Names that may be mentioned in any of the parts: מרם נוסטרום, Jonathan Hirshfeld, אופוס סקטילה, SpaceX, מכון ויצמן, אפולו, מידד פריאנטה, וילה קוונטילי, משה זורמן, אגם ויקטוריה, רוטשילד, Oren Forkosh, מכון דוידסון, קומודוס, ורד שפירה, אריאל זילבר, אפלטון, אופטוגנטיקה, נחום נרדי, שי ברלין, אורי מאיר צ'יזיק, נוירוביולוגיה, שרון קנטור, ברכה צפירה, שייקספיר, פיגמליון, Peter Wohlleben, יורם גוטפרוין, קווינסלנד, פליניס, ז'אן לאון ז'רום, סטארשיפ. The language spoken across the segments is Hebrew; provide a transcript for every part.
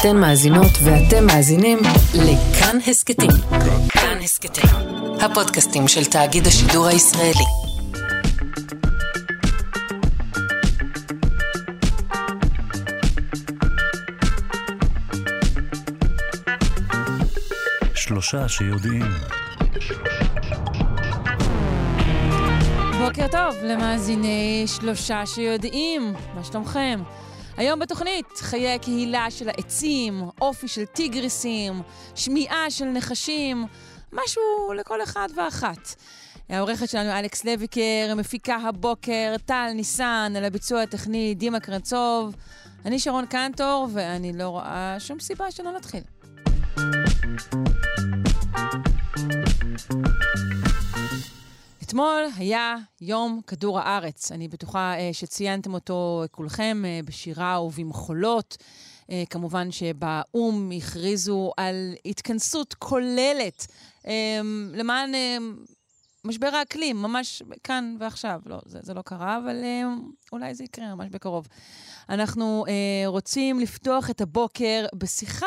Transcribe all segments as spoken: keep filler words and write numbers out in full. אתן מאזינות ואתם מאזינים לכאן הסקטים. כאן הסקטים, הפודקאסטים של תאגיד השידור הישראלי. שלושה שיודעים. בוקר טוב למאזיני שלושה שיודעים. מה שלומכם? היום בתוכנית חיי הקהילה של העצים, אופי של טיגריסים, שמיעה של נחשים, משהו לכל אחד ואחת. העורכת שלנו אלכס לויקר, מפיקה הבוקר, טל ניסן, על הביצוע הטכני דימה קרנצוב. אני שרון קנטור ואני לא רואה שום סיבה שלא נתחיל. אתמול היה יום כדור הארץ. אני בטוחה שציינתם אותו כולכם בשירה ובמחולות. כמובן שבאום הכריזו על התכנסות כוללת למען משבר האקלים, ממש כאן ועכשיו. לא, זה, זה לא קרה, אבל אולי זה יקרה ממש בקרוב. אנחנו רוצים לפתוח את הבוקר בשיחה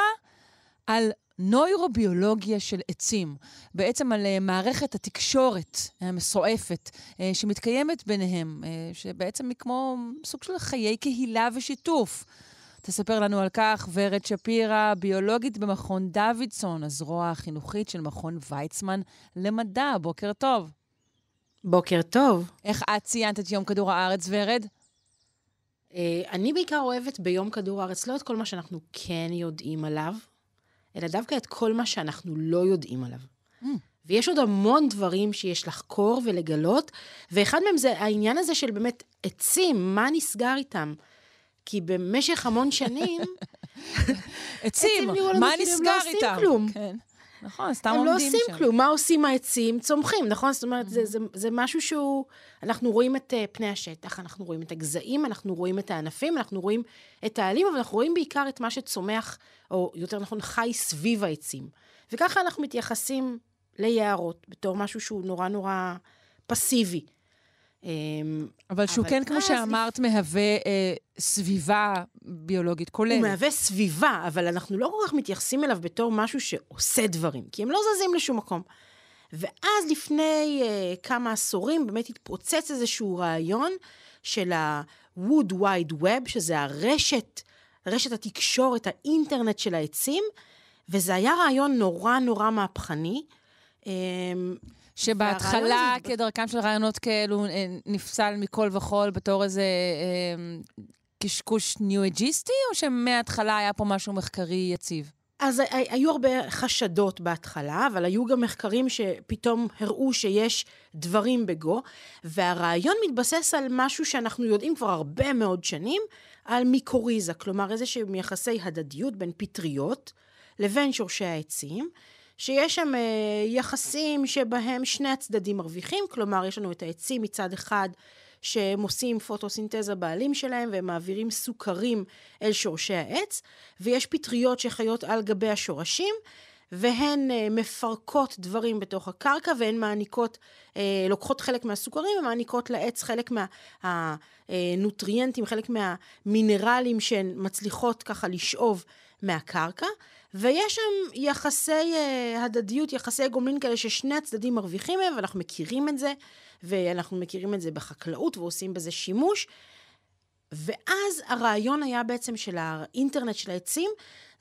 על נוירוביולוגיה של עצים, בעצם על מערכת התקשורת המסועפת שמתקיימת ביניהם, שבעצם היא כמו סוג של חיי קהילה ושיתוף. תספר לנו על כך ורד שפירה, ביולוגית במכון דוידסון, הזרוע החינוכית של מכון ויצמן למדע. בוקר טוב. בוקר טוב. איך את ציינת את יום כדור הארץ, ורד? אני בעיקר אוהבת ביום כדור הארץ לא את כל מה שאנחנו כן יודעים עליו, אלא דווקא את כל מה שאנחנו לא יודעים עליו. Mm. ויש עוד המון דברים שיש לחקור ולגלות, ואחד מהם זה העניין הזה של באמת עצים, מה נסגר איתם? כי במשך המון שנים... עצים, מה נסגר איתם? הם לא עושים כלום. כן. נכון, סתם עומדים שם. הם לא עושים כלום, מה עושים העצים? צומחים, נכון? זאת אומרת, זה, זה, זה משהו שהוא... אנחנו רואים את uh, פני השטח, אנחנו רואים את הגזעים, אנחנו רואים את הענפים, אנחנו רואים את העלים, אבל אנחנו רואים בעיקר את מה שצומח, או יותר נכון, חי סביב העצים. וככה אנחנו מתייחסים ליערות, בתור משהו שהוא נורא נורא פסיבי. אבל שהוא כן, כמו שאמרת, מהווה סביבה ביולוגית כוללת. הוא מהווה סביבה, אבל אנחנו לא כל כך מתייחסים אליו בתור משהו שעושה דברים, כי הם לא זזים לשום מקום. ואז לפני כמה עשורים באמת התפוצץ איזשהו רעיון של ה-Wood Wide Web, שזה הרשת, רשת התקשורת, האינטרנט של העצים, וזה היה רעיון נורא נורא מהפכני, שבהתחלה, כדרכם של רעיונות כאלו, נפסל מכל וכל בתור איזה אה, קשקוש ניו-אג'יסטי, או שמההתחלה היה פה משהו מחקרי יציב? אז היו הרבה חשדות בהתחלה, אבל היו גם מחקרים שפתאום הראו שיש דברים בגו, והרעיון מתבסס על משהו שאנחנו יודעים כבר הרבה מאוד שנים, על מיקוריזה, כלומר איזה שהם יחסי הדדיות בין פטריות לבין שורשי העצים, שיש שם יחסים שבהם שני הצדדים מרוויחים, כלומר יש לנו את העצים מצד אחד שהם עושים פוטוסינתזה בעלים שלהם, והם מעבירים סוכרים אל שורשי העץ, ויש פטריות שחיות על גבי השורשים, והן מפרקות דברים בתוך הקרקע, והן מעניקות, לוקחות חלק מהסוכרים, ומעניקות לעץ חלק מהנוטריאנטים, חלק מהמינרלים שהן מצליחות ככה לשאוב מהקרקע, ויש שם יחסי הדדיות, יחסי גומלין כאלה ששני הצדדים מרוויחים מהם, ואנחנו מכירים את זה, ואנחנו מכירים את זה בחקלאות, ועושים בזה שימוש. ואז הרעיון היה בעצם של האינטרנט של העצים,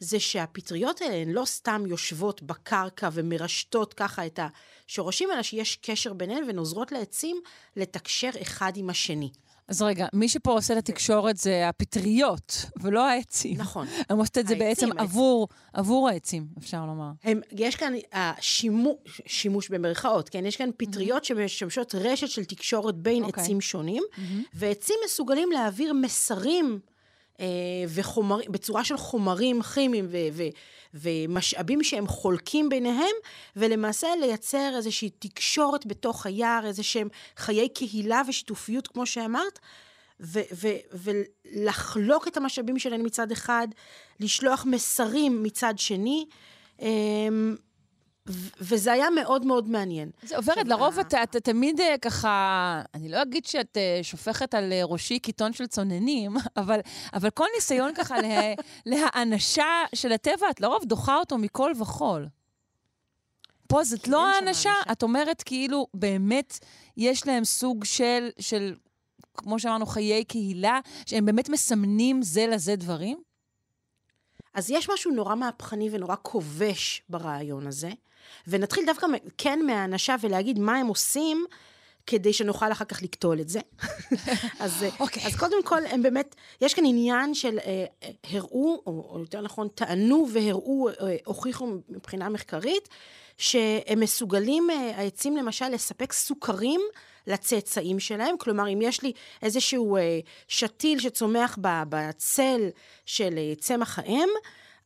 זה שהפטריות האלה הן לא סתם יושבות בקרקע ומרשתות ככה את השורשים, אלא שיש קשר ביניהן ונוזרות לעצים לתקשר אחד עם השני. אז רגע, מי שפה עושה את התקשורת זה הפטריות, ולא העצים. נכון. הם עושים את זה בעצם עבור העצים, אפשר לומר. יש כאן שימוש במרכאות, כן? יש כאן פטריות שמשמשות רשת של תקשורת בין עצים שונים, ועצים מסוגלים להעביר מסרים וחומרים, בצורה של חומרים כימיים ומשאבים שהם חולקים ביניהם, ולמעשה לייצר איזושהי תקשורת בתוך היער, איזשהם חיי קהילה ושיתופיות, כמו שאמרת, ולחלוק את המשאבים שלהם מצד אחד, לשלוח מסרים מצד שני, וזה היה מאוד מאוד מעניין. זה עוברת, לרוב את תמיד ככה, אני לא אגיד שאת שופכת על ראשי כיתון של צוננים, אבל כל ניסיון ככה להאנשה של הטבע, את לרוב דוחה אותו מכל וכל. פה זאת לא האנשה, את אומרת כאילו באמת יש להם סוג של, של, כמו שאמרנו, חיי קהילה, שהם באמת מסמנים זה לזה דברים? אז יש משהו נורא מהפכני ונורא כובש ברעיון הזה, ונתחיל דווקא כן מהאנשה ולהגיד מה הם עושים, כדי שנוכל אחר כך לקטול את זה. אז, okay. אז קודם כל, הם באמת, יש כאן עניין של אה, הראו, או, או יותר נכון, טענו והראו, אה, הוכיחו מבחינה מחקרית, שהם מסוגלים, אה, העצים למשל, לספק סוכרים לצאצאים שלהם, כלומר, אם יש לי איזשהו אה, שתיל שצומח בצל של אה, צמח האם,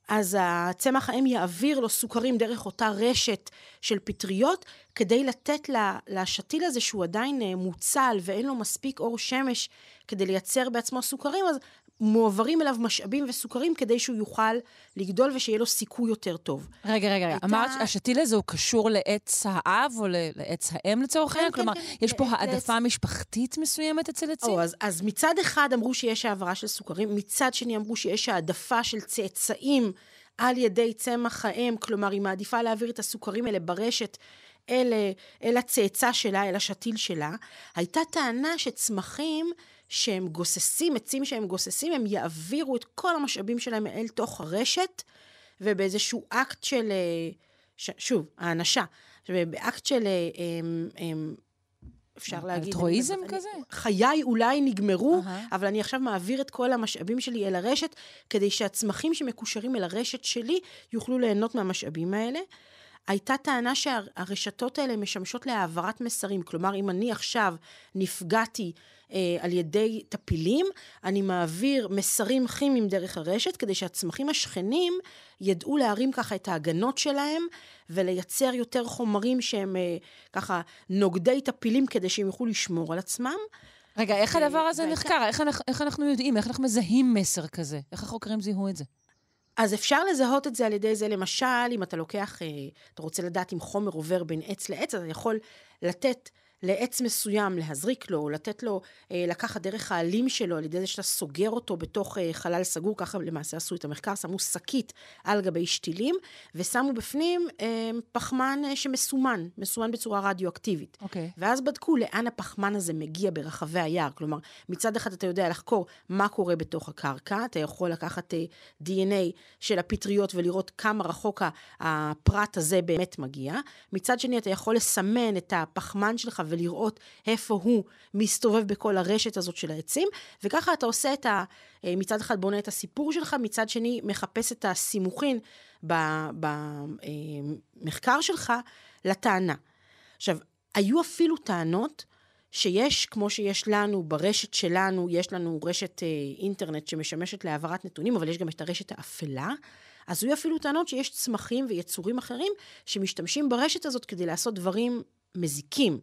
אז הצמח האם יעביר לו סוכרים דרך אותה רשת של פטריות, כדי לתת לשתיל הזה שהוא עדיין מוצל ואין לו מספיק אור שמש כדי לייצר בעצמו סוכרים, אז מועברים אליו משאבים וסוכרים כדי שהוא יוכל לגדול ושיהיה לו סיכוי יותר טוב. רגע, רגע, הייתה... אמרת, השתיל הזה הוא קשור לעץ האב או לעץ האם לצורך העניין? כן, כלומר, כן, יש פה העדפה לעץ... משפחתית מסוימת אצל עצים? אז, אז מצד אחד אמרו שיש העברה של סוכרים, מצד שני אמרו שיש העדפה של צאצאים על ידי צמח האם, כלומר, היא מעדיפה להעביר את הסוכרים האלה ברשת, אל, אל הצאצא שלה, אל השתיל שלה. הייתה טענה שצמחים שהם גוססים, עצים שהם גוססים, הם יעבירו את כל המשאבים שלהם אל תוך הרשת, ובאיזשהו אקט של, ש, שוב, האנשה, באקט של, הם, הם, אפשר להגיד... אלטרואיזם כזה? חיי אולי נגמרו, uh-huh. אבל אני עכשיו מעביר את כל המשאבים שלי אל הרשת, כדי שהצמחים שמקושרים אל הרשת שלי, יוכלו ליהנות מהמשאבים האלה. הייתה טענה שהרשתות האלה משמשות להעברת מסרים, כלומר, אם אני עכשיו נפגעתי אה, על ידי טפילים, אני מעביר מסרים כימיים דרך הרשת, כדי שהצמחים השכנים ידעו להרים ככה את ההגנות שלהם, ולייצר יותר חומרים שהם אה, ככה נוגדי טפילים, כדי שהם יוכלו לשמור על עצמם. רגע, איך הדבר הזה נחקר? איך אנחנו, איך אנחנו יודעים? איך אנחנו מזהים מסר כזה? איך החוקרים זיהו את זה? אז אפשר לזהות את זה על ידי זה, למשל, אם אתה לוקח, אתה רוצה לדעת אם חומר עובר בין עץ לעץ, אתה יכול לתת לעץ מסוים, להזריק לו, לתת לו, לקחת דרך העלים שלו, על ידי זה שאתה סוגר אותו בתוך חלל סגור, ככה למעשה עשו את המחקר, שמו שקית על גבי שתילים, ושמו בפנים פחמן שמסומן, מסומן בצורה רדיואקטיבית. Okay. ואז בדקו לאן הפחמן הזה מגיע ברחבי היער, כלומר, מצד אחד אתה יודע לחקור מה קורה בתוך הקרקע, אתה יכול לקחת די אן איי של הפטריות, ולראות כמה רחוק הפרט הזה באמת מגיע, מצד שני אתה יכול לסמן את הפחמן שלך, ולראות איפה הוא מסתובב בכל הרשת הזאת של העצים, וככה אתה עושה את ה... מצד אחד בונה את הסיפור שלך, מצד שני מחפש את הסימוכין במחקר שלך לטענה. עכשיו, היו אפילו טענות שיש, כמו שיש לנו ברשת שלנו, יש לנו רשת אינטרנט שמשמשת להעברת נתונים, אבל יש גם את הרשת האפלה, אז היו אפילו טענות שיש צמחים ויצורים אחרים שמשתמשים ברשת הזאת כדי לעשות דברים מזיקים.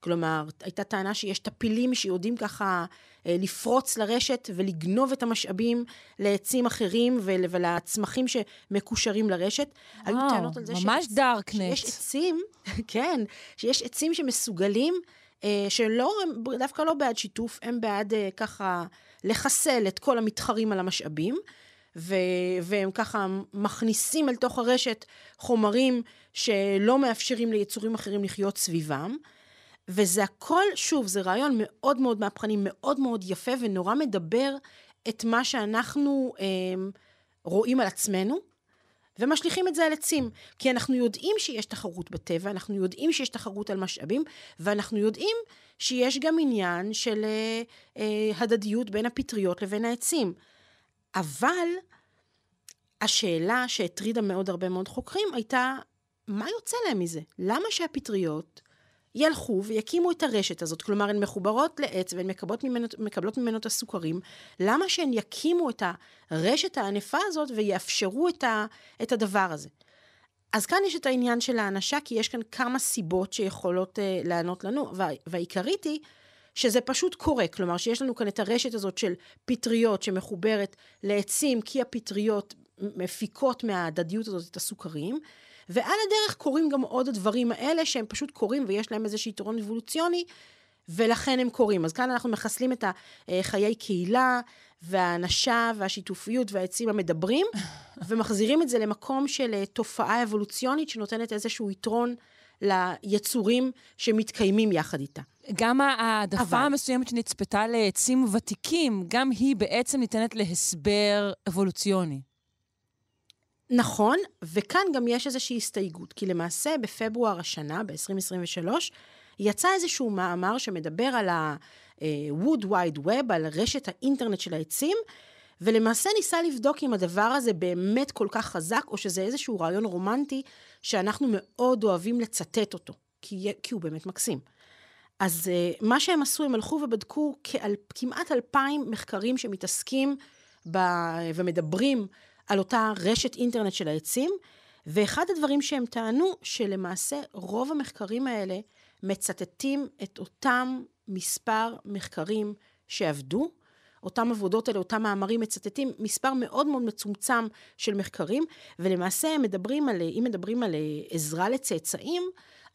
כלומר, הייתה טענה שיש טפילים שיודעים ככה לפרוץ לרשת ולגנוב את המשאבים לעצים אחרים ולצמחים שמקושרים לרשת. היו טענות על זה ממש דארקנט. שיש עצים, כן, שיש עצים שמסוגלים, שלא, דווקא לא בעד שיתוף, הם בעד ככה לחסל את כל המתחרים על המשאבים. והם ככה מכניסים אל תוך הרשת חומרים שלא מאפשרים ליצורים אחרים לחיות סביבם, וזה הכל, שוב, זה רעיון מאוד מאוד מהפכני, מאוד מאוד יפה, ונורא מדבר את מה שאנחנו אה, רואים על עצמנו, ומשליכים את זה על עצים, כי אנחנו יודעים שיש תחרות בטבע, אנחנו יודעים שיש תחרות על משאבים, ואנחנו יודעים שיש גם עניין של אה, אה, הדדיות בין הפטריות לבין העצים, אבל השאלה שהטרידה מאוד הרבה מאוד חוקרים הייתה, מה יוצא להם מזה? למה שהפטריות ילכו ויקימו את הרשת הזאת? כלומר, הן מחוברות לעץ והן מקבלות ממנו, מקבלות ממנו את הסוכרים. למה שהן יקימו את הרשת הענפה הזאת ויאפשרו את, ה, את הדבר הזה? אז כאן יש את העניין של האנשה, כי יש כאן כמה סיבות שיכולות uh, לענות לנו, וה, והעיקרית היא, שזה פשוט קורה, כלומר שיש לנו כאן את הרשת הזאת של פטריות שמחוברת לעצים, כי הפטריות מפיקות מההדדיות הזאת את הסוכרים, ועל הדרך קורים גם עוד הדברים האלה, שהם פשוט קורים, ויש להם איזשהו יתרון אבולוציוני, ולכן הם קורים. אז כאן אנחנו מחסלים את החיי קהילה, והאנשה, והשיתופיות, והעצים המדברים, ומחזירים את זה למקום של תופעה אבולוציונית, שנותנת איזשהו יתרון ליצורים שמתקיימים יחד איתה. גם העדפה אבל... המסוימת שנצפתה לעצים ותיקים, גם היא בעצם ניתנת להסבר אבולוציוני. נכון, וכאן גם יש איזושהי הסתייגות, כי למעשה בפברואר השנה, ב-עשרים עשרים ושלוש, יצא איזשהו מאמר שמדבר על ה-Wood Wide Web, על רשת האינטרנט של העצים, ולמעשה ניסה לבדוק אם הדבר הזה באמת כל כך חזק, או שזה איזשהו רעיון רומנטי שאנחנו מאוד אוהבים לצטט אותו, כי, כי הוא באמת מקסים. אז מה שהם עשו, הם הלכו ובדקו כמעט אלפיים מחקרים שמתעסקים ומדברים על אותה רשת אינטרנט של העצים, ואחד הדברים שהם טענו, שלמעשה רוב המחקרים האלה מצטטים את אותם מספר מחקרים שעבדו, אותם עבודות האלה, אותם מאמרים מצטטים, מספר מאוד מאוד מצומצם של מחקרים, ולמעשה הם מדברים על, אם מדברים על עזרה לצאצאים,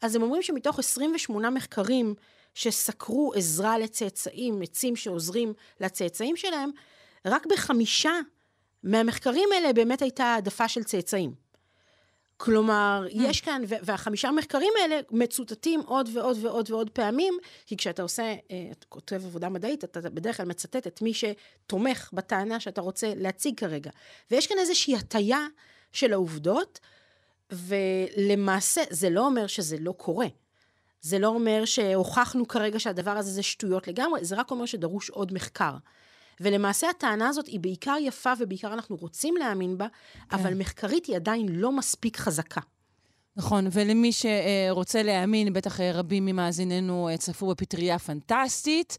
אז הם אומרים שמתוך עשרים ושמונה מחקרים שסקרו עזרה לצאצאים, עצים שעוזרים לצאצאים שלהם, רק בחמישה מהמחקרים האלה באמת הייתה העדפה של צאצאים. כלומר, יש כאן, והחמישה מחקרים האלה מצוטטים עוד ועוד ועוד ועוד פעמים, כי כשאתה עושה, אתה כותב עבודה מדעית, אתה בדרך כלל מצטט את מי שתומך בטענה שאתה רוצה להציג כרגע. ויש כאן איזושהי הטיה של העובדות, ולמעשה זה לא אומר שזה לא קורה. זה לא אומר שהוכחנו כרגע שהדבר הזה זה שטויות לגמרי, זה רק אומר שדרוש עוד מחקר. ולמעשה הטענה הזאת היא בעיקר יפה, ובעיקר אנחנו רוצים להאמין בה, כן. אבל מחקרית היא עדיין לא מספיק חזקה. נכון, ולמי שרוצה להאמין, בטח רבים ממאזיננו צפו בפטריה פנטסטית,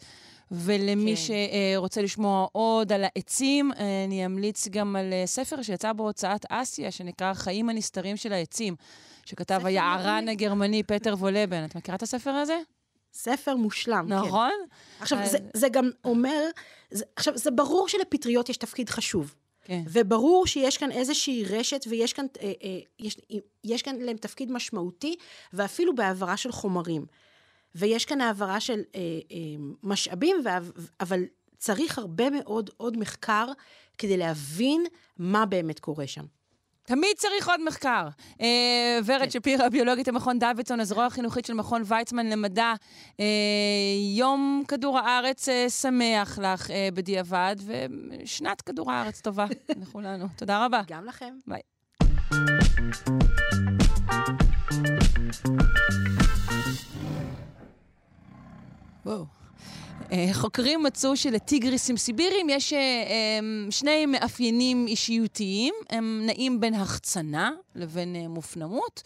ולמי כן. שרוצה לשמוע עוד על העצים, אני אמליץ גם על ספר שיצא בהוצאת אסיה, שנקרא חיים הנסתרים של העצים, שכתב היערן הגרמני פטר וולבן. את מכירה את הספר הזה? ספר מושלם, נכון? כן. עכשיו, אז... זה, זה גם אומר, זה, עכשיו, זה ברור שלפטריות יש תפקיד חשוב, כן. וברור שיש כאן איזושהי רשת, ויש כאן, אה, אה, יש, יש כאן להם תפקיד משמעותי, ואפילו בהעברה של חומרים, ויש כאן העברה של אה, אה, משאבים, אבל צריך הרבה מאוד עוד מחקר, כדי להבין מה באמת קורה שם. תמיד צריך עוד מחקר. ורד שפירה, ביולוגית המכון דוידסון, הזרוע החינוכית של מכון ויצמן למדע, יום כדור הארץ שמח לך בדיעבד, ושנת כדור הארץ טובה לכולנו. תודה רבה. גם לכם. ביי. וואו. חוקרים מצאו שלטיגריסים סיבירים יש שני מאפיינים אישיותיים, הם נעים בין החצנה לבין מופנמות,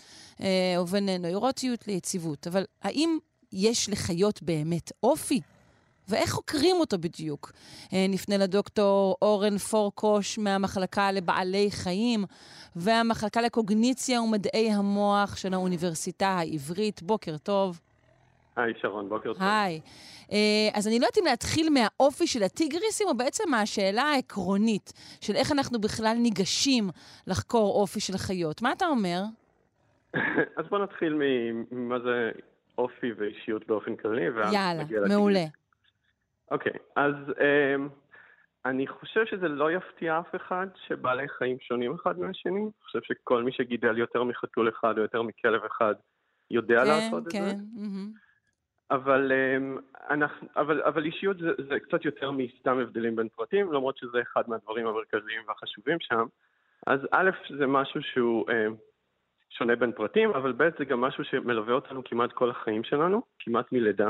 ובין נוירוטיות ליציבות. אבל האם יש לחיות באמת אופי? ואיך חוקרים אותו בדיוק? נפנה לדוקטור אורן פורקוש מהמחלקה לבעלי חיים, והמחלקה לקוגניציה ומדעי המוח של האוניברסיטה העברית. בוקר טוב. היי שרון, בוקר טוב. היי. אז אני לא יודעת אם להתחיל מהאופי של הטיגריסים, או בעצם מהשאלה העקרונית של איך אנחנו בכלל ניגשים לחקור אופי של חיות. מה אתה אומר? אז בוא נתחיל ממה זה אופי ואישיות באופן כללי. יאללה, מעולה. אוקיי, אז אני חושב שזה לא יפתיע אף אחד שבעלי חיים שונים אחד מהשני. אני חושב שכל מי שגידל יותר מחתול אחד או יותר מכלב אחד יודע לעשות את זה. כן, כן. אבל אנחנו אבל אבל אישיות זה, זה קצת יותר מסתם הבדלים בין פרטים, למרות שזה אחד מהדברים המרכזיים והחשובים שם. אז א', זה משהו שהוא אה, שונה בין פרטים, אבל ב', זה גם משהו שמלווה אותנו כמעט כל החיים שלנו, כמעט מלידה.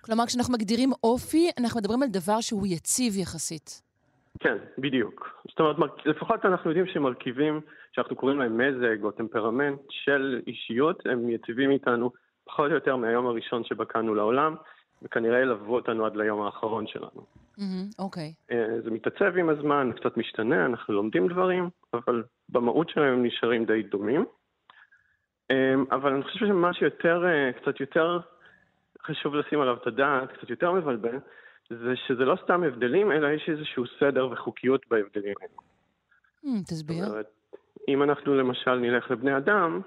כלומר, כשאנחנו מגדירים אופי, אנחנו מדברים על דבר שהוא יציב יחסית. כן, בדיוק. זאת אומרת, לפחות אנחנו יודעים שמרכיבים, שאנחנו קוראים להם מזג או טמפרמנט של אישיות, הם יציבים איתנו פחות או יותר מהיום הראשון שבקענו לעולם, וכנראה ילוו אותנו עד ליום האחרון שלנו. אוקיי. Mm-hmm, okay. זה מתעצב עם הזמן, קצת משתנה, אנחנו לומדים דברים, אבל במהות שלהם הם נשארים די דומים. אבל אני חושב שמה שיותר, קצת יותר חשוב לשים עליו את הדעת, קצת יותר מבלבל, זה שזה לא סתם הבדלים, אלא יש איזשהו סדר וחוקיות בהבדלים האלה. Mm, תסביר. זאת אומרת, אם אנחנו למשל נלך לבני אדם,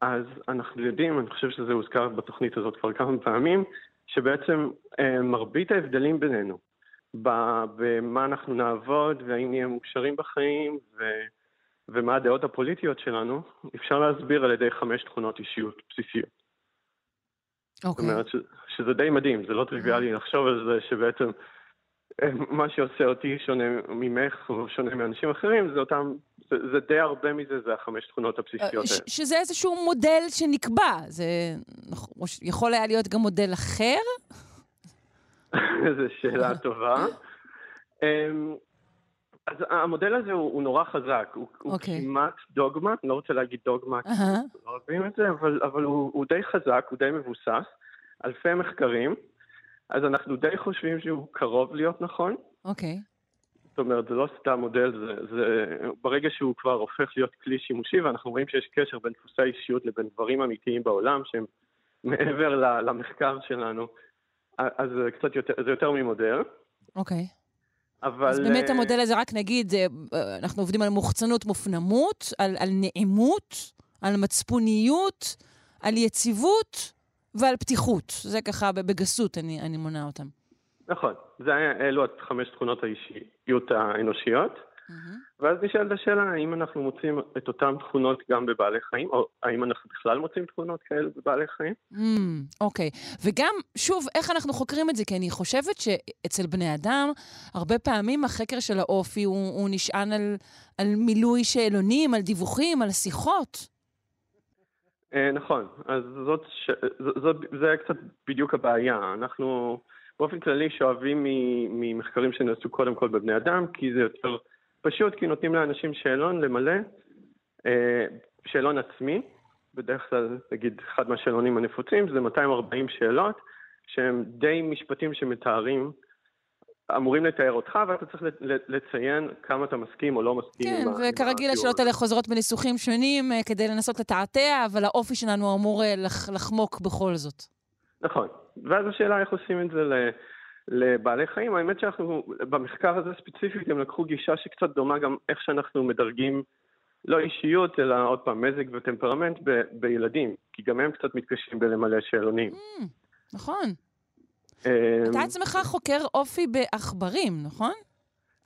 אז אנחנו יודעים, אני חושב שזה הוזכר בתוכנית הזאת כבר כמה פעמים, שבעצם מרבית ההבדלים בינינו, במה אנחנו נעבוד, והאם נהיה מוקשרים בחיים, ו... ומה הדעות הפוליטיות שלנו, אפשר להסביר על ידי חמש תכונות אישיות בסיסיות. אוקיי. זאת אומרת ש... שזה די מדהים, זה לא טריוויאלי לחשוב על זה שבעצם מה שעושה אותי שונה ממך או שונה מאנשים אחרים, זה אותם, זה, זה די הרבה מזה, זה החמש תכונות הבסיסיות. ש- שזה איזשהו מודל שנקבע, זה יכול היה להיות גם מודל אחר? זו שאלה טובה. אז המודל הזה הוא, הוא נורא חזק, הוא, okay. הוא כמעט דוגמה, אני לא רוצה להגיד דוגמה, uh-huh. כי לא רבים את זה, אבל, אבל הוא, הוא די חזק, הוא די מבוסס, אלפי מחקרים, אז אנחנו די חושבים שהוא קרוב להיות נכון. אוקיי. Okay. זאת אומרת, זה לא סתם מודל, זה, זה, ברגע שהוא כבר הופך להיות כלי שימושי, ואנחנו רואים שיש קשר בין דפוסי אישיות לבין דברים אמיתיים בעולם, שהם מעבר למחקר שלנו, אז זה קצת יותר, זה יותר ממודל. אוקיי. Okay. אבל... אז באמת המודל הזה, רק נגיד, אנחנו עובדים על מוחצנות מופנמות, על, על נעימות, על מצפוניות, על יציבות ועל פתיחות. זה ככה בגסות, אני, אני מונה אותם. נכון. זה היה, אלו חמש תכונות האישיות האנושיות. Mm-hmm. ואז נשאלת השאלה, האם אנחנו מוצאים את אותן תכונות גם בבעלי חיים, או האם אנחנו בכלל מוצאים תכונות כאלה בבעלי חיים? אוקיי. Mm, okay. וגם, שוב, איך אנחנו חוקרים את זה? כי אני חושבת שאצל בני אדם, הרבה פעמים החקר של האופי הוא, הוא נשען על, על מילוי שאלונים, על דיווחים, על שיחות. Uh, נכון. אז זאת, ש... ז, זאת, זה קצת בדיוק הבעיה. אנחנו באופן כללי שואבים ממחקרים שנעשו קודם כל בבני אדם, כי זה יותר... פשוט כי נותנים לאנשים שאלון למלא, שאלון עצמי, בדרך כלל, נגיד, אחד מהשאלונים הנפוצים, זה מאתיים וארבעים שאלות, שהם די משפטים שמתארים, אמורים לתאר אותך, ואתה צריך לציין כמה אתה מסכים או לא מסכים. כן, וכרגיל השאלות האלה חוזרות בניסוחים שונים, כדי לנסות לתעתע, אבל האופי שלנו אמור לחמוק בכל זאת. נכון, ואז השאלה איך עושים את זה ל... לבעלי חיים. האמת שאנחנו, במחקר הזה ספציפית, הם לקחו גישה שקצת דומה גם איך שאנחנו מדרגים, לא אישיות, אלא עוד פעם מזג וטמפרמנט ב- בילדים, כי גם הם קצת מתקשים בלמלא שאלונים. Mm, נכון. אתה עצמך חוקר אופי באחברים, נכון?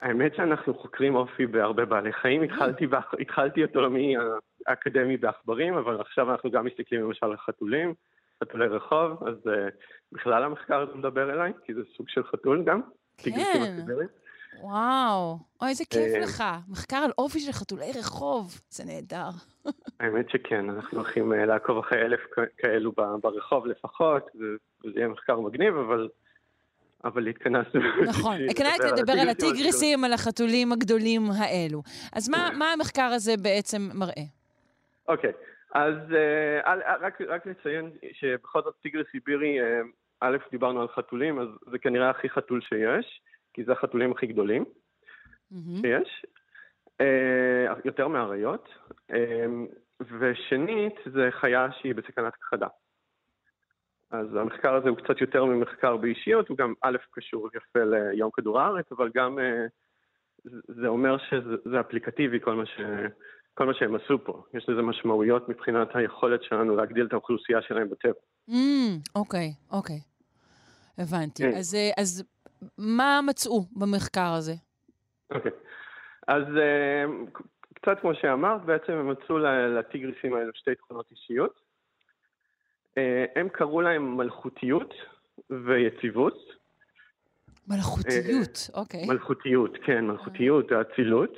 האמת שאנחנו חוקרים אופי בהרבה בעלי חיים. התחלתי, התחלתי יותר מהאקדמי באחברים, אבל עכשיו אנחנו גם מסתכלים למשל על חתולים. חתולי רחוב, אז בכלל המחקר הזה מדבר אליי, כי זה סוג של חתול גם. כן, וואו, אוי, איזה כיף לך. מחקר על אופי של חתולי רחוב, זה נהדר. האמת שכן, אנחנו הולכים לעקוב אחרי אלף כאלו ברחוב לפחות, וזה יהיה מחקר מגניב, אבל התכנסנו. נכון, התכנסנו לדבר על הטיגריסים, על החתולים הגדולים האלו. אז מה המחקר הזה בעצם מראה? אוקיי. אז uh, רק, רק לציין שבכל זאת טיגר סיבירי, uh, א', דיברנו על חתולים, אז זה כנראה הכי חתול שיש, כי זה החתולים הכי גדולים mm-hmm. שיש, uh, יותר מהאריות, uh, ושנית, זה חיה שהיא בסכנת הכחדה. אז המחקר הזה הוא קצת יותר ממחקר באישיות, הוא גם א', קשור יפה ליום כדור הארץ, אבל גם uh, זה אומר שזה אפליקטיבי כל מה ש... כל מה שהם עשו פה. יש לזה משמעויות מבחינת היכולת שלנו להגדיל את האוכלוסייה שלהם בטבע. אוקיי, אוקיי. הבנתי. אז, אז מה מצאו במחקר הזה? אוקיי. אז קצת כמו שאמרת, בעצם הם מצאו לטיגריסים האלה שתי תכונות אישיות. הם קראו להם מלכותיות ויציבות. מלכותיות, אוקיי. מלכותיות, כן, מלכותיות, האצילות.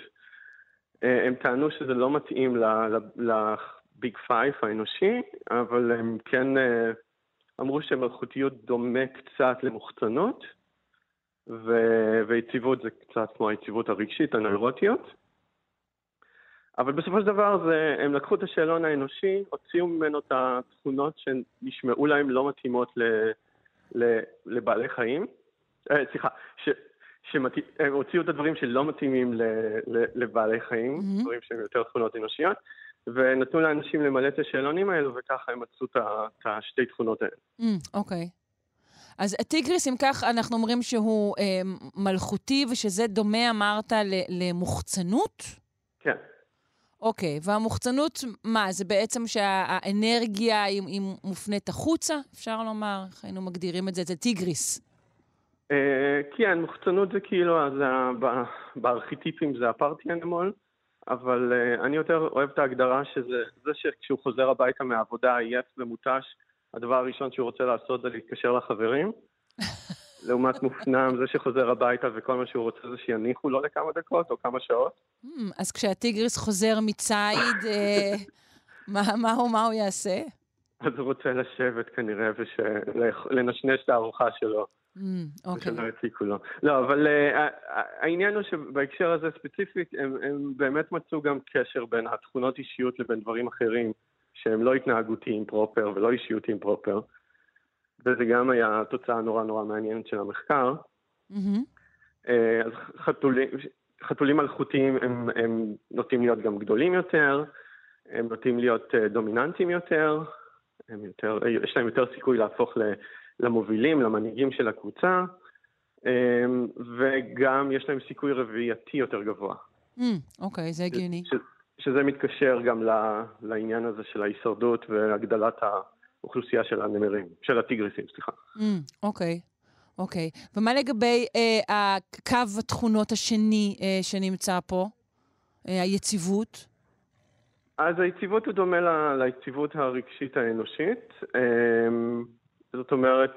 הם טענו שזה לא מתאים לביג פייב האנושי, אבל הם כן אמרו שמלכותיות דומה קצת למוחצנות, ויציבות זה קצת כמו היציבות הרגשית, הנוירוטיות. אבל בסופו של דבר הם לקחו את השאלון האנושי, הוציאו ממנו את התכונות שנשמעו להם לא מתאימות לבעלי חיים. סליחה, ש... שהם הוציאו את הדברים שלא מתאימים לבעלי חיים, mm-hmm. דברים שהם יותר תכונות אנושיות, ונתנו לאנשים למלא את השאלונים האלו, וככה הם מצאו את השתי תכונות האלה. אוקיי. Mm, okay. אז הטיגריס, אם כך, אנחנו אומרים שהוא אה, מלכותי, ושזה דומה, אמרת, למוחצנות? כן. אוקיי, והמוחצנות, מה? זה בעצם שהאנרגיה היא מופנית החוצה? אפשר לומר, היינו מגדירים את זה, זה טיגריס. כן, מוחצנות זה כאילו, בארכיטיפים זה הפארטי אנימול, אבל אני יותר אוהב את ההגדרה שזה שכשהוא חוזר הביתה מהעבודה, עייף ומותש, הדבר הראשון שהוא רוצה לעשות זה להתקשר לחברים. לעומת מופנם, זה שחוזר הביתה וכל מה שהוא רוצה זה שיניחו לו לכמה דקות או כמה שעות. אז כשהטיגריס חוזר מצייד, מה הוא יעשה? אז הוא רוצה לשבת כנראה ולנשנש את הארוחה שלו. ושלא יציקו לו. לא, אבל העניין הוא שבהקשר הזה ספציפית, הם באמת מצאו גם קשר בין התכונות אישיות לבין דברים אחרים, שהם לא התנהגותיים פרופר ולא אישיותיים פרופר. וזה גם היה תוצאה נורא נורא מעניינת של המחקר. Mm-hmm. אז חתולים, חתולים מלכותיים הם, הם נוטים להיות גם גדולים יותר, הם נוטים להיות דומיננטיים יותר, הם יותר, יש להם יותר סיכוי להפוך למובילים, למנהיגים של הקבוצה, וגם יש להם סיכוי רבייתי יותר גבוה. אוקיי, mm, okay, זה הגיוני. ש, שזה מתקשר גם לעניין הזה של ההישרדות והגדלת ה... אוכלוסייה של הנמרים, של הטיגריסים, סליחה. אוקיי, אוקיי. ומה לגבי הקו התכונות השני שנמצא פה? היציבות? אז היציבות הוא דומה ליציבות הרגשית האנושית. זאת אומרת,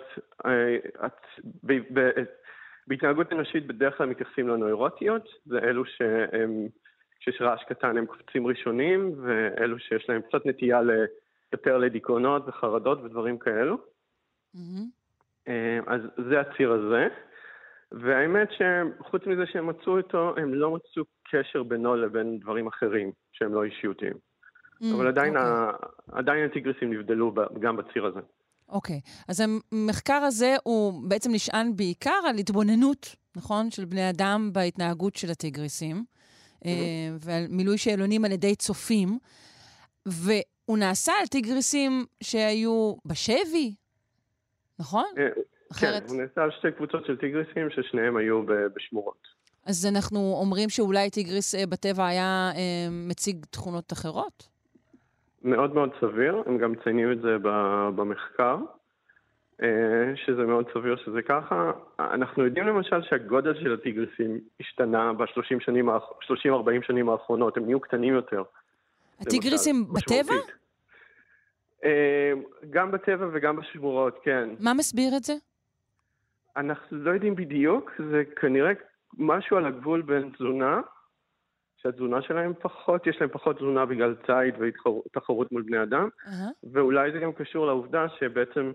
בהתנהגות אנושית בדרך כלל מתייחסים לנוירוטיות, זה אלו שיש רעש קטן הם קופצים ראשונים, ואלו שיש להם קצת נטייה ל... יותר לדיכאונות וחרדות ודברים כאלו. Mm-hmm. אז זה הציר הזה. והאמת שחוץ מזה שהם מצאו אותו, הם לא מצאו קשר בינו לבין דברים אחרים שהם לא אישיותיים. Mm-hmm. אבל עדיין, okay. ה... עדיין הטיגריסים נבדלו גם בציר הזה. אוקיי. Okay. אז המחקר הזה הוא בעצם נשען בעיקר על התבוננות, נכון? של בני אדם בהתנהגות של הטיגריסים. Mm-hmm. ועל מילוי שאלונים על ידי צופים. ו... הוא נעשה על טיגריסים שהיו בשבי, נכון? כן, הוא נעשה על שתי קבוצות של טיגריסים ששניהם היו בשמורות. אז אנחנו אומרים שאולי טיגריס בטבע היה מציג תכונות אחרות? מאוד מאוד סביר, הם גם מציינים את זה במחקר, שזה מאוד סביר שזה ככה. אנחנו יודעים למשל שהגודל של הטיגריסים השתנה ב-שלושים ארבעים שנים האחרונות, הם נהיו קטנים יותר. הטיגריסים בטבע? גם בטבע וגם בשמורות, כן. מה מסביר את זה? אנחנו לא יודעים בדיוק, זה כנראה משהו על הגבול בין תזונה, שהתזונה שלהם פחות, יש להם פחות תזונה בגלל צייד ותחרות מול בני אדם, ואולי זה גם קשור לעובדה שבעצם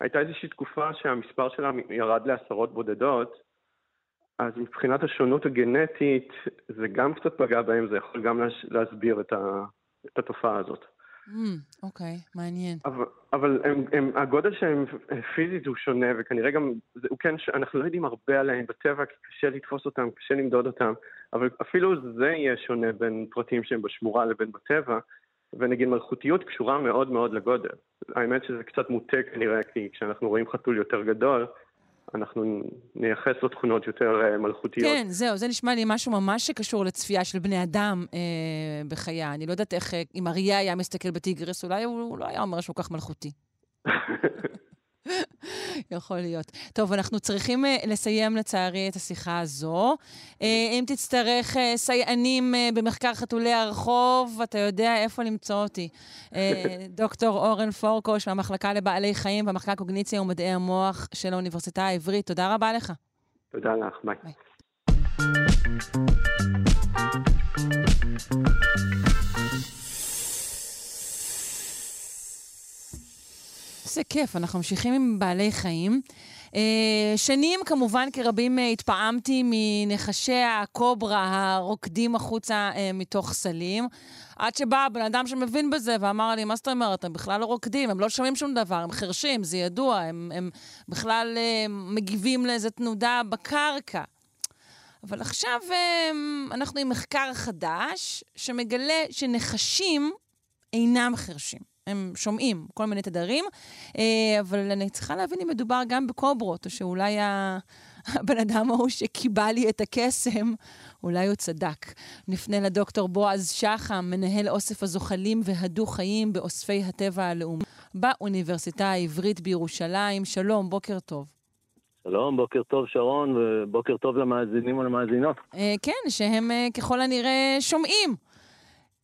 הייתה איזושהי תקופה שהמספר שלהם ירד לעשרות בודדות, אז מבחינת השונות הגנטית, זה גם קצת פגע בהם, זה יכול גם להסביר את, ה, את התופעה הזאת. אוקיי, mm, okay, מעניין. אבל, אבל הם, הם, הגודל שהם פיזית הוא שונה, וכנראה גם, זה, כן, אנחנו לא יודעים הרבה עליהם בטבע, כי קשה לתפוס אותם, קשה למדוד אותם, אבל אפילו זה יהיה שונה בין פרטים שהם בשמורה לבין בטבע, ונגיד מלכותיות קשורה מאוד מאוד לגודל. האמת שזה קצת מוטה כנראה, כי כשאנחנו רואים חתול יותר גדול, אנחנו נייחס לו תכונות יותר מלכותיות. כן, זהו, זה נשמע לי משהו ממש שקשור לצפייה של בני אדם אה, בחייה. אני לא יודעת איך, אם אריה היה מסתכל בטיגריס, אולי הוא, הוא לא היה אומר שהוא כך מלכותי. יכול להיות. טוב, אנחנו צריכים אה, לסיים לצערי את השיחה הזו. אה, אם תצטרך אה, סייענים אה, במחקר חתולי הרחוב, אתה יודע איפה למצוא אותי. אה, דוקטור אורן פורקוש מהמחלקה לבעלי חיים במחלקה קוגניציה ומדעי המוח של האוניברסיטה העברית. תודה רבה לך. תודה לך, ביי. ביי. זה כיף, אנחנו ממשיכים עם בעלי חיים. שנים, כמובן, כרבים התפעמתי מנחשי הקוברה הרוקדים החוצה מתוך סלים, עד שבא בן אדם שמבין בזה ואמר לי, מה זאת אומרת, הם בכלל לא רוקדים, הם לא שומעים שום דבר, הם חרשים, זה ידוע, הם, הם בכלל מגיבים לאיזו תנודה בקרקע. אבל עכשיו אנחנו עם מחקר חדש שמגלה שנחשים אינם חרשים. הם שומעים כל מיני תדרים, אבל אני צריכה להבין אם מדובר גם בקוברות, או שאולי הבן אדם הוא שקיבל לי את הקסם, אולי הוא צדק. נפנה לדוקטור בועז שחם, מנהל אוסף הזוחלים והדו חיים באוספי הטבע הלאומי, באוניברסיטה העברית בירושלים. שלום, בוקר טוב. שלום, בוקר טוב שרון, ובוקר טוב למאזינים ולמאזינות. אה, כן, שהם אה, ככל הנראה שומעים.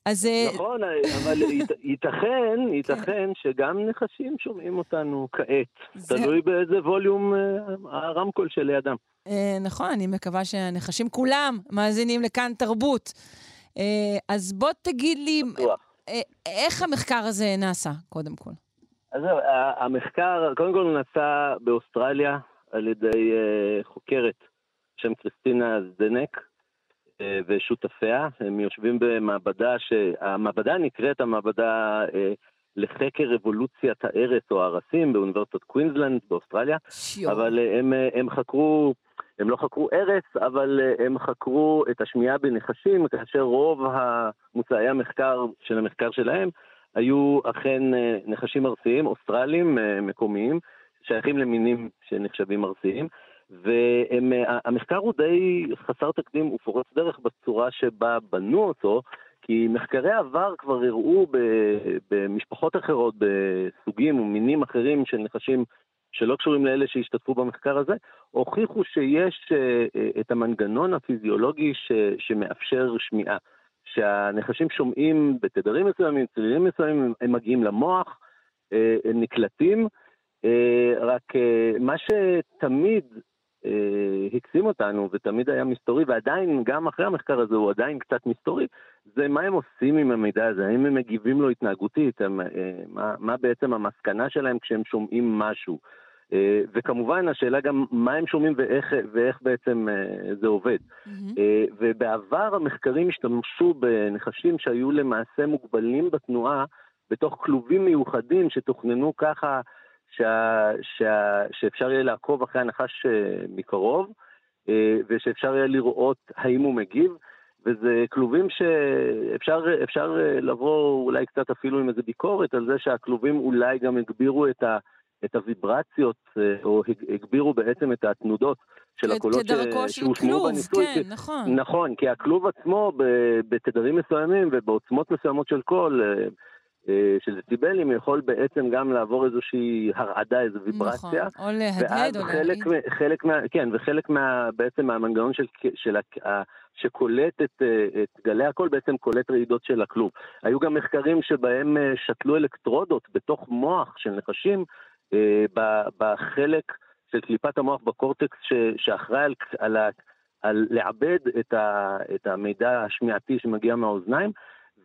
אז, נכון, אבל ייתכן, ייתכן שגם נחשים שומעים אותנו כעת. תלוי באיזה ווליום הרמקול של לידם. נכון, אני מקווה שהנחשים כולם מאזינים לכאן תרבות. אז בוא תגיד לי, איך המחקר הזה נעשה, קודם כל? אז המחקר, קודם כל הוא נעשה באוסטרליה על ידי חוקרת שם קריסטינה זדנק. ושותפיה, הם יושבים במעבדה, שהמעבדה נקראת המעבדה לחקר רבולוציית הארץ או הארסים באוניברסיטת קווינסלנד באוסטרליה, שיום. אבל הם, הם חקרו, הם לא חקרו ארץ, אבל הם חקרו את השמיעה בנחשים, כאשר רוב המוצאי המחקר של המחקר שלהם היו אכן נחשים ארסיים, אוסטרליים, מקומיים, שייכים למינים שנחשבים ארסיים, והמחקר הוא די חסר תקדים, הוא פורץ דרך בצורה שבה בנו אותו, כי מחקרי עבר כבר הראו במשפחות אחרות, בסוגים ומינים אחרים של נחשים שלא קשורים לאלה שהשתתפו במחקר הזה, הוכיחו שיש את המנגנון הפיזיולוגי שמאפשר שמיעה, שהנחשים שומעים בתדרים מסוימים, צלילים מסוימים, הם מגיעים למוח, הם נקלטים, רק מה שתמיד הקסים אותנו ותמיד היה מסתורי, ועדיין גם אחרי המחקר הזה הוא עדיין קצת מסתורי, זה מה הם עושים עם המידע הזה, האם הם מגיבים לו התנהגותית, מה, מה בעצם המסקנה שלהם כשהם שומעים משהו, וכמובן השאלה גם מה הם שומעים ואיך, ואיך בעצם זה עובד. Mm-hmm. ובעבר המחקרים השתמשו בנחשים שהיו למעשה מוגבלים בתנועה, בתוך כלובים מיוחדים שתוכננו ככה, שה, שה, שאפשר יהיה לעקוב אחרי הנחש מקרוב, ושאפשר יהיה לראות האם הוא מגיב, וזה כלובים שאפשר אפשר לבוא אולי קצת אפילו עם איזו ביקורת, על זה שהכלובים אולי גם הגבירו את, ה, את הוויברציות, או הגבירו בעצם את התנודות של הקולות שהושמעו בניסוי. כן, כי, נכון. נכון, כי הכלוב עצמו בתדרים מסוימים ובעוצמות מסוימות של קול, של דציבלים יכול בעצם גם לעבור איזושהי הרעדה, איזו ויברציה. נכון, או להדהד, או להגיד. כן, וחלק מה, בעצם מהמנגנון של, של, שקולט את, את גלי הקול, בעצם קולט רעידות של הכלוב. היו גם מחקרים שבהם שתלו אלקטרודות בתוך מוח של נחשים, בחלק של קליפת המוח בקורטקס, שאחראי על, על, על לעבד את, ה, את המידע השמיעתי שמגיע מהאוזניים,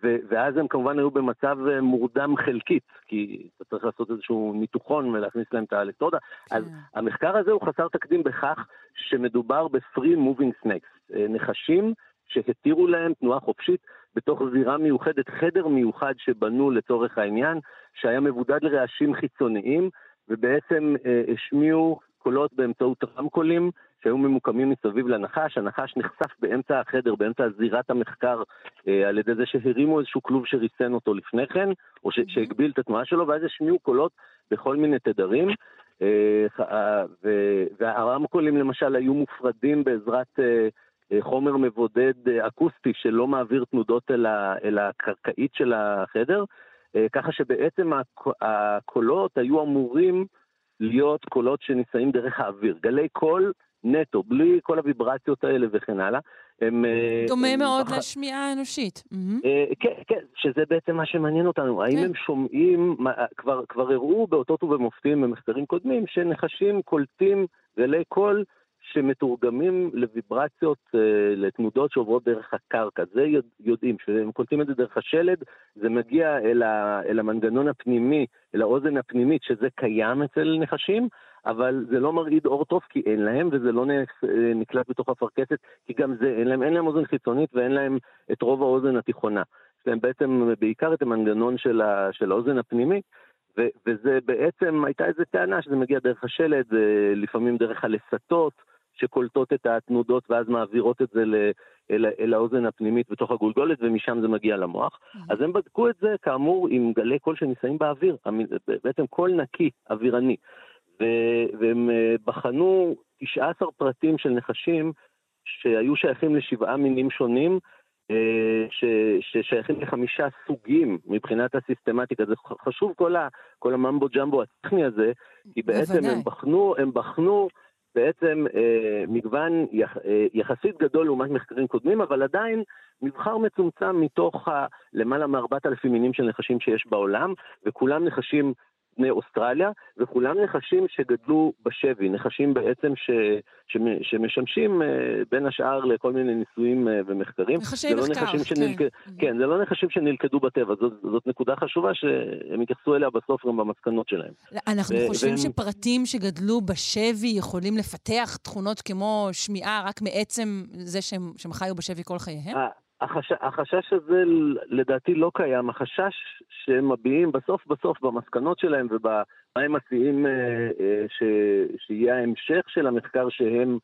ואז הם כמובן היו במצב מורדם חלקית, כי אתה צריך לעשות איזשהו ניתוחון ולהכניס להם את האלקטרודה. אז המחקר הזה הוא חסר תקדים בכך שמדובר בפרי מובינג סנקס, נחשים שהתירו להם תנועה חופשית בתוך זירה מיוחדת, חדר מיוחד שבנו לצורך העניין, שהיה מבודד לרעשים חיצוניים, ובעצם השמיעו קולות באמצעות רמקולים, שהיו ממוקמים מסביב לנחש, הנחש נחשף באמצע החדר, באמצע זירת המחקר, אה, על ידי זה שהרימו איזשהו כלוב שריסן אותו לפני כן, או ש- שהגביל את התנועה שלו, ואז השמיעו קולות בכל מיני תדרים, אה, ו- והרמקולים למשל היו מופרדים בעזרת אה, אה, חומר מבודד אה, אקוסטי, שלא מעביר תנודות אל, ה- אל הקרקעית של החדר, אה, ככה שבעצם הקולות היו אמורים להיות קולות שנישאים דרך האוויר, גלי קול, נטו, בלי כל הוויברציות האלה וכן הלאה. דומה מאוד לשמיעה האנושית. כן, שזה בעצם מה שמעניין אותנו. האם הם שומעים, כבר הראו באותות ובמופתים במחקרים קודמים, שנחשים קולטים גלי קול שמתורגמים לוויברציות, לתנודות שעוברות דרך הקרקע. זה יודעים, שהם קולטים את זה דרך השלד, זה מגיע אל המנגנון הפנימי, אל האוזן הפנימית, שזה קיים אצל נחשים, אבל זה לא מרעיד אור טוב כי אין להם, וזה לא נקלט בתוך הפרקסת, כי גם זה אין להם, אין להם אוזן חיצונית ואין להם את רוב האוזן התיכונה. יש להם בעצם בעיקר את המנגנון של, ה, של האוזן הפנימית, ו, וזה בעצם, הייתה איזו טענה שזה מגיע דרך השלד, לפעמים דרך הלסתות שקולטות את התנודות ואז מעבירות את זה ל, אל, אל האוזן הפנימית בתוך הגולגולת, ומשם זה מגיע למוח. Mm-hmm. אז הם בדקו את זה כאמור עם גלי קול שנישאים באוויר, בעצם קול נקי, אווירני. והם בחנו תשעה עשר פרטים של נחשים שהיו שייכים לשבעה מינים שונים, ששייכים לחמישה סוגים מבחינת הסיסטמטיקה. זה חשוב כל, ה, כל הממבו ג'מבו הטכני הזה, כי בעצם הם בחנו, הם בחנו בעצם אה, מגוון יח, אה, יחסית גדול לעומת מחקרים קודמים, אבל עדיין מבחר מצומצם מתוך ה, למעלה מ-ארבעת אלפים מינים של נחשים שיש בעולם, וכולם נחשים בני אוסטרליה, וכולם נחשים שגדלו בשבי, נחשים בעצם ש, ש, שמשמשים אה, בין השאר לכל מיני ניסויים אה, ומחקרים. נחשי מחקר. לא נחשים שנלק... כן. כן, זה לא נחשים שנלכדו בטבע, זאת, זאת נקודה חשובה שהם יתייחסו אליה בסוף גם במסקנות שלהם. אנחנו ו- חושבים ו- שפרטים שגדלו בשבי יכולים לפתח תכונות כמו שמיעה רק מעצם זה שהם, שהם חיו בשבי כל חייהם? אה. החשש, החשש הזה לדעתי לא קיים, החשש שהם מביעים בסוף בסוף במסקנות שלהם ובמה הם מציעים ש, שיהיה ההמשך של המחקר שהם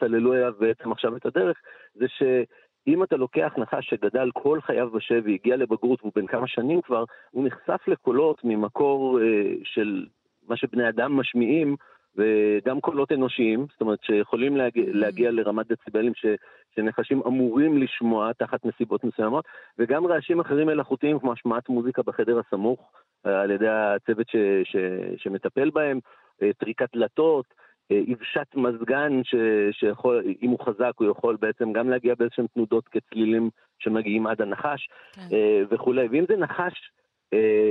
סללו אליו בעצם עכשיו את הדרך, זה שאם אתה לוקח נחש שגדל כל חייו בשבי, הגיע לבגרות והוא בן כמה שנים כבר, הוא נחשף לקולות ממקור של מה שבני אדם משמיעים, וגם קולות אנושיים, זאת אומרת שיכולים להגיע, להגיע לרמת דציבלים ש, שנחשים אמורים לשמוע תחת נסיבות מסוימות, וגם רעשים אחרים מלאכותיים כמו השמעת מוזיקה בחדר הסמוך על ידי הצוות ש, ש, שמטפל בהם, טריקת דלתות, יבשת מזגן ש, שיכול, אם הוא חזק הוא יכול בעצם גם להגיע באיזשהם תנודות כצלילים שמגיעים עד הנחש וכו'. ואם זה נחש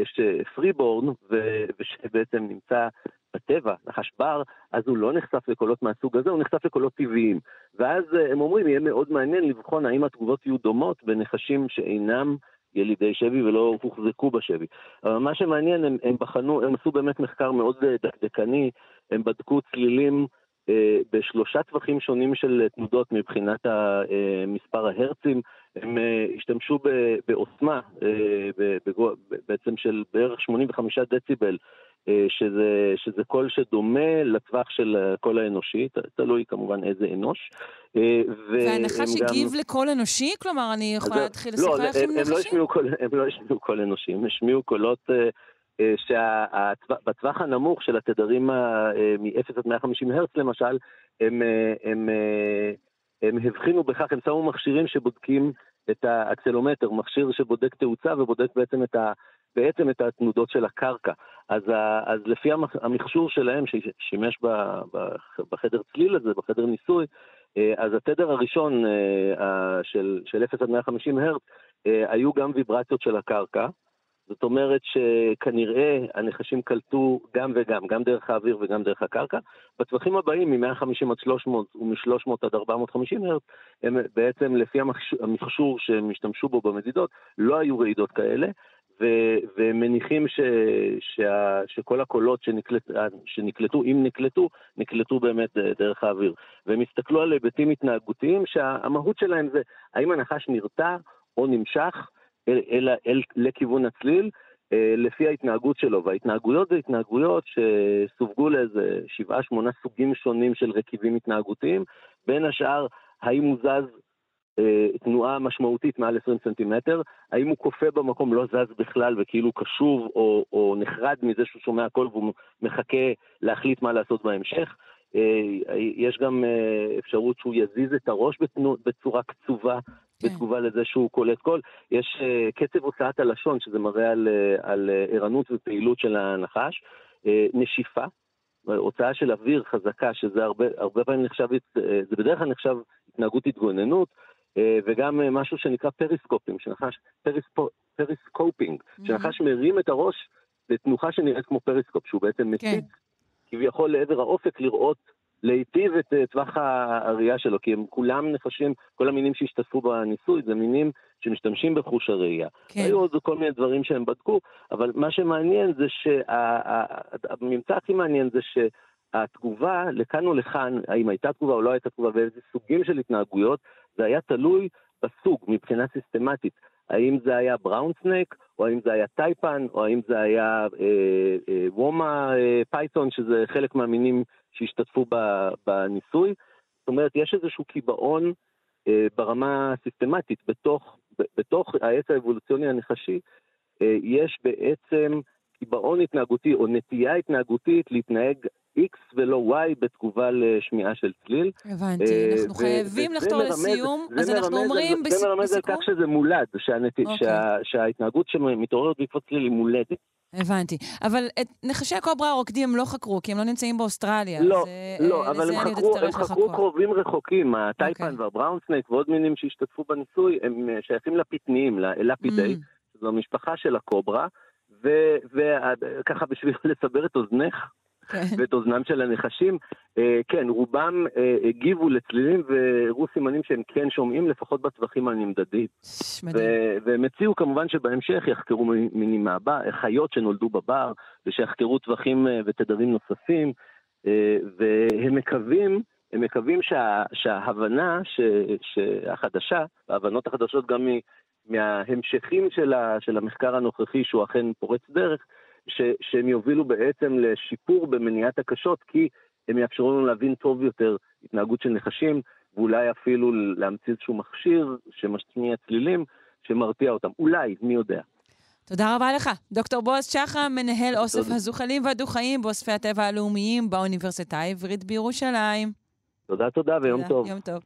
שפריבורן ו- ושבעצם נמצא בטבע, נחש בר, אז הוא לא נחשף לקולות מהסוג הזה, הוא נחשף לקולות טבעיים. ואז הם אומרים, יהיה מאוד מעניין לבחון האם התגובות יהיו דומות בנחשים שאינם ילידי שבי ולא הוחזקו בשבי. אבל מה שמעניין, הם, הם בחנו, הם עשו באמת מחקר מאוד דקדקני, הם בדקו צלילים בשלושה טווחים שונים של תנודות מבחינת מספר ההרצים. הם השתמשו בעוצמה בעצם של בערך שמונים וחמישה דציבל, שזה, שזה קול שדומה לטווח של קול האנושי, תלוי כמובן איזה אנוש. והנחש הגיב גם... לקול אנושי? כלומר, אני יכולה אז... להתחיל לא, לשחרח עם נחשים? לא, הם לא השמיעו קול אנושי, הם השמיעו קולות... שבטווח הנמוך של התדרים מ-אפס עד מאה וחמישים הרץ למשל, הם, הם, הם הבחינו בכך, הם שמו מכשירים שבודקים את האקסלומטר, מכשיר שבודק תאוצה ובודק בעצם את, ה, בעצם את התנודות של הקרקע. אז, אז לפי המכשור שלהם ששימש בחדר צליל הזה, בחדר ניסוי, אז התדר הראשון של, של אפס עד מאה וחמישים הרץ, היו גם ויברציות של הקרקע, זאת אומרת שכנראה הנחשים קלטו גם וגם, גם דרך האוויר וגם דרך הקרקע. בטווחים הבאים, מ-מאה וחמישים עד שלוש מאות ומ-שלוש מאות עד ארבע מאות וחמישים הרץ, הם בעצם לפי המכשור שהם השתמשו בו במדידות, לא היו רעידות כאלה, ומניחים ש, שה, שכל הקולות שנקלט, שנקלטו, אם נקלטו, נקלטו באמת דרך האוויר. והם הסתכלו על היבטים התנהגותיים שהמהות שלהם זה, האם הנחש נרתע או נמשך, אל, אל, אל, לכיוון הצליל, אה, לפי ההתנהגות שלו. וההתנהגויות זה התנהגויות שסווגו לאיזה שבעה, שמונה סוגים שונים של רכיבים התנהגותיים. בין השאר, האם הוא זז אה, תנועה משמעותית מעל עשרים סנטימטר, האם הוא קופה במקום, לא זז בכלל וכאילו קשוב או, או נחרד מזה שהוא שומע הכל והוא מחכה להחליט מה לעשות בהמשך. אה, יש גם אה, אפשרות שהוא יזיז את הראש בתנו, בצורה קצובה, בתגובה לזה שהוא קולט קול. יש uh, קצב הוצאת הלשון, שזה מראה על, uh, על uh, ערנות ופעילות של הנחש, uh, נשיפה, הוצאה של אוויר חזקה, שזה הרבה, הרבה פעמים נחשב, uh, זה בדרך כלל נחשב התנהגות התגוננות, uh, וגם uh, משהו שנקרא פריסקופים, שנחש, פריספו, פריסקופינג, mm-hmm. שנחש מרים את הראש לתנוחה שנראית כמו פריסקופ, שהוא בעצם מציץ, כן. כביכול לעבר האופק לראות, להיטיב את טווח הראייה שלו, כי הם כולם נחשים, כל המינים שהשתתפו בניסוי, זה מינים שמשתמשים בחוש הראייה. כן. היו עוד כל מיני דברים שהם בדקו, אבל מה שמעניין זה שהממצא הכי מעניין זה שהתגובה לכאן או לכאן, האם הייתה תגובה או לא הייתה תגובה, ואיזה סוגים של התנהגויות, זה היה תלוי בסוג מבחינה סיסטמטית. האם זה היה בראון סנייק, או האם זה היה טייפן, או האם זה היה אה, אה, וומה אה, פייתון, שזה חלק מהמינים שהשתתפו בניסוי. זאת אומרת, יש איזשהו קיבעון אה, ברמה סיסטמטית, בתוך, בתוך העץ האבולוציוני הנחשי, אה, יש בעצם קיבעון התנהגותי, או נטייה התנהגותית להתנהג X ולא Y בתגובה לשמיעה של צליל. הבנתי, אנחנו חייבים לחתור לסיום, אז אנחנו אומרים בסיכום. זה מרמז על כך שזה מולד, שההתנהגות שמתעוררת בעקבות צליל היא מולדת. הבנתי, אבל נחשי הקוברה הרוקדים הם לא חקרו, כי הם לא נמצאים באוסטרליה. לא, לא, אבל הם חקרו קרובים רחוקים, הטייפן והבראונסנייק ועוד מינים שהשתתפו בניסוי, הם שייכים לפתניים, לפידי, זו המשפחה של הקוברה, וככה בשביל לסבר את אוזנך, ואת אוזנם של הנחשים, כן, רובם הגיבו לצלילים וראו סימנים שהם כן שומעים, לפחות בטווחים הנמדדים. והם הציעו כמובן שבהמשך יחקרו מינים מהבר, חיות שנולדו בבר, ושיחקרו טווחים ותדרים נוספים, והם מקווים, הם מקווים שההבנה החדשה, ההבנות החדשות גם מההמשכים של המחקר הנוכחי, שהוא אכן פורץ דרך, ש- שהם יובילו בעצם לשיפור במניעת הקשות, כי הם יאפשרו לנו להבין טוב יותר התנהגות של נחשים, ואולי אפילו להמציא איזשהו מכשיר שמשמיע צלילים, שמרתיע אותם. אולי, מי יודע. תודה רבה לך. דוקטור בועז שחם, מנהל אוסף תודה. הזוחלים והדוחאים באוספי הטבע הלאומיים באוניברסיטה העברית בירושלים. תודה, תודה, ויום תודה. טוב. יום טוב.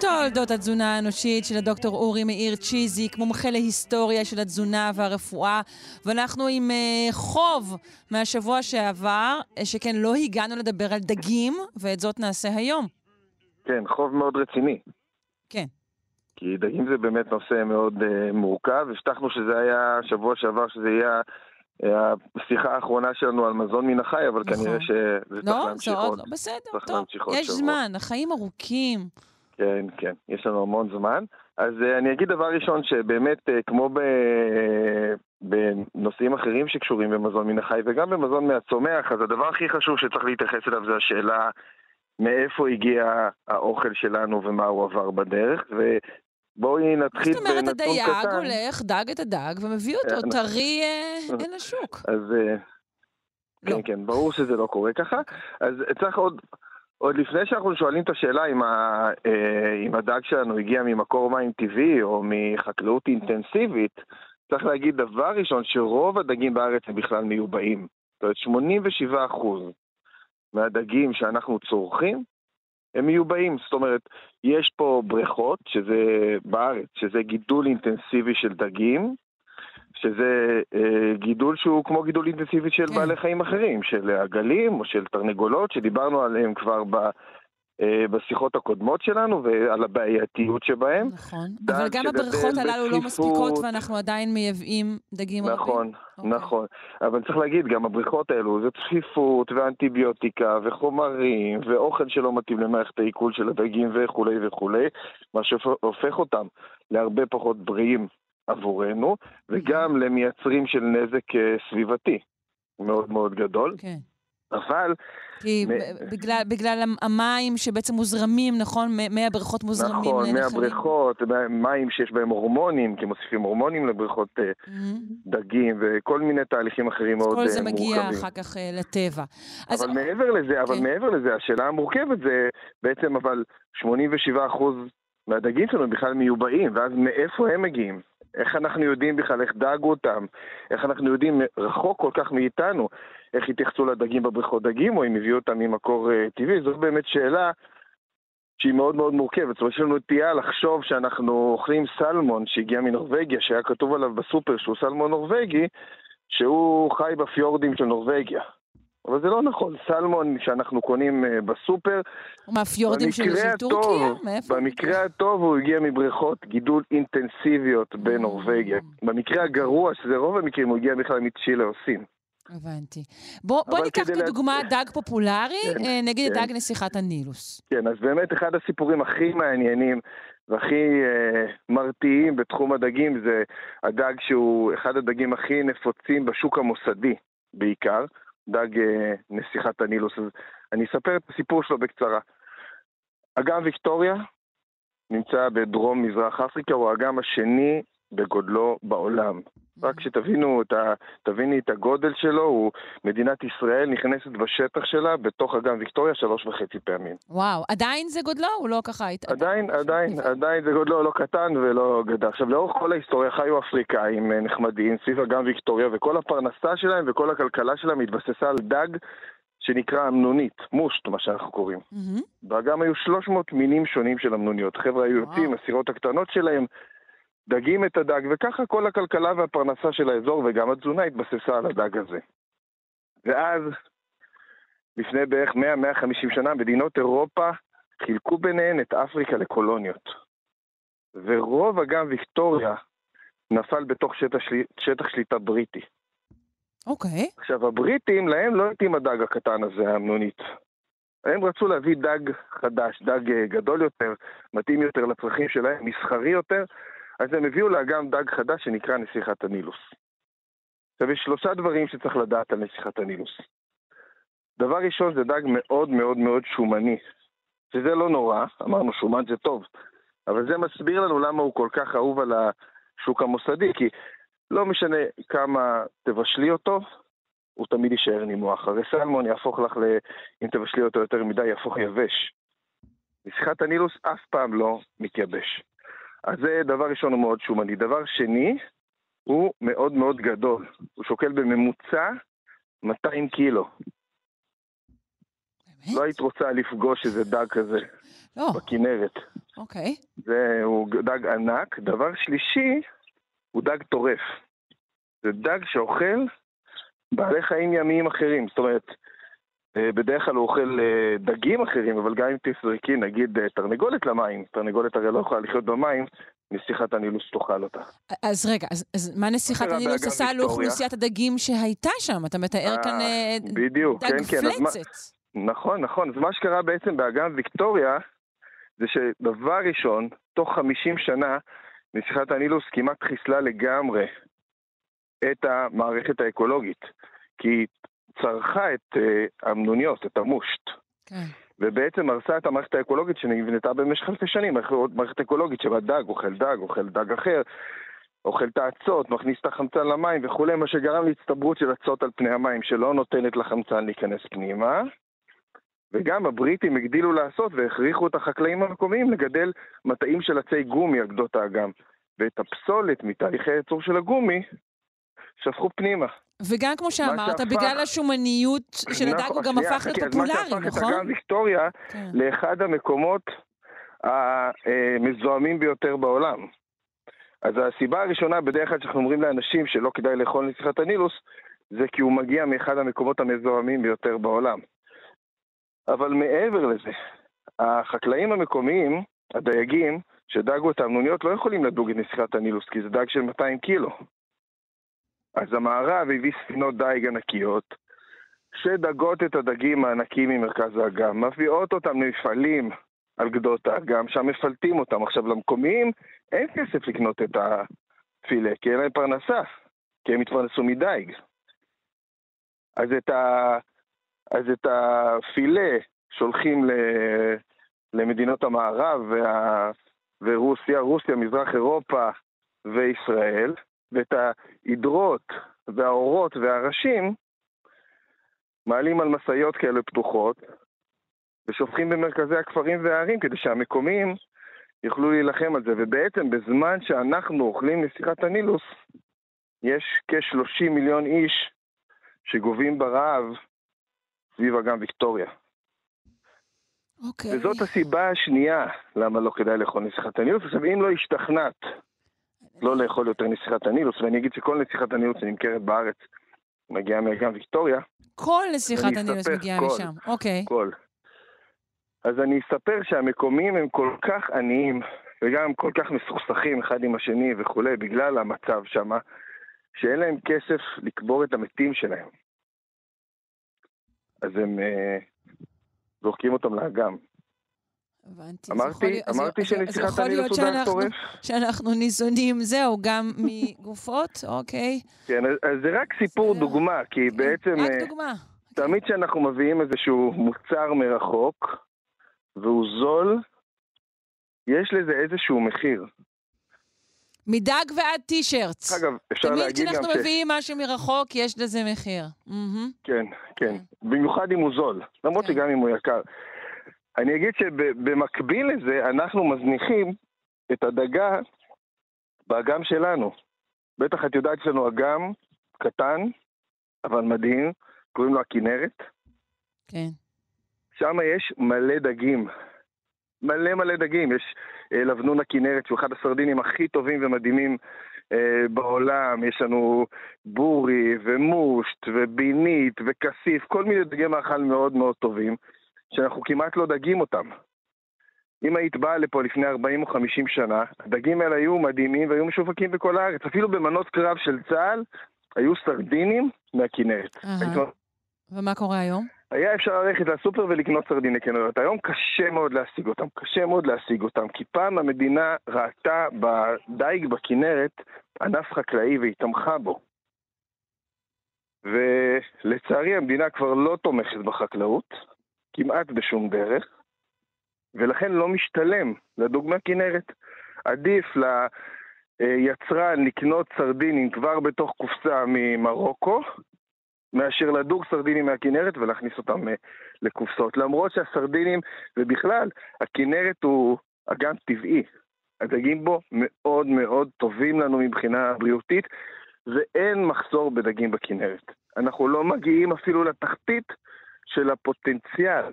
תולדות התזונה האנושית של הדוקטור אורי מאיר צ'יזיק, מומחה להיסטוריה של התזונה והרפואה, ואנחנו עם uh, חוב מהשבוע שעבר, שכן לא הגענו לדבר על דגים, ואת זאת נעשה היום. כן, חוב מאוד רציני. כן. כי דגים זה באמת נושא מאוד uh, מורכב, הבטחנו שזה היה שבוע שעבר, שזה היה... השיחה האחרונה שלנו על מזון מן החי, אבל נכון. כנראה שזה צריך לא, להמשיך עוד. לא, בסדר, טוב, יש שבוע. זמן, החיים ארוכים. כן, כן, יש לנו המון זמן. אז uh, אני אגיד דבר ראשון, שבאמת, uh, כמו ב, uh, בנושאים אחרים שקשורים במזון מן החי, וגם במזון מהצומח, אז הדבר הכי חשוב שצריך להתייחס אליו זה השאלה, מאיפה הגיע האוכל שלנו ומה הוא עבר בדרך, ו... בואי נתחיל בנתון קטן. זאת אומרת, הדייג הולך, דג את הדג, ומביא אותו טרי אל השוק. אז כן, כן, ברור שזה לא קורה ככה. אז צריך עוד, עוד לפני שאנחנו שואלים את השאלה אם הדג שלנו הגיע ממקור מים טבעי או מחקלאות אינטנסיבית, צריך להגיד דבר ראשון שרוב הדגים בארץ הם בכלל מיובאים. זאת אומרת, שמונים ושבעה אחוז מהדגים שאנחנו צורכים, הם מיובאים, זאת אומרת, יש פה בריכות, שזה בארץ, שזה גידול אינטנסיבי של דגים, שזה אה, גידול שהוא כמו גידול אינטנסיבי של כן. בעלי חיים אחרים, של עגלים או של תרנגולות, שדיברנו עליהם כבר ב, אה, בשיחות הקודמות שלנו, ועל הבעייתיות שבהם. נכון, אבל גם הבריכות הללו בצפיפות, לא מספיקות, ואנחנו עדיין מייבאים דגים נכון, רבים. נכון, נכון. Okay. אבל צריך להגיד, גם הבריכות האלו, זה צפיפות ואנטיביוטיקה וחומרים, ואוכל שלא מתאים למערכת העיכול של הדגים וכו' וכו', מה שהופך אותם להרבה פחות בריאים עבורנו, וגם למייצרים של נזק סביבתי, מאוד מאוד גדול. כן. Okay. אבל... כי בגלל, בגלל המים שבעצם מוזרמים, נכון? מי הבריכות מוזרמים. נכון, מי הבריכות, מים שיש בהם הורמונים, כי מוסיפים הורמונים לבריכות דגים וכל מיני תהליכים אחרים מאוד מורכבים. כל זה מגיע אחר כך לטבע. אבל מעבר לזה, אבל מעבר לזה, השאלה המורכבת זה בעצם, אבל שמונים ושבעה אחוז מהדגים שלנו בכלל מיובאים, ואז מאיפה הם מגיעים? איך אנחנו יודעים בכלל, איך דאגו אותם? איך אנחנו יודעים רחוק כל כך מאיתנו? איך התייחסו לדגים בבריכות דגים, או אם הביאו אותם ממקור טבעי? זו באמת שאלה שהיא מאוד מאוד מורכבת. זאת אומרת, יש לנו נטייה לחשוב שאנחנו אוכלים סלמון שהגיע מנורווגיה, שהיה כתוב עליו בסופר שהוא סלמון נורווגי, שהוא חי בפיורדים של נורווגיה. אבל זה לא נכון. סלמון שאנחנו קונים בסופר, מהפיורדים של טורקיה? במקרה הטוב הוא הגיע מבריכות גידול אינטנסיביות בנורווגיה. במקרה הגרוע, שזה רוב המקרים, הוא הגיע בכלל מצ'ילה או סין. הבנתי. בוא, בוא ניקח כדוגמה לה... דג פופולרי, כן, נגיד כן. דג נסיכת הנילוס. כן, אז באמת אחד הסיפורים הכי מעניינים והכי אה, מרתיעים בתחום הדגים זה הדג שהוא אחד הדגים הכי נפוצים בשוק המוסדי בעיקר, דג אה, נסיכת הנילוס. אז אני אספר את הסיפור שלו בקצרה. אגם ויקטוריה נמצא בדרום מזרח אפריקה, הוא האגם השני בגודלו בעולם. רק שתבינו, תביני את הגודל שלו, הוא מדינת ישראל נכנסת בשטח שלה, בתוך אגם ויקטוריה, שלוש וחצי פעמים. וואו, עדיין זה גודלו? הוא לא ככה... עדיין, עדיין, עדיין זה גודלו, לא קטן ולא גדל. עכשיו, לאורך כל ההיסטוריה חיו אפריקאים נחמדים, סביב אגם ויקטוריה, וכל הפרנסה שלהם וכל הכלכלה שלהם התבססה על דג שנקרא אמנונית, מושט, מה שאנחנו קוראים. באגם היו שלוש מאות מינים שונים של אמנוניות. חבר'ה היו יוצאים, הסירות הקטנות שלהם, דגים את הדג, וככה כל הכלכלה והפרנסה של האזור וגם התזונה התבססה על הדג הזה. ואז, לפני בערך מאה עד מאה וחמישים שנה, מדינות אירופה חילקו ביניהן את אפריקה לקולוניות. ורוב אגם ויקטוריה נפל בתוך שטח, שטח שליטה בריטי. אוקיי. עכשיו, הבריטים, להם לא התאים הדג הקטן הזה, האמנונית. הם רצו להביא דג חדש, דג גדול יותר, מתאים יותר לצרכים שלהם, מסחרי יותר, אז הם הביאו לה גם דג חדש שנקרא נסיכת הנילוס. עכשיו, יש שלושה דברים שצריך לדעת על נסיכת הנילוס. דבר ראשון, זה דג מאוד מאוד מאוד שומני. שזה לא נורא, אמרנו שומן זה טוב, אבל זה מסביר לנו למה הוא כל כך אהוב על השוק המוסדי, כי לא משנה כמה תבשלי אותו, הוא תמיד יישאר נימוח. הרי סלמון יהפוך לך, ל... אם תבשלי אותו יותר מדי, יהפוך יבש. נסיכת הנילוס אף פעם לא מתייבש. אז זה דבר ראשון, הוא מאוד שומני. דבר שני, הוא מאוד מאוד גדול. הוא שוקל בממוצע מאתיים קילו. באמת? לא היית רוצה לפגוש איזה דג כזה לא. בכנרת. אוקיי. זהו דג ענק. דבר שלישי, הוא דג טורף. זה דג שאוכל בעלי חיים ימיים אחרים. זאת אומרת, בדרך כלל הוא אוכל דגים אחרים, אבל גם אם תזרקי, נגיד, תרנגולת למים, תרנגולת הרי לא יכולה לחיות במים, נסיכת הנילוס תאכל אותה. אז רגע, אז, אז מה נסיכת הנילוס עשה על אוכלוסיית הדגים שהייתה שם? אתה מתאר כאן בדיוק, דג כן, כן, פלצת. אז מה, נכון, נכון. אז מה שקרה בעצם באגם ויקטוריה, זה שדבר ראשון, תוך חמישים שנה, נסיכת הנילוס כמעט חיסלה לגמרי את המערכת האקולוגית, כי צרכה את אמנוניות, את המושט. כן. ובעצם הרסה את המערכת האקולוגית שנבנתה במשך אלפי שנים, מערכת אקולוגית שבה דג, אוכל דג, אוכל דג אחר, אוכל תעצות, מכניס את החמצן למים וכולי, מה שגרם להצטברות של עצות על פני המים, שלא נותנת לחמצן להיכנס פנימה. וגם הבריטים הגדילו לעשות והכריחו את החקלאים המקומיים לגדל מטעים של עצי גומי על גדות האגם. ואת הפסולת מתהליכי הייצור של הגומי שפכו פנימה. וגם כמו שאמרת, שהפך... בגלל השומניות של הדג הוא גם הפך לפופולרי, נכון? שהפך את אגם ויקטוריה כן. לאחד המקומות המזוהמים ביותר בעולם. אז הסיבה הראשונה בדרך כלל שאנחנו אומרים לאנשים שלא כדאי לאכול נסיכת הנילוס, זה כי הוא מגיע מאחד המקומות המזוהמים ביותר בעולם. אבל מעבר לזה, החקלאים המקומיים, הדייגים, שדגו את האמנוניות, לא יכולים לדוג את נסיכת הנילוס, כי זה דג של מאתיים קילו. אז המערב הביא ספינות דייג ענקיות, שדגות את הדגים הענקים ממרכז האגם, מביאות אותם למפעלים על גדות האגם, שם מפלטים אותם. עכשיו למקומיים אין כסף לקנות את הפילה, כי אין להם פרנסה, כי הם התפרנסו מדייג. אז את, ה... אז את הפילה שולחים ל... למדינות המערב, וה... ורוסיה, רוסיה, מזרח אירופה וישראל, ואת העדרות והאורות והראשים מעלים על מסעיות כאלה פתוחות ושופכים במרכזי הכפרים והערים כדי שהמקומיים יוכלו להילחם על זה. ובעצם בזמן שאנחנו אוכלים נסיכת הנילוס, יש כ-שלושים מיליון איש שגובים ברעב סביב אגם ויקטוריה. אוקיי. וזאת הסיבה השנייה למה לא כדאי לאכול נסיכת הנילוס. עכשיו, אם לא השתכנעת לא לאכול יותר נסיכת הנילוס, ואני אגיד שכל נסיכת הנילוס נמכרת בארץ, מגיעה מאגם ויקטוריה. כל נסיכת הנילוס מגיעה משם, אוקיי. כל. אז אני אספר שהמקומיים הם כל כך עניים, וגם כל כך מסוכסכים אחד עם השני וכו', בגלל המצב שם, שאין להם כסף לקבור את המתים שלהם. אז הם זורקים אותם לאגם. הבנתי, אמרתי, אמרתי שנסיכת הנילוס הוא דג טורף. שאנחנו ניזונים, זהו, גם מגופות, אוקיי. כן, אז זה רק סיפור דוגמה, כי בעצם תמיד שאנחנו מביאים איזשהו מוצר מרחוק, והוא זול, יש לזה איזשהו מחיר. מדג ועד טישרטס. אגב, אפשר להגיד גם ש... תמיד כשאנחנו מביאים משהו מרחוק, יש לזה מחיר. כן, כן. במיוחד אם הוא זול. למרות שגם אם הוא יקר. אני אגיד שבמקביל לזה, אנחנו מזניחים את הדגה באגם שלנו. בטח את יודעת שלנו אגם קטן, אבל מדהים, קוראים לו הכנרת. כן. שם יש מלא דגים. מלא מלא דגים. יש לבנון הכנרת, שהוא אחד הסרדינים הכי טובים ומדהימים אה, בעולם. יש לנו בורי ומושט ובינית וכסיף, כל מיני דגי מאכל מאוד מאוד טובים, שאנחנו כמעט לא דגים אותם. אם היית באה לפה לפני ארבעים או חמישים שנה, הדגים האלה היו מדהימים והיו משופקים בכל הארץ. אפילו במנות קרב של צה"ל, היו סרדינים מהכנרת. ומה קורה היום? היה אפשר ללכת לסופר ולקנות סרדיני כנרת. היום קשה מאוד להשיג אותם, קשה מאוד להשיג אותם, כי פעם המדינה ראתה בדייג בכנרת ענף חקלאי והיא תמכה בו. ולצערי המדינה כבר לא תומכת בחקלאות, כמעט בשום דרך, ולכן לא משתלם לדוג מהכנרת. עדיף ליצרן לקנות סרדינים כבר בתוך קופסה ממרוקו, מאשר לדוג סרדינים מהכנרת ולהכניס אותם לקופסות. למרות שהסרדינים, ובכלל, הכנרת הוא אגם טבעי. הדגים בו מאוד מאוד טובים לנו מבחינה בריאותית, ואין מחסור בדגים בכנרת. אנחנו לא מגיעים אפילו לתחתית של הפוטנציאל.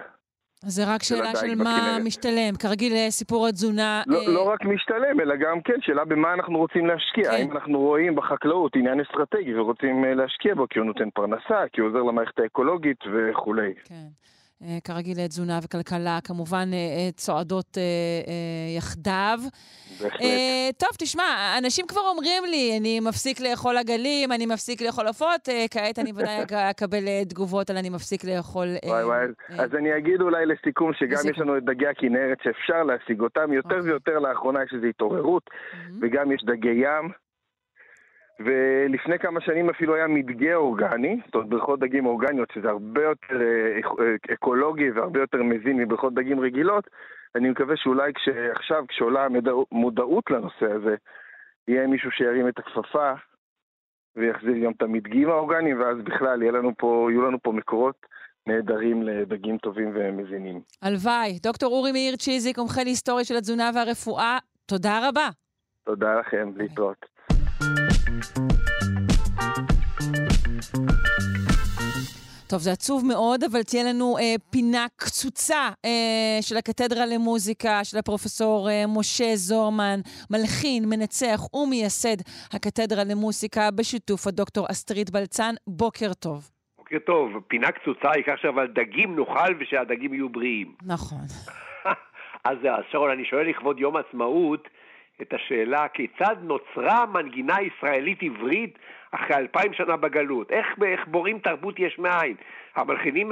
זה רק שאלה של מה משתלם, כרגיל סיפור התזונה. לא רק משתלם, אלא גם כן, שאלה במה אנחנו רוצים להשקיע. האם אנחנו רואים בחקלאות עניין אסטרטגי ורוצים להשקיע בו, כי הוא נותן פרנסה, כי הוא עוזר למערכת האקולוגית וכו'. כרגיל תזונה וכלכלה, כמובן צועדות יחדיו. טוב, תשמע, אנשים כבר אומרים לי, אני מפסיק לאכול עגלים, אני מפסיק לאכול עופות, כעת אני ודאי אקבל תגובות על אני מפסיק לאכול... וואי וואי, אז אני אגיד אולי לסיכום שגם יש לנו את דגי הכנרת שאפשר להשיג אותם, יותר ויותר לאחרונה יש איזו התעוררות, וגם יש דגי ים, ולפני כמה שנים אפילו היה מדגה אורגני, זאת אומרת בריכות דגים אורגניות, שזה הרבה יותר אקולוגי והרבה יותר מזין מבריכות דגים רגילות. אני מקווה שאולי עכשיו, כשעולה המודעות לנושא הזה, יהיה מישהו שירים את הכפפה ויחזיר גם את המדגים האורגניים, ואז בכלל יהיו לנו פה, יהיו לנו פה מקורות נהדרים לדגים טובים ומזינים. אלוואי, דוקטור אורי מאיר צ'יזיק, מומחה להיסטוריה של התזונה והרפואה, תודה רבה. תודה לכם, להתראות. טוב, זה עצוב מאוד, אבל תהיה לנו אה, פינה קצוצה אה, של הקתדרה למוזיקה, של הפרופסור אה, משה זורמן, מלחין, מנצח ומייסד הקתדרה למוזיקה, בשיתוף הדוקטור אסטרית בלצן. בוקר טוב. בוקר טוב. פינה קצוצה היא כך שאבל דגים נאכל ושהדגים יהיו בריאים. נכון. אז שרון, אני שואל לכבוד יום עצמאות, את השאלה כיצד נוצרה מנגינה ישראלית עברית אחרי אלפיים שנה בגלות. איך, איך בורים תרבות יש מאין? המלחינים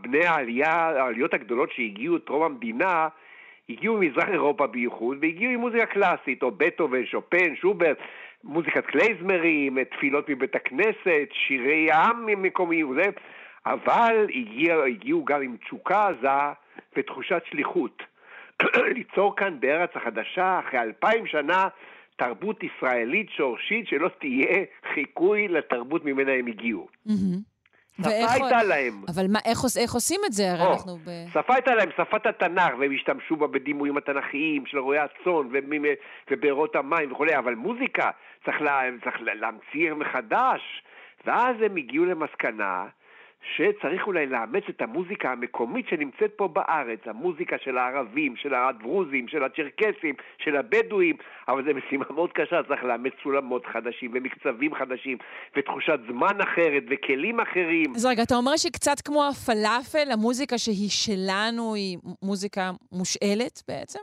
בני העלייה, העליות הגדולות שהגיעו טרום המדינה, הגיעו ממזרח אירופה בייחוד, והגיעו עם מוזיקה קלאסית, או בטהובן, שופן, שוברט, מוזיקת קלייזמרים, תפילות מבית הכנסת, שירי העם המקומיים, אבל הגיעו, הגיעו גם עם תשוקה עזה ותחושת שליחות. ליצור כאן בארץ החדשה אחרי אלפיים שנה תרבות ישראלית שורשית שלא תהיה חיקוי לתרבות ממנה הם הגיעו. שפה הייתה להם. אבל איך עושים את זה? שפה הייתה להם, שפת התנ"ך, והם השתמשו בה בדימויים התנ"כיים של רועי הצאן ובארות המים וכו', אבל מוזיקה צריך להמציא מחדש, ואז הם הגיעו למסקנה שצריך אולי לאמץ את המוזיקה המקומית שנמצאת פה בארץ, המוזיקה של הערבים, של הדרוזים, של הצ'רקסים, של הבדואים, אבל זה משימה מאוד קשה, צריך לאמץ סולמות חדשים ומקצבים חדשים ותחושת זמן אחרת וכלים אחרים. אז רגע, אתה אומר שקצת כמו הפלאפל, המוזיקה שהיא שלנו היא מוזיקה מושאלת בעצם?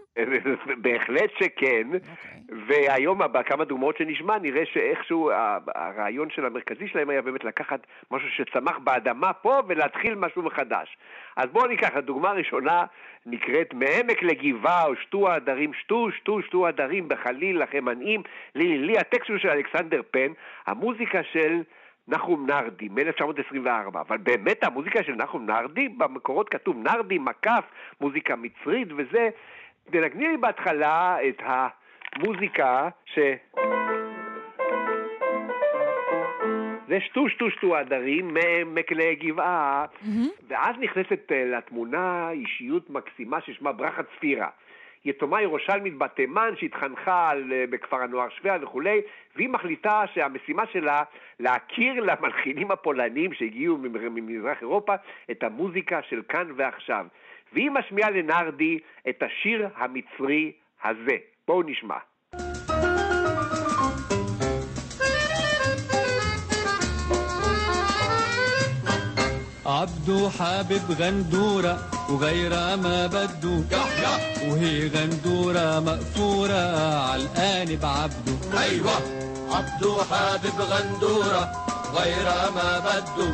בהחלט שכן, okay. והיום בכמה דוגמאות שנשמע נראה שאיכשהו הרעיון של המרכזי שלהם היה באמת לקחת משהו שצמח באדמה פה ולהתחיל משהו מחדש. אז בואו ניקח, הדוגמה הראשונה נקראת מעמק לגבעה או שתו הדרים, שתו, שתו, שתו הדרים בחליל לכם עניים, לילי, לילי, הטקסט של אלכסנדר פן, המוזיקה של נחום נרדי, מ-אלף תשע מאות עשרים וארבע, אבל באמת המוזיקה של נחום נרדי, במקורות כתוב נרדי, מקף, מוזיקה מצרית וזה, ונגני בהתחלה את ה... מוזיקה ש... זה שטו שטו שטו הדרים מכלי גבעה, ואז נכנסת לתמונה אישיות מקסימה ששמה ברכה צפירה. יתומה ירושלמית בתימן שהתחנכה בכפר הנוער שווה וכולי, והיא מחליטה שהמשימה שלה להכיר למלחינים הפולנים שהגיעו ממזרח אירופה את המוזיקה של כאן ועכשיו. והיא משמיעה לנרדי את השיר המצרי הזה. בואו נשמע. عبدو حابب غندورة وغيرها ما بدو وهي غندورة مقفورة عالقانب عبدو أيوة عبدو حابب غندورة غيرها ما بدو.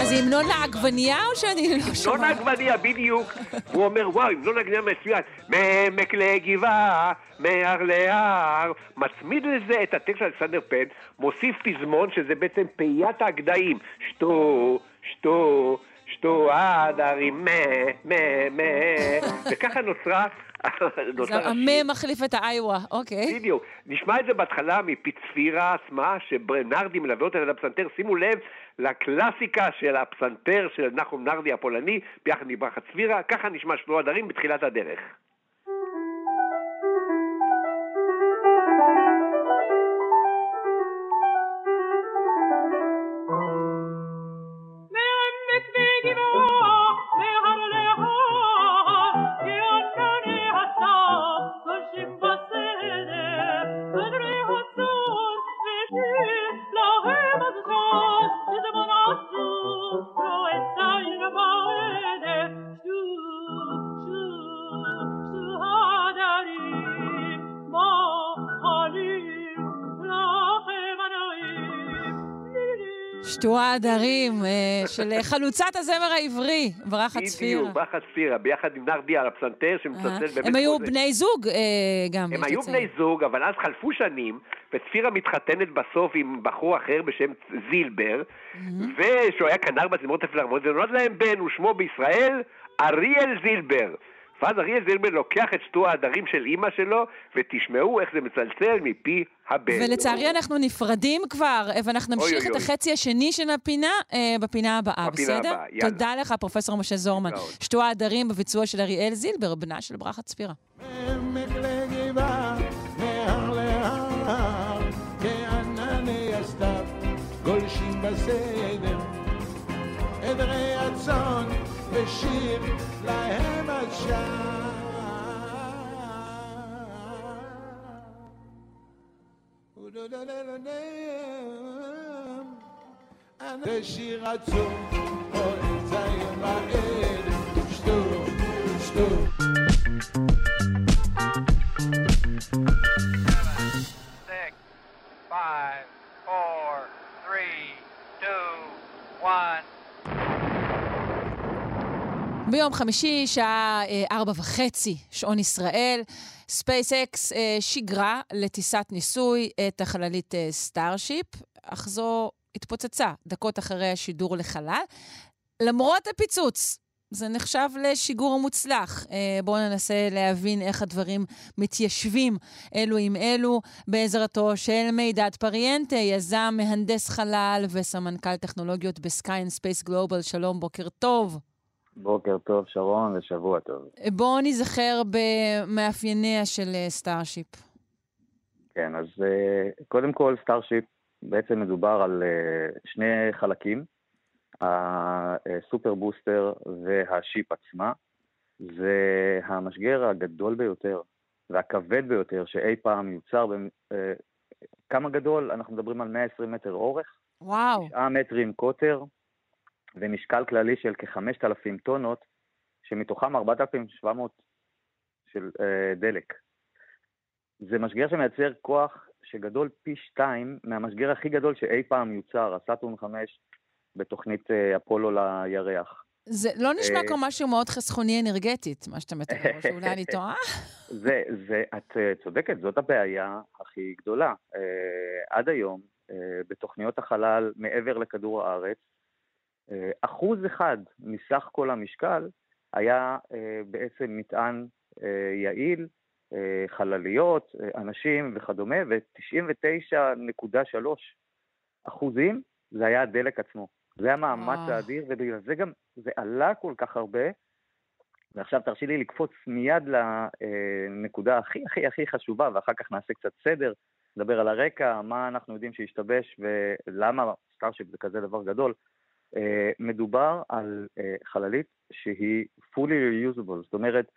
אז היא המנון לעגבנייה או שאני לא שומעת? המנון לעגבנייה בדיוק. הוא אומר וואו, המנון לעגבנייה מצוין. מעמק לגבעה, מהר להר. מצמיד לזה את הטקסט של אלכסנדר פן, מוסיף פזמון שזה בעצם פיית הגדיים. שטו, שטו, שטו, הדרים, מה, מה, מה. וככה נוצרה... המם מחליף את האיווה, אוקיי. בדיוק. נשמע את זה בהתחלה מפיצפירה עצמה, שנרדי מלווה אותה לפסנתר. שימו לב לקלאסיקה של הפסנתר של נחום נרדי הפולני, ביחד נברח הצפירה, ככה נשמע שלו הדרים בתחילת הדרך. שטוע הדרים של חלוצת הזמר העברי, ברכה צפירה. בדיוק, ברכה צפירה, ביחד עם נרדי על הפסנתר שמצלצל באמת... הם היו בני זוג גם. הם היו בני זוג, אבל אז חלפו שנים, וצפירה מתחתנת בסוף עם בחור אחר בשם זילבר, ושהוא היה כנר בזמרות הפילהרמונית, זה נולד להם בן, ושמו בישראל אריאל זילבר. ואז אריאל זילבר לוקח את שטוע הדרים של אימא שלו, ותשמעו איך זה מצלצל מפי הבן. ולצערי אנחנו נפרדים כבר, ואנחנו נמשיך את החצי השני של הפינה, בפינה הבאה, בסדר? תודה לך, פרופסור משה זורמן. שטוע הדרים בביצוע של אריאל זילבר, בנה של ברכה צפירה. ושיר להם עכשיו. ושיר עצום, אוהב צעיר בעד, שטו, שטו. seven, six, five, four, three, two, one. ביום חמישי, שעה ארבע וחצי, שעון ישראל, SpaceX שיגרה לטיסת ניסוי את החללית סטארשיפ, אך זו התפוצצה דקות אחרי השידור לחלל. למרות הפיצוץ, זה נחשב לשיגור מוצלח. בואו ננסה להבין איך הדברים מתיישבים אלו עם אלו, בעזרתו של מידד פריאנטה, יזם, מהנדס חלל וסמנכ"ל טכנולוגיות בסקיי אנד ספייס גלובל. שלום, בוקר טוב. בוקר טוב שרון ושבוע טוב. בואו נזכר במאפייניה של סטארשיפ. כן, אז קודם כל סטארשיפ בעצם מדובר על שני חלקים, הסופר בוסטר והשיפ עצמה. זה המשגר הגדול ביותר והכבד ביותר שאי פעם יוצר. כמה גדול? אנחנו מדברים על מאה ועשרים מטר אורך, וואו. תשעה מטרים קוטר. ומשקל כללי של כ-חמשת אלפים טונות, שמתוכם ארבעת אלפים שבע מאות של אה, דלק. זה משגר שמייצר כוח שגדול פי שתיים, מהמשגר הכי גדול שאי פעם יוצר, הסאטורן חמש, בתוכנית אה, אפולו לירח. זה לא נשמע אה... כמו משהו מאוד חסכוני אנרגטית, מה שאתה מתאר, שאולי אני טועה? זה, זה, את צודקת, זאת הבעיה הכי גדולה. אה, עד היום, אה, בתוכניות החלל מעבר לכדור הארץ, אחוז אחד מסך כל המשקל היה בעצם מטען יעיל חלליות, אנשים וכדומה, ו-תשעים ותשע נקודה שלוש אחוזים זה היה הדלק עצמו. זה היה מאמץ האדיר, ובגלל זה גם זה עלה כל כך הרבה, ועכשיו תרשי לי לקפוץ מיד לנקודה הכי הכי הכי חשובה, ואחר כך נעשה קצת סדר, נדבר על הרקע, מה אנחנו יודעים שהשתבש, ולמה סטארשיפ זה כזה דבר גדול. מדובר על חללית שהיא fully reusable, זאת אומרת,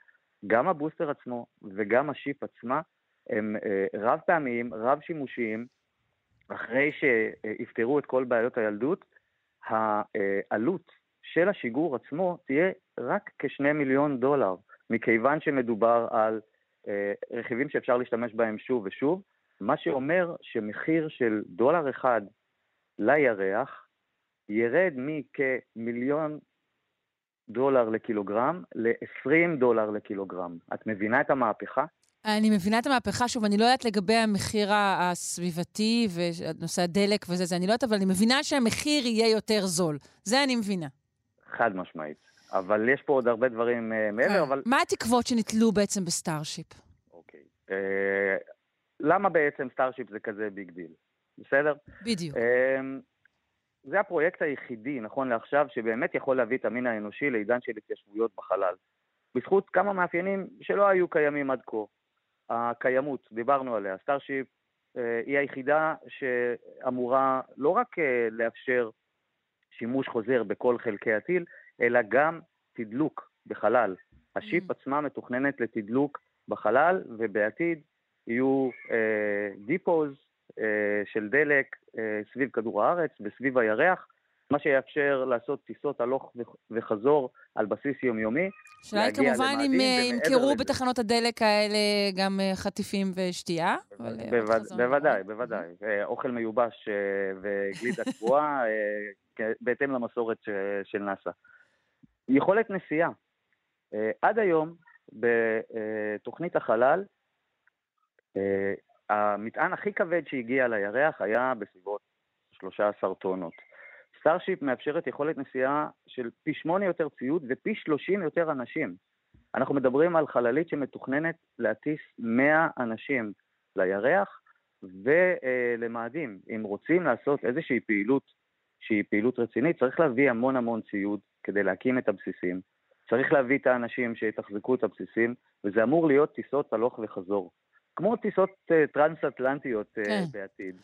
גם הבוסטר עצמו וגם השיפ עצמה הם רב פעמיים, רב שימושיים. אחרי שיפתרו את כל בעיות הילדות, העלות של השיגור עצמו תהיה רק כשני מיליון דולר, מכיוון שמדובר על רכיבים שאפשר להשתמש בהם שוב ושוב, מה שאומר שמחיר של דולר אחד לירח ירד מכמיליון דולר לקילוגרם ל-עשרים דולר לקילוגרם. את מבינה את המהפכה? אני מבינה את המהפכה, שוב, אני לא יודעת לגבי המחיר הסביבתי ונושא הדלק וזה, זה אני לא יודעת, אבל אני מבינה שהמחיר יהיה יותר זול. זה אני מבינה. חד משמעית. אבל יש פה עוד הרבה דברים מעבר, אבל... מה התקוות שנתלו בעצם בסטארשיפ? אוקיי. למה בעצם סטארשיפ זה כזה ביג דיל? בסדר? בדיוק. זה הפרויקט היחידי, נכון לעכשיו, שבאמת יכול להביא את המין האנושי לעידן של התיישבויות בחלל. בזכות כמה מאפיינים שלא היו קיימים עד כה. הקיימות, דיברנו עליה, סטארשיפ היא היחידה שאמורה לא רק לאפשר שימוש חוזר בכל חלקי הטיל, אלא גם תדלוק בחלל. השיפ עצמה מתוכננת לתדלוק בחלל, ובעתיד יהיו דיפוז של דלק סביב כדור הארץ וסביב הירח, מה שיאפשר לעשות טיסות הלוך וחזור על בסיס יומיומי. שאלה כמובן אם ימכרו בתחנות הדלק האלה גם חטיפים ושתייה? בוודאי, בוודאי. אוכל מיובש וגלידה קבועה, בהתאם למסורת של נאס"א. יכולת נסיעה. עד היום, בתוכנית החלל, המטען הכי כבד שהגיע לירח היה בסביבות שלוש עשרה טונות. סטארשיפ מאפשרת יכולת נסיעה של פי שמונה יותר ציוד ופי שלושים יותר אנשים. אנחנו מדברים על חללית שמתוכננת להטיס מאה אנשים לירח ולמאדים. אם רוצים לעשות איזושהי פעילות שהיא פעילות רצינית, צריך להביא המון המון ציוד כדי להקים את הבסיסים. צריך להביא את האנשים שיתחזקו את הבסיסים, וזה אמור להיות טיסות הלוך וחזור. כמו טיסות טרנס-אטלנטיות בעתיד.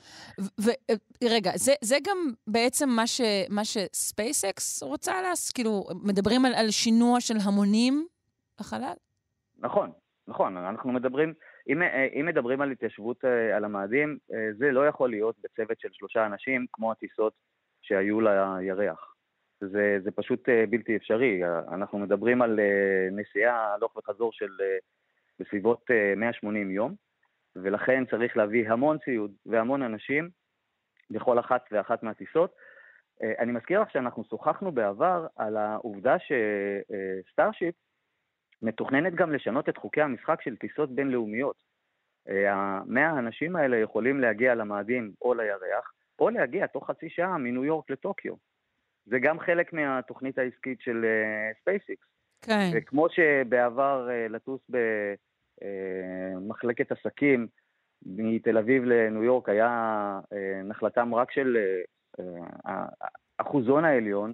רגע, זה גם בעצם מה שספייסקס רוצה לעשות? כאילו, מדברים על שינוע של המונים לחלל? נכון, נכון. אנחנו מדברים, אם מדברים על התיישבות על המאדים, זה לא יכול להיות בצוות של שלושה אנשים, כמו הטיסות שהיו לירח. זה פשוט בלתי אפשרי. אנחנו מדברים על נסיעה הלוך וחזור של... בסביבות מאה שמונים יום, ולכן צריך להביא המון ציוד והמון אנשים בכל אחת ואחת מהטיסות. אני מזכיר לך שאנחנו שוחחנו בעבר על העובדה שסטארשיפ מתוכננת גם לשנות את חוקי המשחק של טיסות בינלאומיות. המאה האנשים האלה יכולים להגיע למאדים או לירח, או להגיע תוך חצי שעה מניו יורק לטוקיו. זה גם חלק מהתוכנית העסקית של SpaceX. כן. וכמו שבעבר לטוס במחלקת עסקים מתל אביב לניו יורק היה נחלתם רק של האחוזון העליון.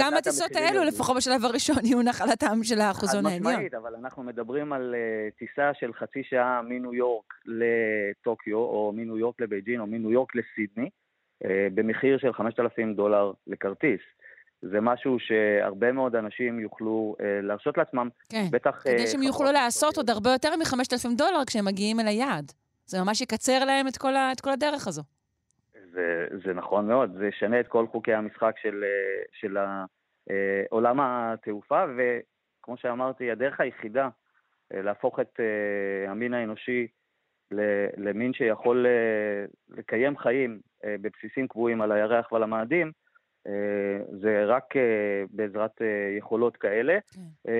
גם הטיסות האלו לפחות בשלב הראשון יהיו נחלתם של האחוזון העליון. משמעית, אבל אנחנו מדברים על טיסה של חצי שעה מניו יורק לטוקיו, או מניו יורק לבייג'ין, או מניו יורק לסידני, במחיר של חמשת אלפים דולר לכרטיס. זה משהו שהרבה מאוד אנשים יוכלו אה, להרשות לעצמם. כן, בטח, כדי אה, שהם יוכלו לעשות עוד הרבה יותר מ-חמשת אלפים דולר כשהם מגיעים אל היעד. זה ממש יקצר להם את כל, ה- את כל הדרך הזו. זה, זה נכון מאוד, זה שנה את כל חוקי המשחק של, של עולם התעופה, וכמו שאמרתי, הדרך היחידה להפוך את אה, המין האנושי למין שיכול אה, לקיים חיים אה, בבסיסים קבועים על הירח ועל המאדים, זה רק בעזרת יכולות כאלה,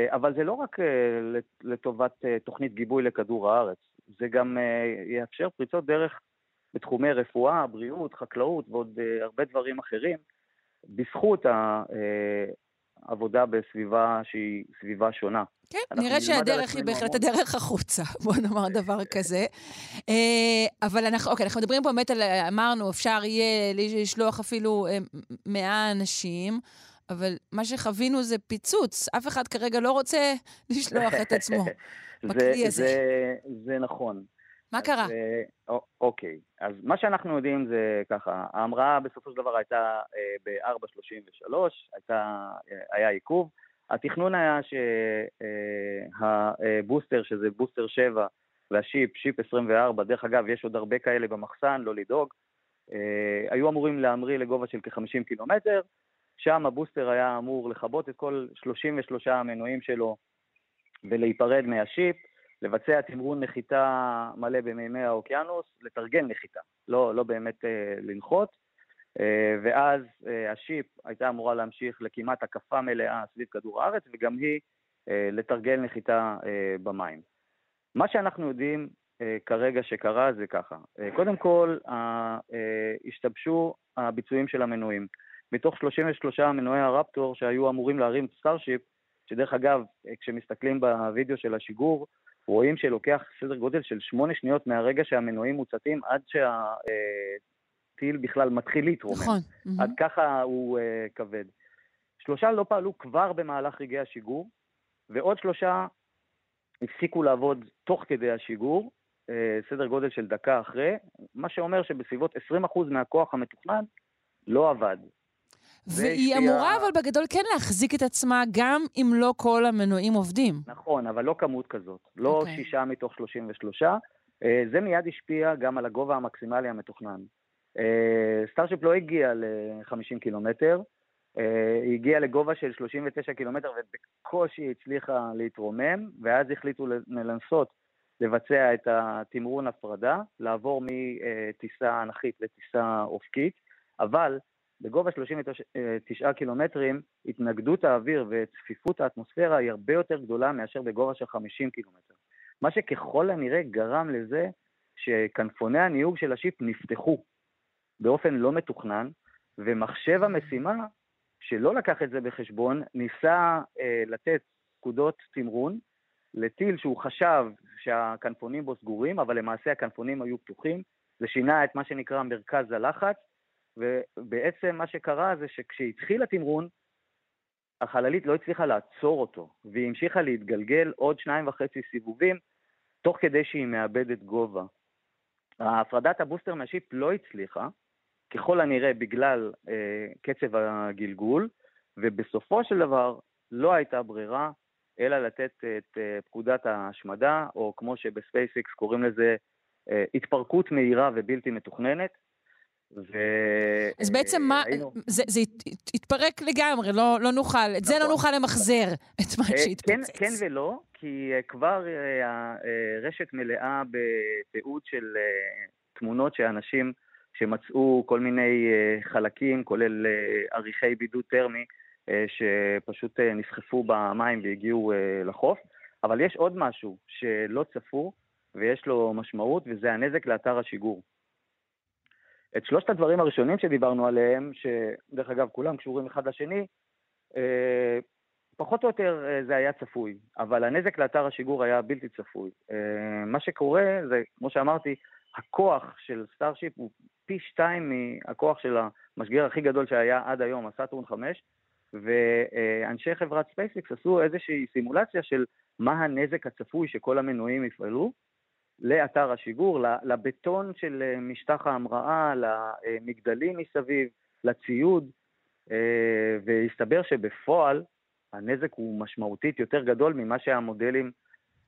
אבל זה לא רק לטובת תוכנית גיבוי לכדור הארץ, זה גם יאפשר פריצות דרך בתחומי רפואה, בריאות, חקלאות ועוד הרבה דברים אחרים, בזכות עבודה בסביבה שהיא סביבה שונה. כן, נראה שהדרך היא בהחלט הדרך החוצה, בוא נאמר דבר כזה. אבל אנחנו, אוקיי, אנחנו מדברים פה באמת על, אמרנו, אפשר יהיה לשלוח אפילו מאה אנשים, אבל מה שחווינו זה פיצוץ, אף אחד כרגע לא רוצה לשלוח את עצמו. זה נכון. מה קרה? אוקיי, אז מה שאנחנו יודעים זה ככה, ההמראה בסופו של דבר הייתה ב-ארבע שלושים ושלוש, היה עיכוב, התכנון היה שהבוסטר, שזה בוסטר שבע, והשיפ, שיפ עשרים וארבע, דרך אגב, יש עוד הרבה כאלה במחסן, לא לדאוג, היו אמורים להמריא לגובה של כ-חמישים קילומטר, שם הבוסטר היה אמור לחבוט את כל שלושים ושלושה המנועים שלו ולהיפרד מהשיפ, לבצע תמרון נחיתה מלא במימי האוקיינוס, לתרגן נחיתה, לא, לא באמת אה, לנחות, אה, ואז אה, השיפ הייתה אמורה להמשיך לכמעט הקפה מלאה סביב כדור הארץ, וגם היא אה, לתרגן נחיתה אה, במים. מה שאנחנו יודעים אה, כרגע שקרה זה ככה, אה, קודם כל אה, אה, השתבשו הביצועים של המנועים, מתוך שלושים ושלושה מנועי הרפטור שהיו אמורים להרים סטארשיפ, שדרך אגב, כשמסתכלים בווידאו של השיגור, רואים שלוקח סדר גודל של שמונה שניות מהרגע שהמנועים מוצטים עד שהטיל בכלל מתחיל להתרומם. נכון. עד ככה הוא כבד. שלושה לא פעלו כבר במהלך רגעי השיגור, ועוד שלושה הפסיקו לעבוד תוך כדי השיגור, סדר גודל של דקה אחרי, מה שאומר שבסביבות עשרים אחוז מהכוח המתוכנן לא עבד. והיא אמורה אבל בגדול כן להחזיק את עצמה גם אם לא כל המנועים עובדים. נכון, אבל לא כמות כזאת, לא שישה מתוך שלושים ושלוש. זה מיד השפיע גם על הגובה המקסימלי המתוכנן. סטארשיפ לא הגיע ל-חמישים קילומטר, היא הגיעה לגובה של שלושים ותשע קילומטר ובקושי הצליחה להתרומם, ואז החליטו לנסות לבצע את התמרון הפרדה, לעבור מטיסה אנכית לטיסה אופקית, אבל בגובה שלושים ותשע קילומטרים, התנגדות האוויר וצפיפות האטמוספירה היא הרבה יותר גדולה מאשר בגובה של חמישים קילומטר. מה שככל הנראה גרם לזה שכנפוני הניוג של השיפ נפתחו באופן לא מתוכנן, ומחשב המשימה, שלא לקח את זה בחשבון, ניסה אה, לתת פקודות תמרון לטיל שהוא חשב שהכנפונים בו סגורים, אבל למעשה הכנפונים היו פתוחים, זה שינה את מה שנקרא מרכז הלחץ, ובעצם מה שקרה זה שכשהתחיל התמרון, החללית לא הצליחה לעצור אותו, והיא המשיכה להתגלגל עוד שניים וחצי סיבובים, תוך כדי שהיא מאבדת גובה. ההפרדת הבוסטר מהשיפ לא הצליחה, ככל הנראה בגלל אה, קצב הגלגול, ובסופו של דבר לא הייתה ברירה, אלא לתת את אה, פקודת ההשמדה, או כמו שבספייסיקס קוראים לזה אה, התפרקות מהירה ובלתי מתוכננת, ו... אז בעצם מה, זה, זה התפרק לגמרי, לא, לא נוכל, נכון. את זה לא נוכל למחזר, את מה שהתפוצץ. כן, כן ולא, כי כבר הרשת מלאה בתיעוד של תמונות שאנשים שמצאו כל מיני חלקים, כולל עריכי בידוד טרמי, שפשוט נסחפו במים והגיעו לחוף, אבל יש עוד משהו שלא צפו ויש לו משמעות, וזה הנזק לאתר השיגור. את שלושת הדברים הראשונים שדיברנו עליהם, שדרך אגב כולם קשורים אחד לשני, פחות או יותר זה היה צפוי, אבל הנזק לאתר השיגור היה בלתי צפוי. מה שקורה זה, כמו שאמרתי, הכוח של סטארשיפ הוא פי שתיים מהכוח של המשגר הכי גדול שהיה עד היום, הסאטורן חמש, ואנשי חברת ספייסיקס עשו איזושהי סימולציה של מה הנזק הצפוי שכל המנועים יפעלו, לאתר השיגור, לבטון של משטח ההמראה, למגדלים מסביב, לציוד, והסתבר שבפועל הנזק הוא משמעותית יותר גדול ממה שהמודלים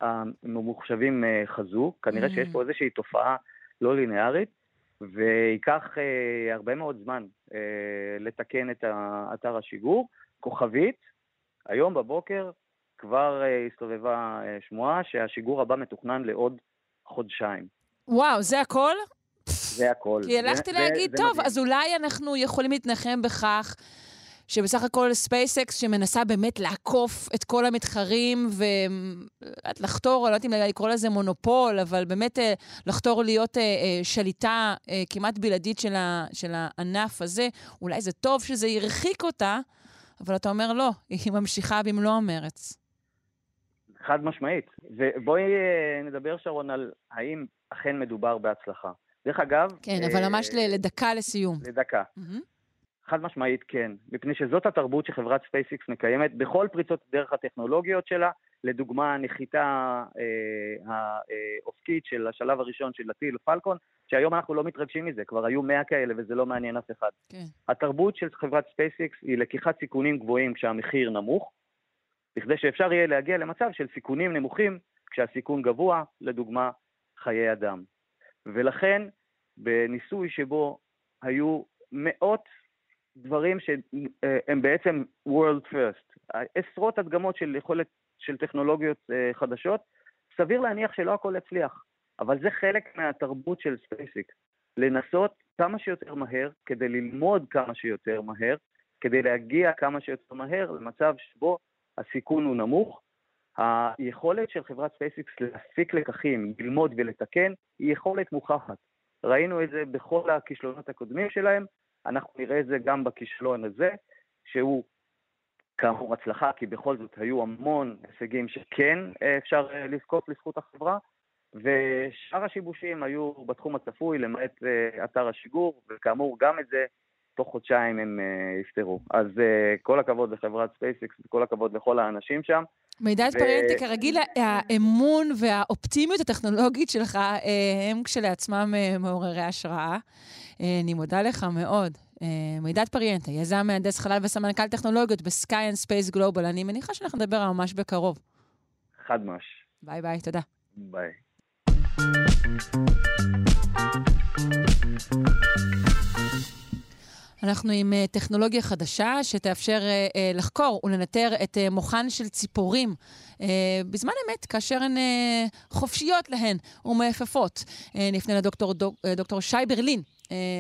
הממוחשבים חזו, כנראה שיש פה איזושהי תופעה לא לינארית, ויקח הרבה מאוד זמן לתקן את אתר השיגור. כוכבית, היום בבוקר כבר הסתובבה שמועה שהשיגור הבא מתוכנן לעוד חודשיים. וואו, זה הכל? זה הכל. כי הלכתי להגיד, טוב, אז אולי אנחנו יכולים להתנחם בכך שבסך הכל ספייסקס שמנסה באמת לעקוף את כל המתחרים ולחתור, לא יודעת אם לקרוא לזה מונופול, אבל באמת לחתור להיות שליטה כמעט בלעדית של הענף הזה, אולי זה טוב שזה ירחיק אותה אבל אתה אומר לא, היא ממשיכה במלוא המרץ. חד משמעית. ובואי נדבר, שרון, על האם אכן מדובר בהצלחה. דרך אגב... כן, אבל ממש לדקה לסיום. לדקה. חד משמעית, כן. מפני שזאת התרבות שחברת SpaceX מקיימת בכל פריצות דרך הטכנולוגיות שלה, לדוגמה, הנחיתה האופקית של השלב הראשון של הטיל פלקון, שהיום אנחנו לא מתרגשים מזה, כבר היו מאה כאלה וזה לא מעניין אף אחד. התרבות של חברת SpaceX היא לקיחת סיכונים גבוהים כשהמחיר נמוך, בכדי שאפשר יהיה להגיע למצב של סיכונים נמוכים כשהסיכון גבוה, לדוגמה, חיי אדם. ולכן, בניסוי שבו היו מאות דברים שהם בעצם world first, עשרות הדגמות של יכולת של טכנולוגיות uh, חדשות, סביר להניח שלא הכל הצליח, אבל זה חלק מהתרבות של SpaceX, לנסות כמה שיותר מהר, כדי ללמוד כמה שיותר מהר, כדי להגיע כמה שיותר מהר למצב שבו הסיכון הוא נמוך. היכולת של חברת SpaceX להפיק לקחים, ללמוד ולתקן, היא יכולת מוכחת. ראינו את זה בכל הכישלונות הקודמים שלהם, אנחנו נראה את זה גם בכישלון הזה, שהוא כאמור הצלחה, כי בכל זאת היו המון הישגים שכן אפשר לזכות לזכות החברה, ושאר השיבושים היו בתחום הצפוי, למעט אתר השיגור, וכאמור גם את זה, תוך חודשיים הם יפטרו. אז כל הכבוד לחברת SpaceX, כל הכבוד לכל האנשים שם. מידע אתפרנטי, כרגיל, האמון והאופטימיות הטכנולוגית שלך, הם כשלעצמם מעוררי השראה. אני מודה לך מאוד. מידעת פריאנטה, יזם מהנדס חלל וסמנכ"ל טכנולוגיות בסקיי אנד ספייס גלובל. אני מניחה שאנחנו נדבר ממש בקרוב. חד מש. ביי ביי, תודה. ביי. אנחנו עם טכנולוגיה חדשה שתאפשר לחקור ולנטר את מוחן של ציפורים בזמן אמת, כאשר הן חופשיות להן ומאפפות. נפנה לדוקטור דוקטור שי ברלין,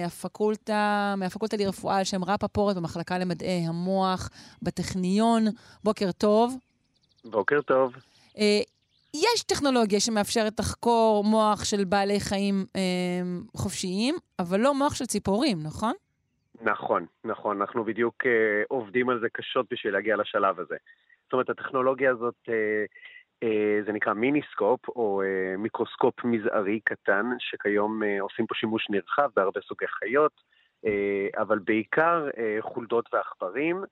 הפקולטה, מהפקולטה לרפואה על שם רפפורט במחלקה למדעי המוח בטכניון. בוקר טוב. בוקר טוב. יש טכנולוגיה שמאפשרת לחקור מוח של בעלי חיים חופשיים, אבל לא מוח של ציפורים, נכון? נכון, נכון. אנחנו בדיוק uh, עובדים על זה קשות בשביל להגיע לשלב הזה. זאת אומרת, הטכנולוגיה הזאת, uh, uh, זה נקרא מיניסקופ, או uh, מיקרוסקופ מזערי קטן, שכיום uh, עושים פה שימוש נרחב בהרבה סוגי חיות, uh, אבל בעיקר uh, חולדות ועכברים.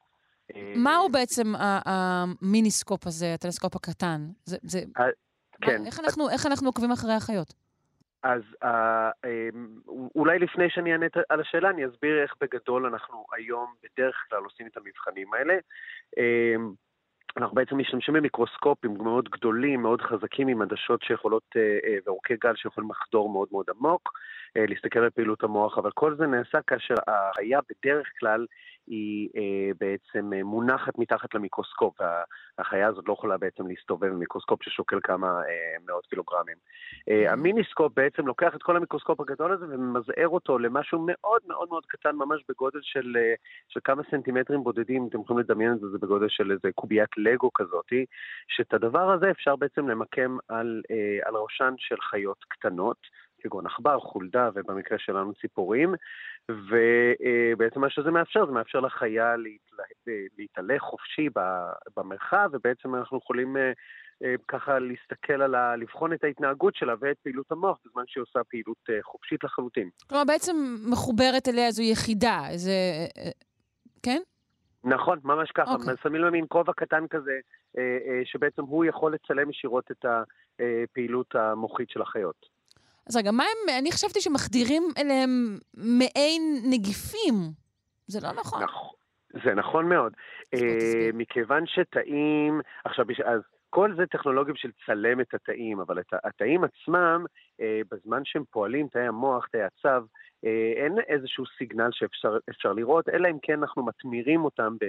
Uh, מהו בעצם המיניסקופ הזה, הטלסקופ הקטן? זה, זה... ה- כן. מה, איך אנחנו, איך אנחנו עוקבים אחרי החיות? אז אולי לפני שאני אענה על השאלה, אני אסביר איך בגדול אנחנו היום בדרך כלל עושים את המבחנים האלה. אנחנו בעצם משתמשים במיקרוסקופים מאוד גדולים, מאוד חזקים, עם עדשות שיכולות, ואורכי גל שיכולים לחדור מאוד מאוד עמוק, להסתכל על פעילות המוח, אבל כל זה נעשה כאשר החיה בדרך כלל היא בעצם מונחת מתחת למיקרוסקופ, והחיה הזאת לא יכולה בעצם להסתובב במיקרוסקופ ששוקל כמה מאות קילוגרמים. המיניסקופ בעצם לוקח את כל המיקרוסקופ הגדול הזה ומזער אותו למשהו מאוד מאוד מאוד קטן, ממש בגודל של, של כמה סנטימטרים בודדים, אתם יכולים לדמיין את זה, זה בגודל של איזה קוביית לגו כזאת, שאת הדבר הזה אפשר בעצם למקם על, על ראשן של חיות קטנות, כגון עכבר, חולדה, ובמקרה שלנו ציפורים, ובעצם מה שזה מאפשר, זה מאפשר לחיה להתהלך חופשי במרחב, ובעצם אנחנו יכולים ככה להסתכל על ה... לבחון את ההתנהגות שלה ואת פעילות המוח, בזמן שהיא עושה פעילות חופשית לחלוטין. כלומר, בעצם מחוברת אליה זו יחידה, זה... כן? נכון, ממש ככה. Okay. שמים לו מין כובע קטן כזה, שבעצם הוא יכול לצלם ישירות את הפעילות המוחית של החיות. אז רגע, מה הם, אני חשבתי שמחדירים אליהם מעין נגיפים. זה לא נכון. נכון, זה נכון מאוד. מכיוון שתאים, עכשיו, אז כל זה טכנולוגיה של צלם את התאים, אבל התאים עצמם, בזמן שהם פועלים, תאי המוח, תאי הצב, אין איזשהו סיגנל שאפשר לראות, אלא אם כן אנחנו מתמירים אותם ב...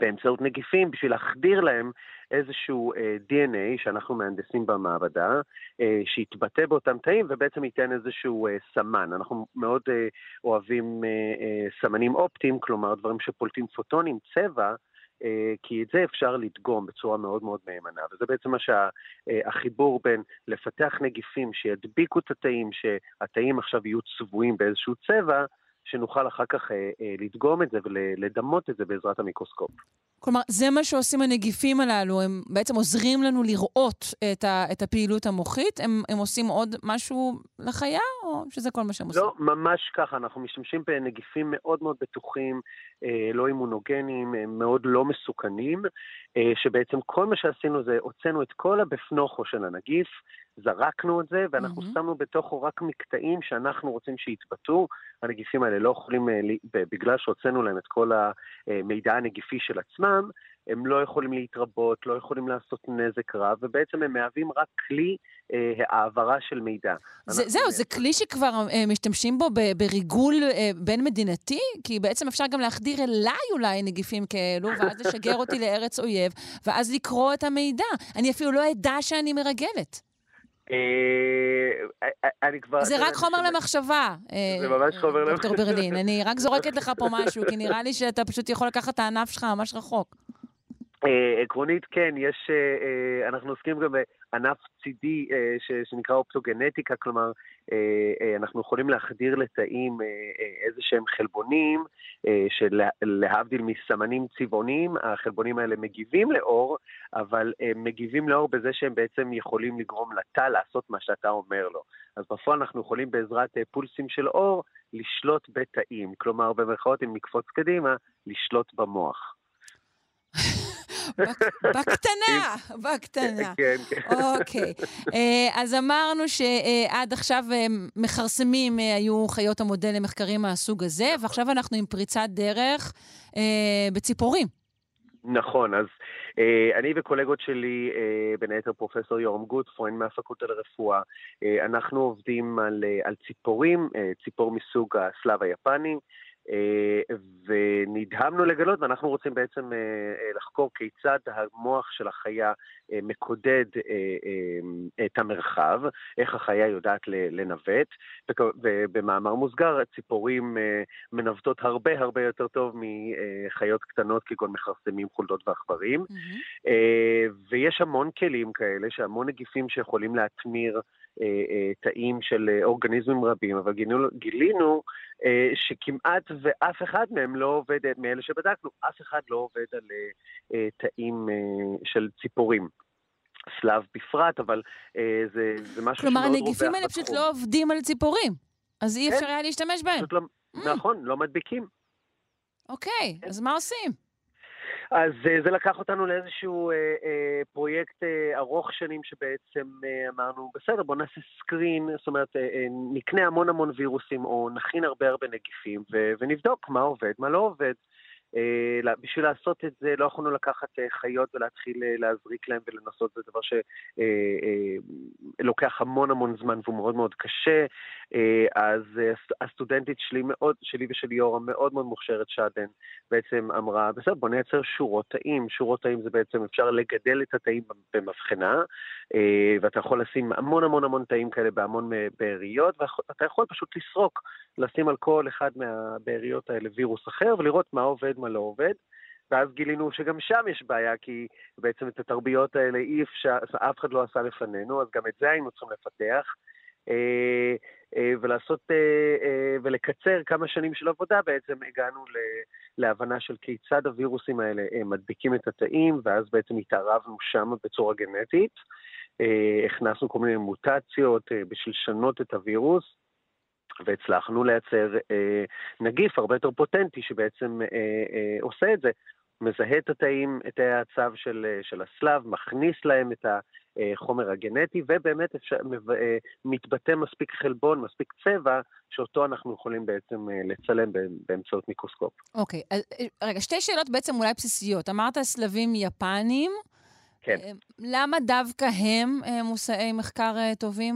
באמצעות נגיפים, בשביל להחדיר להם איזשהו די אן איי שאנחנו מהנדסים במעבדה, שיתבטא באותם תאים ובעצם ייתן איזשהו סמן. אנחנו מאוד אוהבים סמנים אופטיים, כלומר דברים שפולטים פוטונים, צבע, כי את זה אפשר לדגום בצורה מאוד מאוד מהימנה, וזה בעצם מה שהחיבור בין לפתח נגיפים שידביקו את התאים, שהתאים עכשיו יהיו צבועים באיזשהו צבע, שנוכל אחר כך לדגום את זה ולדמות את זה בעזרת המיקרוסקופ. כלומר, זה מה שעושים הנגיפים הללו, הם בעצם עוזרים לנו לראות את, ה, את הפעילות המוחית, הם, הם עושים עוד משהו לחיה, או שזה כל מה שהם עושים? לא, ממש ככה, אנחנו משתמשים בנגיפים מאוד מאוד בטוחים, לא אימונוגנים, הם מאוד לא מסוכנים, שבעצם כל מה שעשינו זה, הוצאנו את כל הבפנוכו של הנגיף, זרקנו את זה, ואנחנו mm-hmm. שמנו בתוכו רק מקטעים שאנחנו רוצים שיתבטאו. הנגיפים האלה לא יכולים, בגלל שהוצאנו להם את כל המידע הנגיפי של עצמם, הם לא יכולים להתרבות, לא יכולים לעשות נזק רב, ובעצם הם מהווים רק כלי אה, העברה של מידע. זה, זהו, זה כלי שכבר אה, משתמשים בו ב- בריגול אה, בין מדינתי, כי בעצם אפשר גם להחדיר אליי אולי נגיפים כאלו, ואז לשגר אותי לארץ אויב, ואז לקרוא את המידע. אני אפילו לא אדע שאני מרגלת. זה רק חומר למחשבה, דוקטור ברלין, אני רק זורקת לך פה משהו, כי נראה לי שאתה פשוט יכול לקחת את הענף שלך ממש רחוק. עקרונית כן, יש, אנחנו עוסקים גם בענף צידי שנקרא אופטוגנטיקה, כלומר אנחנו יכולים להחדיר לתאים איזה שהם חלבונים, שלהבדיל מסמנים צבעוניים, החלבונים האלה מגיבים לאור, אבל הם מגיבים לאור בזה שהם בעצם יכולים לגרום לתא לעשות מה שאתה אומר לו. אז בפועל אנחנו יכולים בעזרת פולסים של אור לשלוט בתאים, כלומר במרכאות אם נקפוץ קדימה, לשלוט במוח. בקטנה, בקטנה. אוקיי. אז אמרנו שעד עכשיו מכרסמים היו חיות המודל למחקרים מהסוג הזה, ועכשיו אנחנו עם פריצת דרך בציפורים. נכון, אז אני וקולגות שלי, בין היתר פרופסור יורם גוטפרוין מהפקולטה לרפואה, אנחנו עובדים על ציפורים, ציפור מסוג הסלב היפני, ונדהמנו לגלות, ואנחנו רוצים בעצם לחקור כיצד המוח של החיה מקודד את המרחב, איך החיה יודעת לנווט, ובמאמר מוסגר, ציפורים מנווטות הרבה הרבה יותר טוב מחיות קטנות, כגון מכרסמים, חולדות ועכברים, mm-hmm. ויש המון כלים כאלה, שהמון נגיפים שיכולים להתמיר תאים של אורגניזמים רבים, אבל גילינו, גילינו שכמעט ואף אחד מהם לא עובד, מאלה שבדקנו, אף אחד לא עובד על תאים של ציפורים. סלב בפרט, אבל זה, זה משהו שמאוד רווח. כלומר, הנגיפים האלה פשוט לא עובדים על ציפורים, אז אי אפשר היה להשתמש בהם. לא, mm. נכון, לא מדביקים. אוקיי, אז מה עושים? אז זה לקח אותנו לאיזשהו אה, אה, פרויקט אה, ארוך שנים שבעצם אה, אמרנו, בסדר, בוא נעשה סקרין, זאת אומרת, אה, אה, נקנה המון המון וירוסים או נכין הרבה הרבה נגיפים ו- ונבדוק מה עובד, מה לא עובד. אה, בשביל לעשות את זה לא יכולנו לקחת אה, חיות ולהתחיל אה, להזריק להם ולנסות, זה דבר שלוקח אה, אה, המון המון זמן והוא מאוד מאוד קשה. אה, אז אה, הסטודנטית שלי, מאוד, שלי ושל יורה מאוד מאוד מוכשרת שעדן, בעצם אמרה, בסדר, בוא נייצר שורות תאים. שורות תאים זה בעצם אפשר לגדל את התאים במבחנה, אה, ואתה יכול לשים המון המון המון תאים כאלה בהמון בעריות, ואתה יכול פשוט לסרוק, לשים על כל אחד מהבעריות האלה וירוס אחר, ולראות מה עובד, מה לא עובד. ואז גילינו שגם שם יש בעיה, כי בעצם את התרביות האלה אי אפשר, אף אחד לא עשה לפנינו, אז גם את זה היינו צריכים לפתח. אה, אה, ולעשות, אה, אה, ולקצר כמה שנים של עבודה, בעצם הגענו ל, להבנה של כיצד הווירוסים האלה אה, מדביקים את התאים, ואז בעצם התערבנו שם בצורה גנטית. אה, הכנסנו כל מיני מוטציות אה, בשביל לשנות את הווירוס, והצלחנו לייצר אה, נגיף הרבה יותר פוטנטי שבעצם אה, אה, עושה את זה. מזהה את התאים, את הצו של, של הסלב, מכניס להם את החומר הגנטי, ובאמת אפשר, מתבטא מספיק חלבון, מספיק צבע, שאותו אנחנו יכולים בעצם לצלם באמצעות מיקרוסקופ. אוקיי, אז רגע, שתי שאלות בעצם אולי בסיסיות. אמרת סלבים יפנים, כן. למה דווקא הם מושאי מחקר טובים?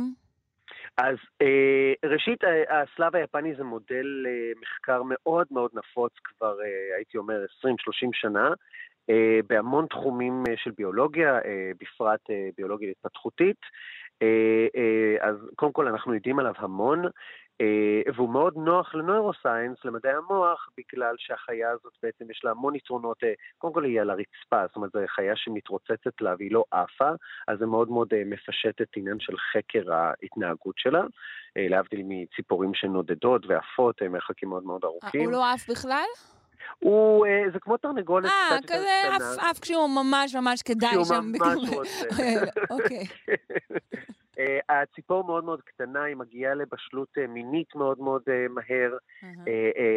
אז ראשית, הסלב היפני זה מודל מחקר מאוד מאוד נפוץ כבר, הייתי אומר, עשרים שלושים שנה, בהמון תחומים של ביולוגיה, בפרט ביולוגיה התפתחותית. אז קודם כל אנחנו יודעים עליו המון, והוא מאוד נוח לנוירוסיינס, למדעי המוח, בגלל שהחיה הזאת בעצם יש לה המון יתרונות. קודם כל היא על הרצפה, זאת אומרת, זו חיה שמתרוצצת לה והיא לא עפה, אז זה מאוד מאוד מפשט את עניין של חקר ההתנהגות שלה, להבדיל מציפורים שנודדות ועפות, מרחקים מאוד מאוד ארוכים. הוא לא עף בכלל? הוא, זה כמו תרנגולת. אה, כזה אף כשהוא ממש ממש כדאי שם. כשהוא ממש רוצה. אוקיי. הציפור מאוד מאוד קטנה, היא מגיעה לבשלות מינית מאוד מאוד מהר.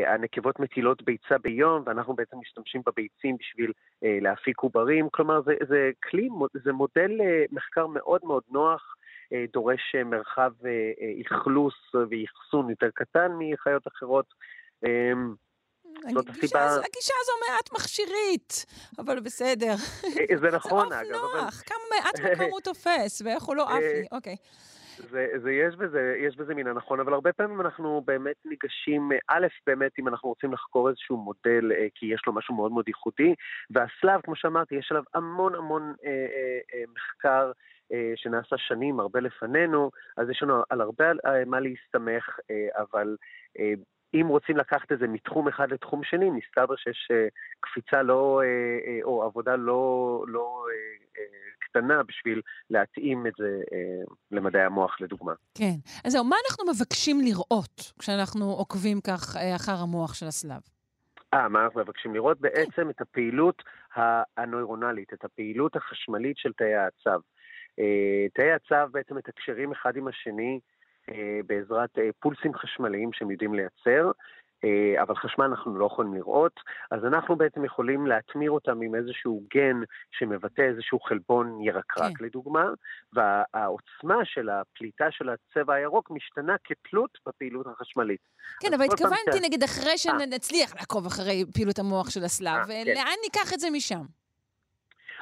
הנקבות מטילות ביצה ביום, ואנחנו בעצם משתמשים בביצים בשביל להפיק עוברים. כלומר, זה כלי, זה מודל מחקר מאוד מאוד נוח, דורש מרחב איכלוס ואיכסון יותר קטן מחיות אחרות. הגישה הזו מעט מכשירית, אבל בסדר. זה נכון, אגב. זה אוף נוח, כמה מעט מקום הוא תופס, ואיך הוא לא אף לי, אוקיי. יש בזה מן הנכון, אבל הרבה פעמים אנחנו באמת ניגשים, א', באמת אם אנחנו רוצים לחקור איזשהו מודל, כי יש לו משהו מאוד מאוד ייחודי, והסלב, כמו שאמרתי, יש עליו המון המון מחקר, שנעשה שנים, הרבה לפנינו, אז יש לנו על הרבה מה להסתמך, אבל אם רוצים לקחת את זה מתחום אחד לתחום שני, מסתבר שיש קפיצה לא, או עבודה לא, לא קטנה בשביל להתאים את זה למדעי המוח, לדוגמה. כן. אז מה אנחנו מבקשים לראות כשאנחנו עוקבים כך אחר המוח של הסלב? אה, מה אנחנו מבקשים לראות? בעצם את הפעילות הנוירונלית, את הפעילות החשמלית של תאי העצב. תאי העצב בעצם מתקשרים אחד עם השני, בעזרת פולסים חשמליים שהם יודעים לייצר, אבל חשמל אנחנו לא יכולים לראות, אז אנחנו בעצם יכולים להתמיר אותם עם איזשהו גן שמבטא איזשהו חלבון ירקרק, כן. לדוגמה, והעוצמה של הפליטה של הצבע הירוק משתנה כתלות בפעילות החשמלית. כן, אבל התכוונתי ש... נגד אחרי שנצליח לעקוב אחרי פעילות המוח של הסלב, ולאן כן. ניקח את זה משם?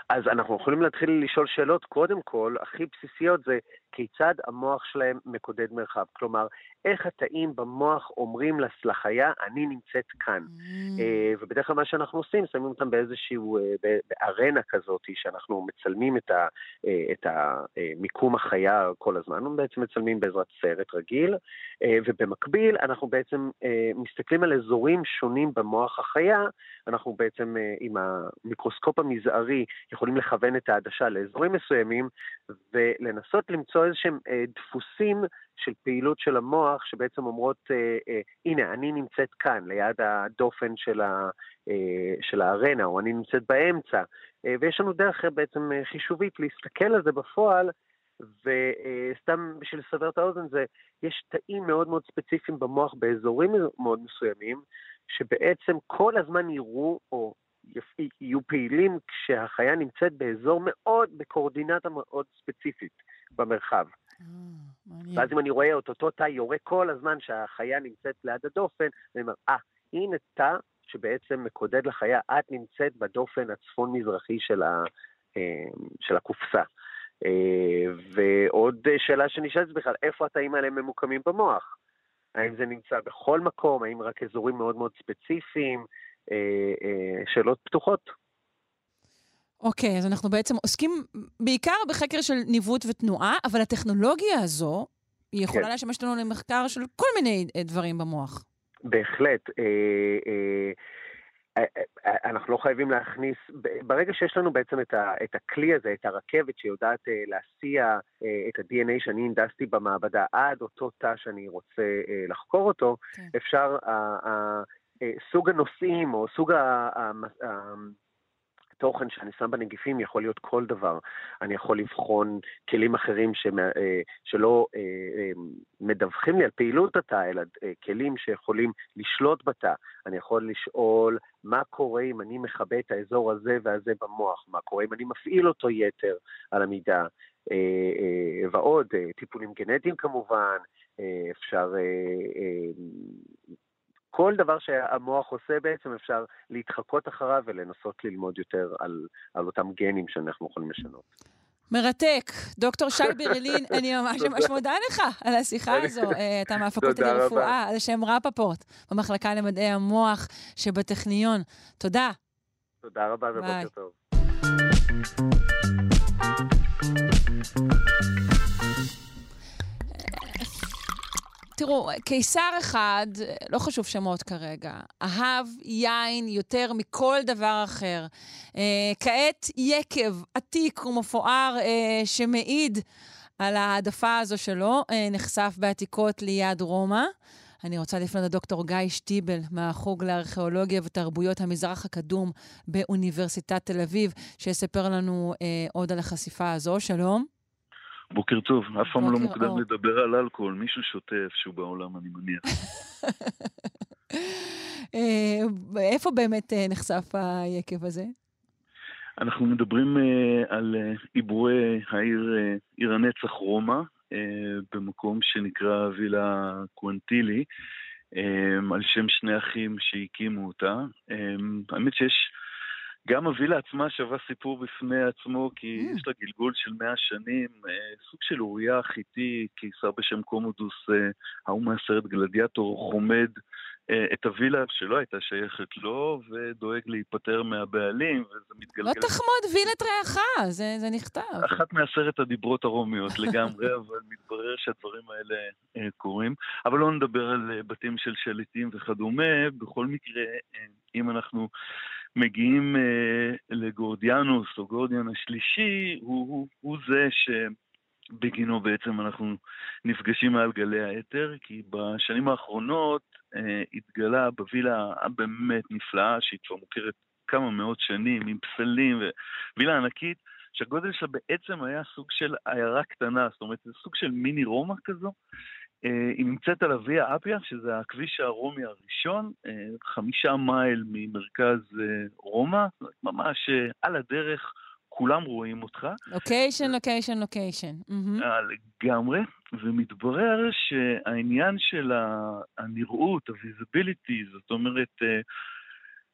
אז אנחנו יכולים להתחיל לשאול שאלות, קודם כל, הכי בסיסיות זה כיצד המוח שלהם מקודד מרחב. כלומר, איך התאים במוח אומרים לסלחיה, אני נמצאת כאן. Mm. ובדרך כלל מה שאנחנו עושים, שמים אותם באיזשהו, בארנה כזאת, שאנחנו מצלמים את, ה, את המיקום החיה כל הזמן, אנחנו בעצם מצלמים בעזרת סרט רגיל, ובמקביל אנחנו בעצם מסתכלים על אזורים שונים במוח החיה, אנחנו בעצם עם המיקרוסקופ המזערי יכולים לכוון את העדשה לאזורים מסוימים, ולנסות למצוא איזשהם דפוסים של פעילות של המוח, שבעצם אומרות, הנה, אני נמצאת כאן, ליד הדופן של, ה, של הארנה, או אני נמצאת באמצע, ויש לנו דרך בעצם חישובית להסתכל על זה בפועל, וסתם בשביל לסבר את האוזן זה, יש תאים מאוד מאוד ספציפיים במוח, באזורים מאוד מסוימים, שבעצם כל הזמן יראו, או יהיו פעילים כשהחיה נמצאת באזור מאוד, בקורדינטה מאוד ספציפית במרחב. ואז אם אני רואה את אותו תא יורה כל הזמן שהחיה נמצאת ליד הדופן, אני אומר, אה, הנה תא שבעצם מקודד לחיה, את נמצאת בדופן הצפון-מזרחי של הקופסה. ועוד שאלה שנשאלת בכלל, איפה התאים האלה ממוקמים במוח? האם זה נמצא בכל מקום? האם רק אזורים מאוד מאוד ספציפיים? שאלות פתוחות. אוקיי, אז אנחנו בעצם עוסקים בעיקר בחקר של ניווט ותנועה, אבל הטכנולוגיה הזו היא יכולה לשמש לנו למחקר של כל מיני דברים במוח. בהחלט. אנחנו לא חייבים להכניס, ברגע שיש לנו בעצם את הכלי הזה, את הרכבת שיודעת להסיע את ה-די אן איי שאני הנדסתי במעבדה עד אותו תא שאני רוצה לחקור אותו, אפשר סוג הנושאים או סוג התוכן שאני שם בנגיפים יכול להיות כל דבר. אני יכול לבחון כלים אחרים שלא מדווחים לי על פעילות התא, אלא כלים שיכולים לשלוט בתא. אני יכול לשאול מה קורה אם אני מכבה את האזור הזה והזה במוח, מה קורה אם אני מפעיל אותו יתר על המידה, ועוד טיפולים גנטיים כמובן, אפשר... כל דבר שהמוח עושה בעצם אפשר להתחקות אחריו ולנסות ללמוד יותר על, על אותם גנים שאנחנו יכולים לשנות. מרתק. דוקטור שי ברלין, אני ממש ממש מודה לך על השיחה הזו. אתה מהפקולטה לרפואה, על שם רפפורט, במחלקה למדעי המוח שבטכניון. תודה. תודה רבה ובוקר טוב. תראו, קיסר אחד, לא חשוב שמות כרגע, אהב יין יותר מכל דבר אחר. אה, כעת יקב עתיק ומפואר אה, שמעיד על העדפה הזו שלו, אה, נחשף בעתיקות ליד רומא. אני רוצה לפנות לדוקטור גיא שטיבל, מהחוג לארכיאולוגיה ותרבויות המזרח הקדום באוניברסיטת תל אביב, שיספר לנו אה, עוד על החשיפה הזו. שלום. בוקר טוב, אף פעם לא מוקדם לדבר על אלכוהול, מישהו שותה איפשהו בעולם, אני מניח. איפה באמת נחשף היקב הזה? אנחנו מדברים על עיבורי העיר הנצח רומא, במקום שנקרא וילה קוונטילי, על שם שני אחים שהקימו אותה. האמת שיש... גם הווילה עצמה שווה סיפור בפני עצמו, כי mm. יש לה גלגול של מאה שנים, סוג של אוריה חיתי, קיסר בשם קומודוס, ההוא מהסרט גלדיאטור, חומד את הווילה שלא הייתה שייכת לו, ודואג להיפטר מהבעלים, וזה מתגלגל... לא תחמוד וילת רעך, זה, זה נכתב. אחת מעשרת הדיברות הרומיות לגמרי, אבל מתברר שהדברים האלה קורים. אבל לא נדבר על בתים של שליטים וכדומה, בכל מקרה, אם אנחנו... מגיעים uh, לגורדיאנוס או גורדיאן השלישי, הוא, הוא, הוא זה שבגינו בעצם אנחנו נפגשים מעל גלי האתר, כי בשנים האחרונות uh, התגלה בווילה באמת נפלאה, שהיא כבר מוכרת כמה מאות שנים, עם פסלים, ווילה ענקית, שהגודל שלה בעצם היה סוג של עיירה קטנה, זאת אומרת, זה סוג של מיני רומא כזו, היא נמצאת על הוויה אפיה, שזה הכביש הרומי הראשון, חמישה מייל ממרכז רומא, ממש על הדרך כולם רואים אותך. לוקיישן, לוקיישן, לוקיישן. לגמרי, ומתברר שהעניין של הנראות, הוויזיביליטי, זאת אומרת,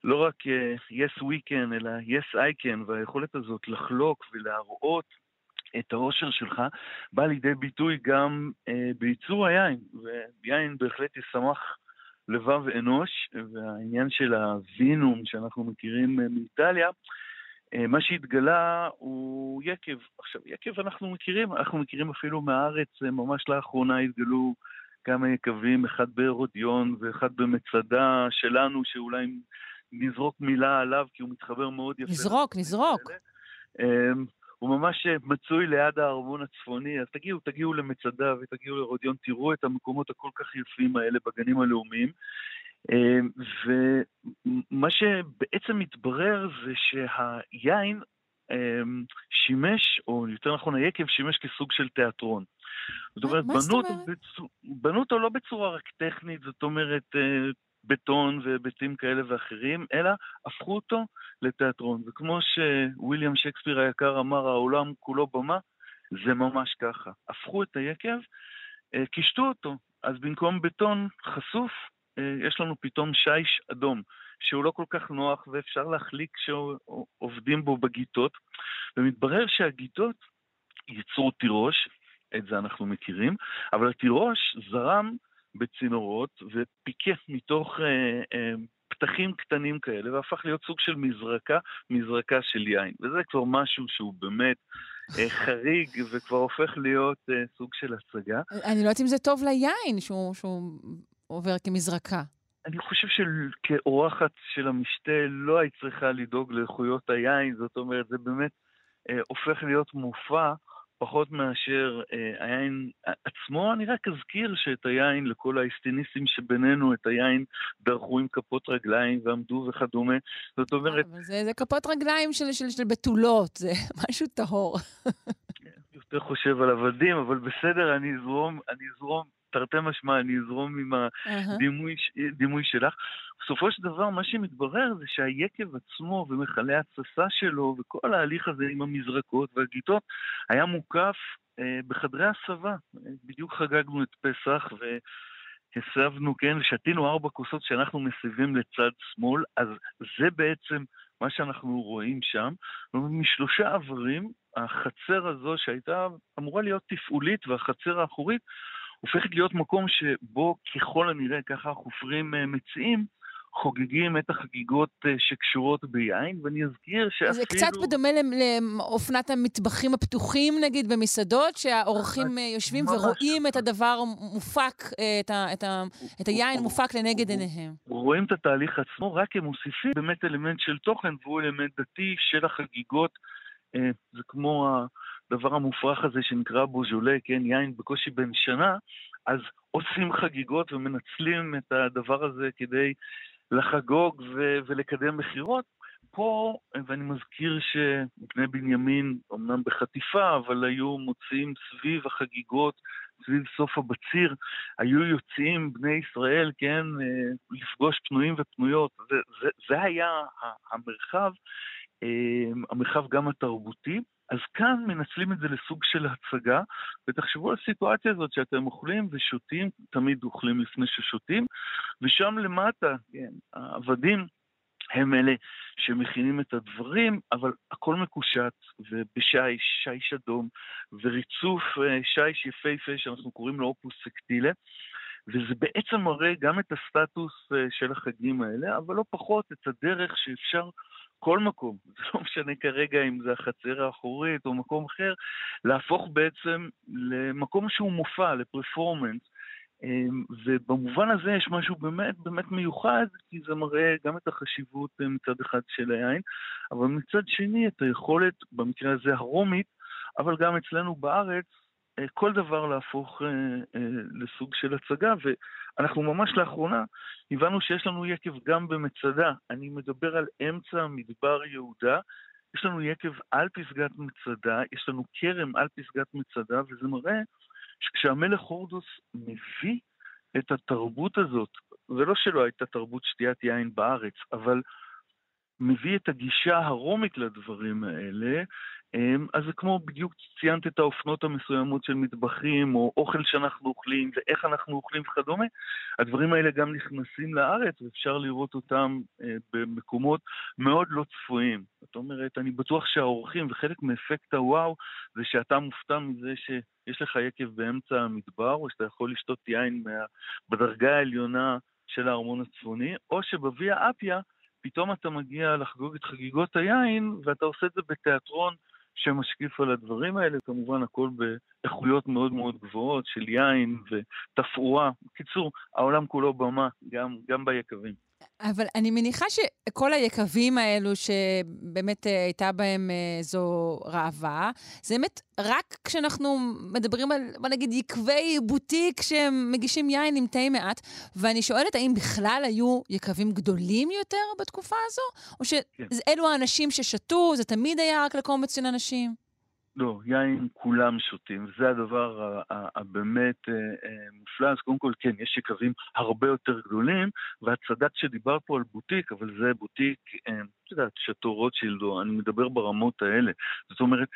לא רק yes we can, אלא yes I can, והיכולת הזאת לחלוק ולהראות, את העושר שלך, בא לידי ביטוי גם אה, בייצור היין, ויין בהחלט ישמח לבב אנוש, והעניין של הווינום שאנחנו מכירים אה, מאיטליה, אה, מה שהתגלה הוא יקב. עכשיו, יקב אנחנו מכירים, אנחנו מכירים אפילו מהארץ, אה, ממש לאחרונה התגלו כמה יקבים, אחד בהרודיון ואחד במצדה שלנו, שאולי נזרוק מילה עליו, כי הוא מתחבר מאוד יפה. נזרוק, נזרוק. אה, הוא ממש מצוי ליד הארמון הצפוני, אז תגיעו, תגיעו למצדה ותגיעו לרודיון, תראו את המקומות הכל כך יפים האלה בגנים הלאומיים, ומה שבעצם מתברר זה שהיין שימש, או יותר נכון היקב שימש כסוג של תיאטרון. זאת אומרת, בנו אותו לא בצורה רק טכנית, זאת אומרת... בטון והיבטים כאלה ואחרים, אלא הפכו אותו לתיאטרון. וכמו שוויליאם שייקספיר היקר אמר, העולם כולו במה, זה ממש ככה. הפכו את היקב, קישטו אותו. אז במקום בטון חשוף, יש לנו פתאום שיש אדום, שהוא לא כל כך נוח ואפשר להחליק שעובדים בו בגיטות. ומתברר שהגיטות ייצרו תירוש, את זה אנחנו מכירים, אבל התירוש זרם בצינורות, ופיקה מתוך אה, אה, פתחים קטנים כאלה, והפך להיות סוג של מזרקה, מזרקה של יין. וזה כבר משהו שהוא באמת אה, חריג, וכבר הופך להיות אה, סוג של הצגה. אני לא יודעת אם זה טוב ליין, שהוא, שהוא עובר כמזרקה. אני חושב שכאורחת של המשתה לא היית צריכה לדאוג לאיכויות היין, זאת אומרת, זה באמת אה, הופך להיות מופע, פחות מאשר אה, היין עצמו. אני רק אזכיר שאת היין, לכל האיסטיניסטים שבינינו, את היין דרכו עם כפות רגליים ועמדו וכדומה. זאת אומרת... זה, זה כפות רגליים של, של, של בתולות, זה משהו טהור. יותר חושב על עבדים, אבל בסדר, אני אזרום, אני אזרום, תרתי משמע, אני אזרום עם הדימוי דימוי שלך. בסופו של דבר, מה שמתברר זה שהיקב עצמו ומחלי הצסה שלו, וכל ההליך הזה עם המזרקות והגיטות, היה מוקף אה, בחדרי הסבה. בדיוק חגגנו את פסח, והסבנו, כן, שתינו ארבע כוסות שאנחנו מסבים לצד שמאל, אז זה בעצם מה שאנחנו רואים שם. משלושה עברים, החצר הזו שהייתה אמורה להיות תפעולית, והחצר האחורית, הופכת להיות מקום שבו ככל הנראה, ככה החופרים מציעים, חוגגים את החגיגות שקשורות ביין, ואני אזכיר שאפילו... זה קצת בדומה לאופנת המטבחים הפתוחים, נגיד, במסעדות, שהאורחים יושבים ורואים את הדבר מופק, את היין מופק לנגד עיניהם. רואים את התהליך עצמו, רק הם מוסיפים באמת אלמנט של תוכן, והוא אלמנט דתי של החגיגות, זה כמו הדבר המופרך הזה שנקרא בוז'ולה, כן, יין בקושי בן שנה, אז עושים חגיגות ומנצלים את הדבר הזה כדי לחגוג ו- ולקדם מחירות. פה, ואני מזכיר שבני בנימין, אמנם בחטיפה, אבל היו מוצאים סביב החגיגות, סביב סוף הבציר, היו יוצאים בני ישראל, כן, לפגוש פנויים ופנויות. זה, זה, זה היה המרחב, המרחב גם התרבותי. אז כאן מנצלים את זה לסוג של הצגה, ותחשבו על הסיטואציה הזאת שאתם אוכלים ושותים, תמיד אוכלים לפני ששותים, ושם למטה, כן, העבדים הם אלה שמכינים את הדברים, אבל הכל מקושט, ובשייש, שייש אדום, וריצוף שייש יפהפה שאנחנו קוראים לו אופוס סקטילה, וזה בעצם מראה גם את הסטטוס של החגים האלה, אבל לא פחות את הדרך שאפשר כל מקום, זה לא משנה כרגע אם זה החצר האחורית או מקום אחר, להפוך בעצם למקום שהוא מופע, לפרפורמנס, ובמובן הזה יש משהו באמת, באמת מיוחד, כי זה מראה גם את החשיבות מצד אחד של היין, אבל מצד שני את היכולת, במקרה הזה הרומית, אבל גם אצלנו בארץ, כל דבר להפוך לסוג של הצגה, ואנחנו ממש לאחרונה הבנו שיש לנו יקב גם במצדה, אני מדבר על אמצע מדבר יהודה, יש לנו יקב על פסגת מצדה, יש לנו קרם על פסגת מצדה, וזה מראה שכשהמלך הורדוס מביא את התרבות הזאת, ולא שלא הייתה תרבות שתיית יין בארץ, אבל מביא את הגישה הרומית לדברים האלה, אז זה כמו בדיוק ציינת את האופנות המסוימות של מטבחים, או אוכל שאנחנו אוכלים, ואיך אנחנו אוכלים וכדומה, הדברים האלה גם נכנסים לארץ, ואפשר לראות אותם במקומות מאוד לא צפויים. זאת אומרת, אני בטוח שהאורחים, וחלק מאפקט הוואו, זה שאתה מופתע מזה שיש לך יקב באמצע המדבר, או שאתה יכול לשתות יין בדרגה העליונה של הארמון הצפוני, או שבוויה אפיה, פתאום אתה מגיע לחגוג את חגיגות היין, ואתה עושה את זה בתיאטרון שמשקיף על הדברים האלה, כמובן הכל באיכויות מאוד מאוד גבוהות של יין ותפאורה. בקיצור, העולם כולו במה, גם, גם ביקבים. אבל אני מניחה שכל היקבים האלו שבאמת הייתה בהם זו רעבה, זה באמת רק כשאנחנו מדברים על, מה נגיד, יקבי בוטיק שמגישים יין עם תאי מעט, ואני שואלת האם בכלל היו יקבים גדולים יותר בתקופה הזו? או שאלו האנשים ששתו, זה תמיד היה רק לקומץ של אנשים? לא, יין כולם שותים, זה הדבר הבאמת מופלא, אז קודם כל כן, יש יקבים הרבה יותר גדולים, ואת צדקת שדיבר פה על בוטיק, אבל זה בוטיק, את יודעת, שתו רוטשילד, אני מדבר ברמות האלה, זאת אומרת,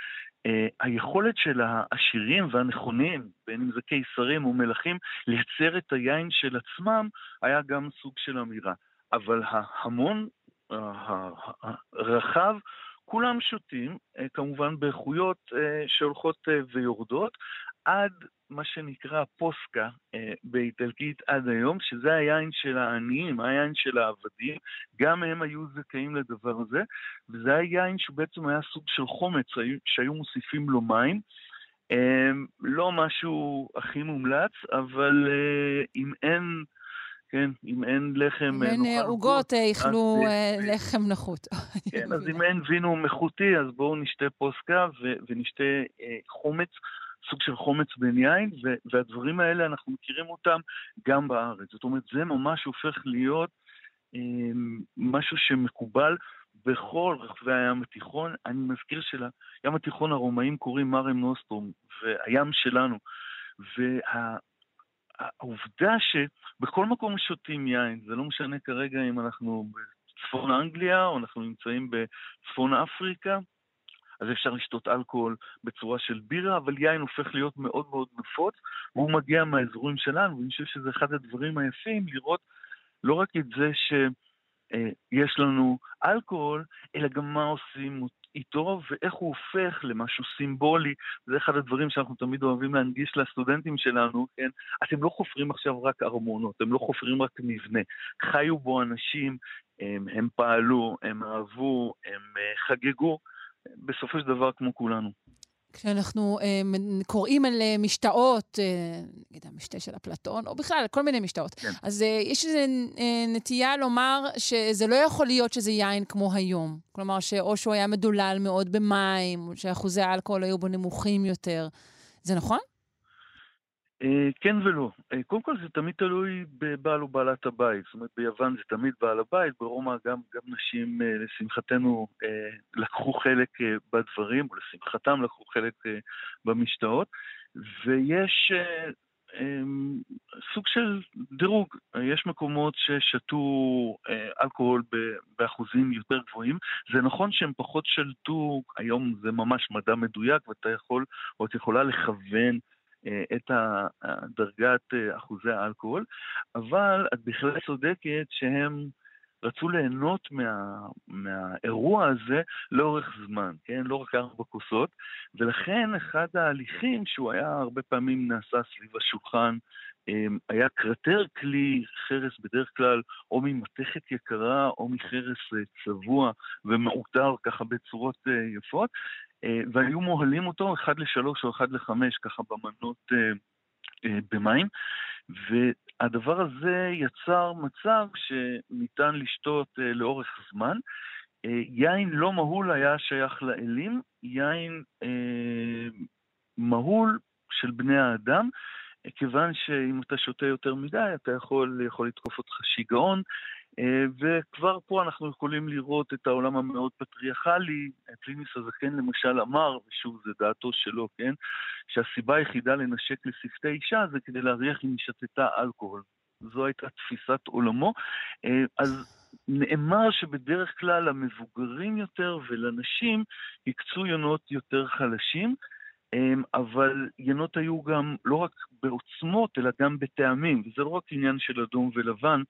היכולת של העשירים והנכונים, בין אם זה קיסרים או מלכים, לייצר את היין של עצמם, היה גם סוג של אמירה, אבל ההמון הרחב, כולם שותים, כמובן באיכויות שהולכות ויורדות, עד מה שנקרא פוסקה באיטלקית עד היום, שזה היין של העניים, היין של העבדים, גם הם היו זכאים לדבר הזה, וזה היין שבעצם היה סוג של חומץ, שהיו מוסיפים לו מים, לא משהו הכי מומלץ, אבל אם אין... כן, אם אין לחם... אם אין עוגות, יאכלו לחם נחות. כן, אז אם אין וינו מחותי, אז בואו נשתה פוסקה ונשתה חומץ, סוג של חומץ בין יין, והדברים האלה אנחנו מכירים אותם גם בארץ. זאת אומרת, זה ממש הופך להיות משהו שמקובל בכל רחבי הים התיכון. אני מזכיר שהים התיכון הרומאים קוראים מרם נוסטרום, והים שלנו, וה... העובדה שבכל מקום שותים יין, זה לא משנה כרגע אם אנחנו בצפון אנגליה או אנחנו נמצאים בצפון אפריקה, אז אפשר לשתות אלכוהול בצורה של בירה, אבל יין הופך להיות מאוד מאוד נפוץ, והוא מגיע מהאזורים שלנו, ואני חושב שזה אחד הדברים היפים, לראות לא רק את זה ש... יש לנו אלכוהול, אלא גם מה עושים איתו ואיך הוא הופך למשהו סימבולי. זה אחד הדברים שאנחנו תמיד אוהבים להנגיש לסטודנטים שלנו, כן? אתם לא חופרים עכשיו רק ארמונות, אתם לא חופרים רק מבנה. חיו בו אנשים, הם, הם פעלו, הם אהבו, הם חגגו, בסופו של דבר כמו כולנו. כשאנחנו uh, קוראים על uh, משתאות, נגיד uh, המשתה של אפלטון, או בכלל, כל מיני משתאות, כן. אז uh, יש איזו uh, נטייה לומר שזה לא יכול להיות שזה יין כמו היום. כלומר, שאו שהוא היה מדולל מאוד במים, או שאחוזי האלכוהול היו בו נמוכים יותר. זה נכון? כן ולא. קודם כל זה תמיד תלוי בבעל או בעלת הבית. זאת אומרת, ביוון זה תמיד בעל הבית, ברומא גם, גם נשים, לשמחתנו, לקחו חלק בדברים, או לשמחתם לקחו חלק במשתאות, ויש סוג של דירוג. יש מקומות ששתו אלכוהול באחוזים יותר גבוהים. זה נכון שהם פחות שלטו, היום זה ממש מדע מדויק, ואתה יכול, או את יכולה לכוון את הדרגת אחוזי האלכוהול, אבל את בכלל צודקת שהם רצו ליהנות מה, מהאירוע הזה לאורך זמן, כן? לא רק ארבע כוסות, ולכן אחד ההליכים שהוא היה הרבה פעמים נעשה סביב השולחן, היה קרטר כלי חרס בדרך כלל, או ממתכת יקרה, או מחרס צבוע ומעוטר ככה בצורות יפות, והיו מוהלים אותו אחד לשלוש או אחד לחמש, ככה במנות במים, והדבר הזה יצר מצב שניתן לשתות לאורך זמן. יין לא מהול היה שייך לאלים, יין מהול של בני האדם, כיוון שאם אתה שותה יותר מדי, אתה יכול, יכול לתקוף אותך שיגעון, וכבר פה אנחנו יכולים לראות את העולם המאוד פטריארכלי. פליניס הזקן למשל אמר, ושוב זה דעתו שלו, כן, שהסיבה היחידה לנשק לשפתי אישה זה כדי להריח אם היא שתתה אלכוהול. זו הייתה תפיסת עולמו. אז נאמר שבדרך כלל המבוגרים יותר ולנשים יקצו יונות יותר חלשים, אבל ינות היו גם לא רק בעוצמות אלא גם בטעמים, וזה לא רק עניין של אדום ולבן.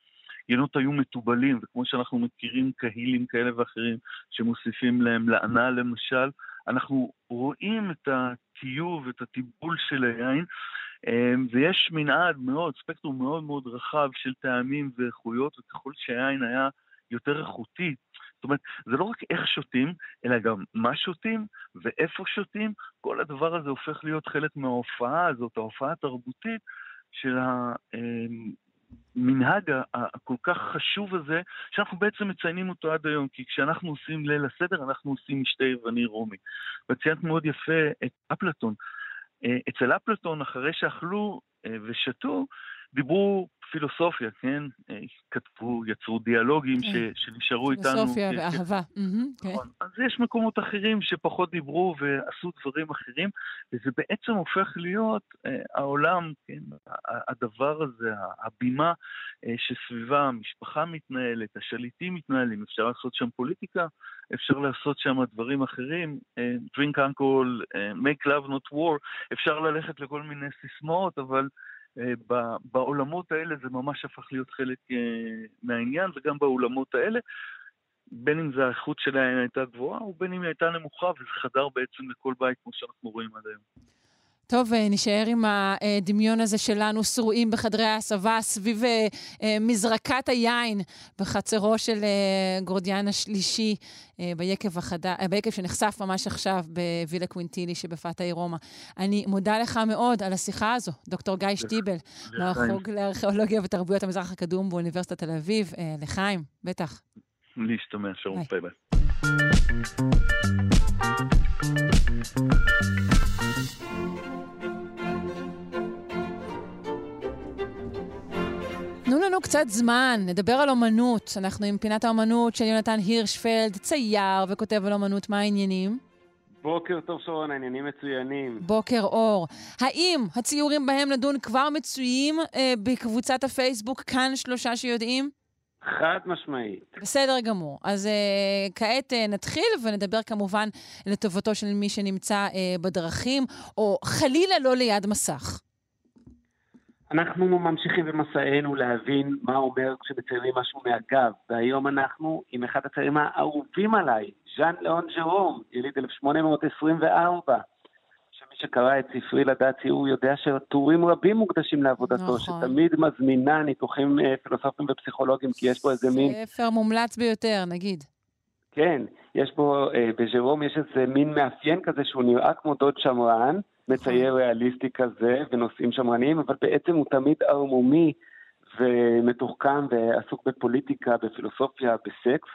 ינות היו מטובלים, וכמו שאנחנו מכירים קהילים כאלה ואחרים שמוסיפים להם לענה למשל, אנחנו רואים את הטיוב, את הטיבול של היין, ויש מנעד מאוד, ספקטרום מאוד מאוד רחב של טעמים ואיכויות, וככל שהיין היה יותר איכותי, זאת אומרת, זה לא רק איך שותים, אלא גם מה שותים ואיפה שותים, כל הדבר הזה הופך להיות חלק מההופעה הזאת, ההופעה התרבותית של ה... המנהג הכל כך חשוב הזה, שאנחנו בעצם מציינים אותו עד היום, כי כשאנחנו עושים ליל הסדר, אנחנו עושים משתה יווני רומי. וציינת מאוד יפה את אפלטון. אצל אפלטון, אחרי שאכלו ושתו, דיברו פילוסופיה, כן? כתבו, יצרו דיאלוגים ש, שנשארו איתנו. פילוסופיה ואהבה. אז יש מקומות אחרים שפחות דיברו ועשו דברים אחרים, וזה בעצם הופך להיות העולם, כן? הדבר הזה, הבימה שסביבה המשפחה מתנהלת, השליטים מתנהלים, אפשר לעשות שם פוליטיקה, אפשר לעשות שם דברים אחרים, drink alcohol, make love not war, אפשר ללכת לכל מיני סיסמאות, אבל בעולמות האלה זה ממש הפך להיות חלק מהעניין, וגם בעולמות האלה, בין אם זה האיכות שלה הייתה גבוהה, או בין אם היא הייתה נמוכה, וזה חדר בעצם לכל בית, כמו שאנחנו רואים עד היום. טוב, נשאר עם הדמיון הזה שלנו, שרועים בחדרי ההסבה, סביב מזרקת היין, בחצרו של גורדיאן השלישי, ביקב, החד... ביקב שנחשף ממש עכשיו בווילה קווינטילי שבפאטה אירומה. אני מודה לך מאוד על השיחה הזו, דוקטור גיא שטיבל, מהחוג לארכיאולוגיה ותרבויות המזרח הקדום באוניברסיטת תל אביב. לחיים, בטח. להשתמע, שרון, ביי ביי. תנו לנו קצת זמן, נדבר על אומנות. אנחנו עם פינת האומנות של יונתן הירשפלד, צייר וכותב על אומנות. מה העניינים? בוקר טוב שרון, העניינים מצוינים. בוקר אור. האם הציורים בהם נדון כבר מצויים אה, בקבוצת הפייסבוק כאן שלושה שיודעים? חד משמעית. בסדר גמור. אז אה, כעת אה, נתחיל ונדבר כמובן לטובתו של מי שנמצא אה, בדרכים, או חלילה לא ליד מסך. אנחנו ממשיכים במסענו להבין מה אומר כשמציירים משהו מהגב, והיום אנחנו עם אחד הציירים האהובים עליי, ז'אן לאון ז'רום, יליד אלף שמונה מאות עשרים וארבע, שמי שקרא את ספרי לדעתי הוא יודע שטורים רבים מוקדשים לעבודתו, נכון. שתמיד מזמינה ניתוחים פילוסופיים ופסיכולוגיים, כי יש פה איזה מין... ספר מומלץ ביותר, נגיד. כן, יש פה, בז'רום יש איזה מין מאפיין כזה שהוא נראה כמו דוד שמרן, מצייר ריאליסטי כזה ונושאים שמרניים, אבל בעצם הוא תמיד ערמומי ומתוחכם ועסוק בפוליטיקה, בפילוסופיה, בסקס.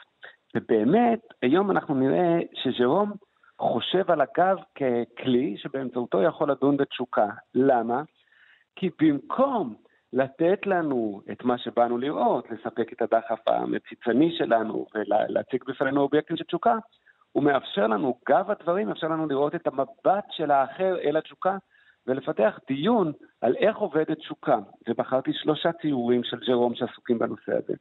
ובאמת, היום אנחנו נראה שז'רום חושב על הגב ככלי שבאמצעותו יכול לדון בתשוקה. למה? כי במקום לתת לנו את מה שבאנו לראות, לספק את הדחף המציצני שלנו ולהציג בפנינו אובייקטים של תשוקה, הוא מאפשר לנו, גב הדברים, מאפשר לנו לראות את המבט של האחר אל התשוקה, ולפתח דיון על איך עובדת תשוקה. ובחרתי שלושה ציורים של ז'רום שעסוקים בנושא הזה.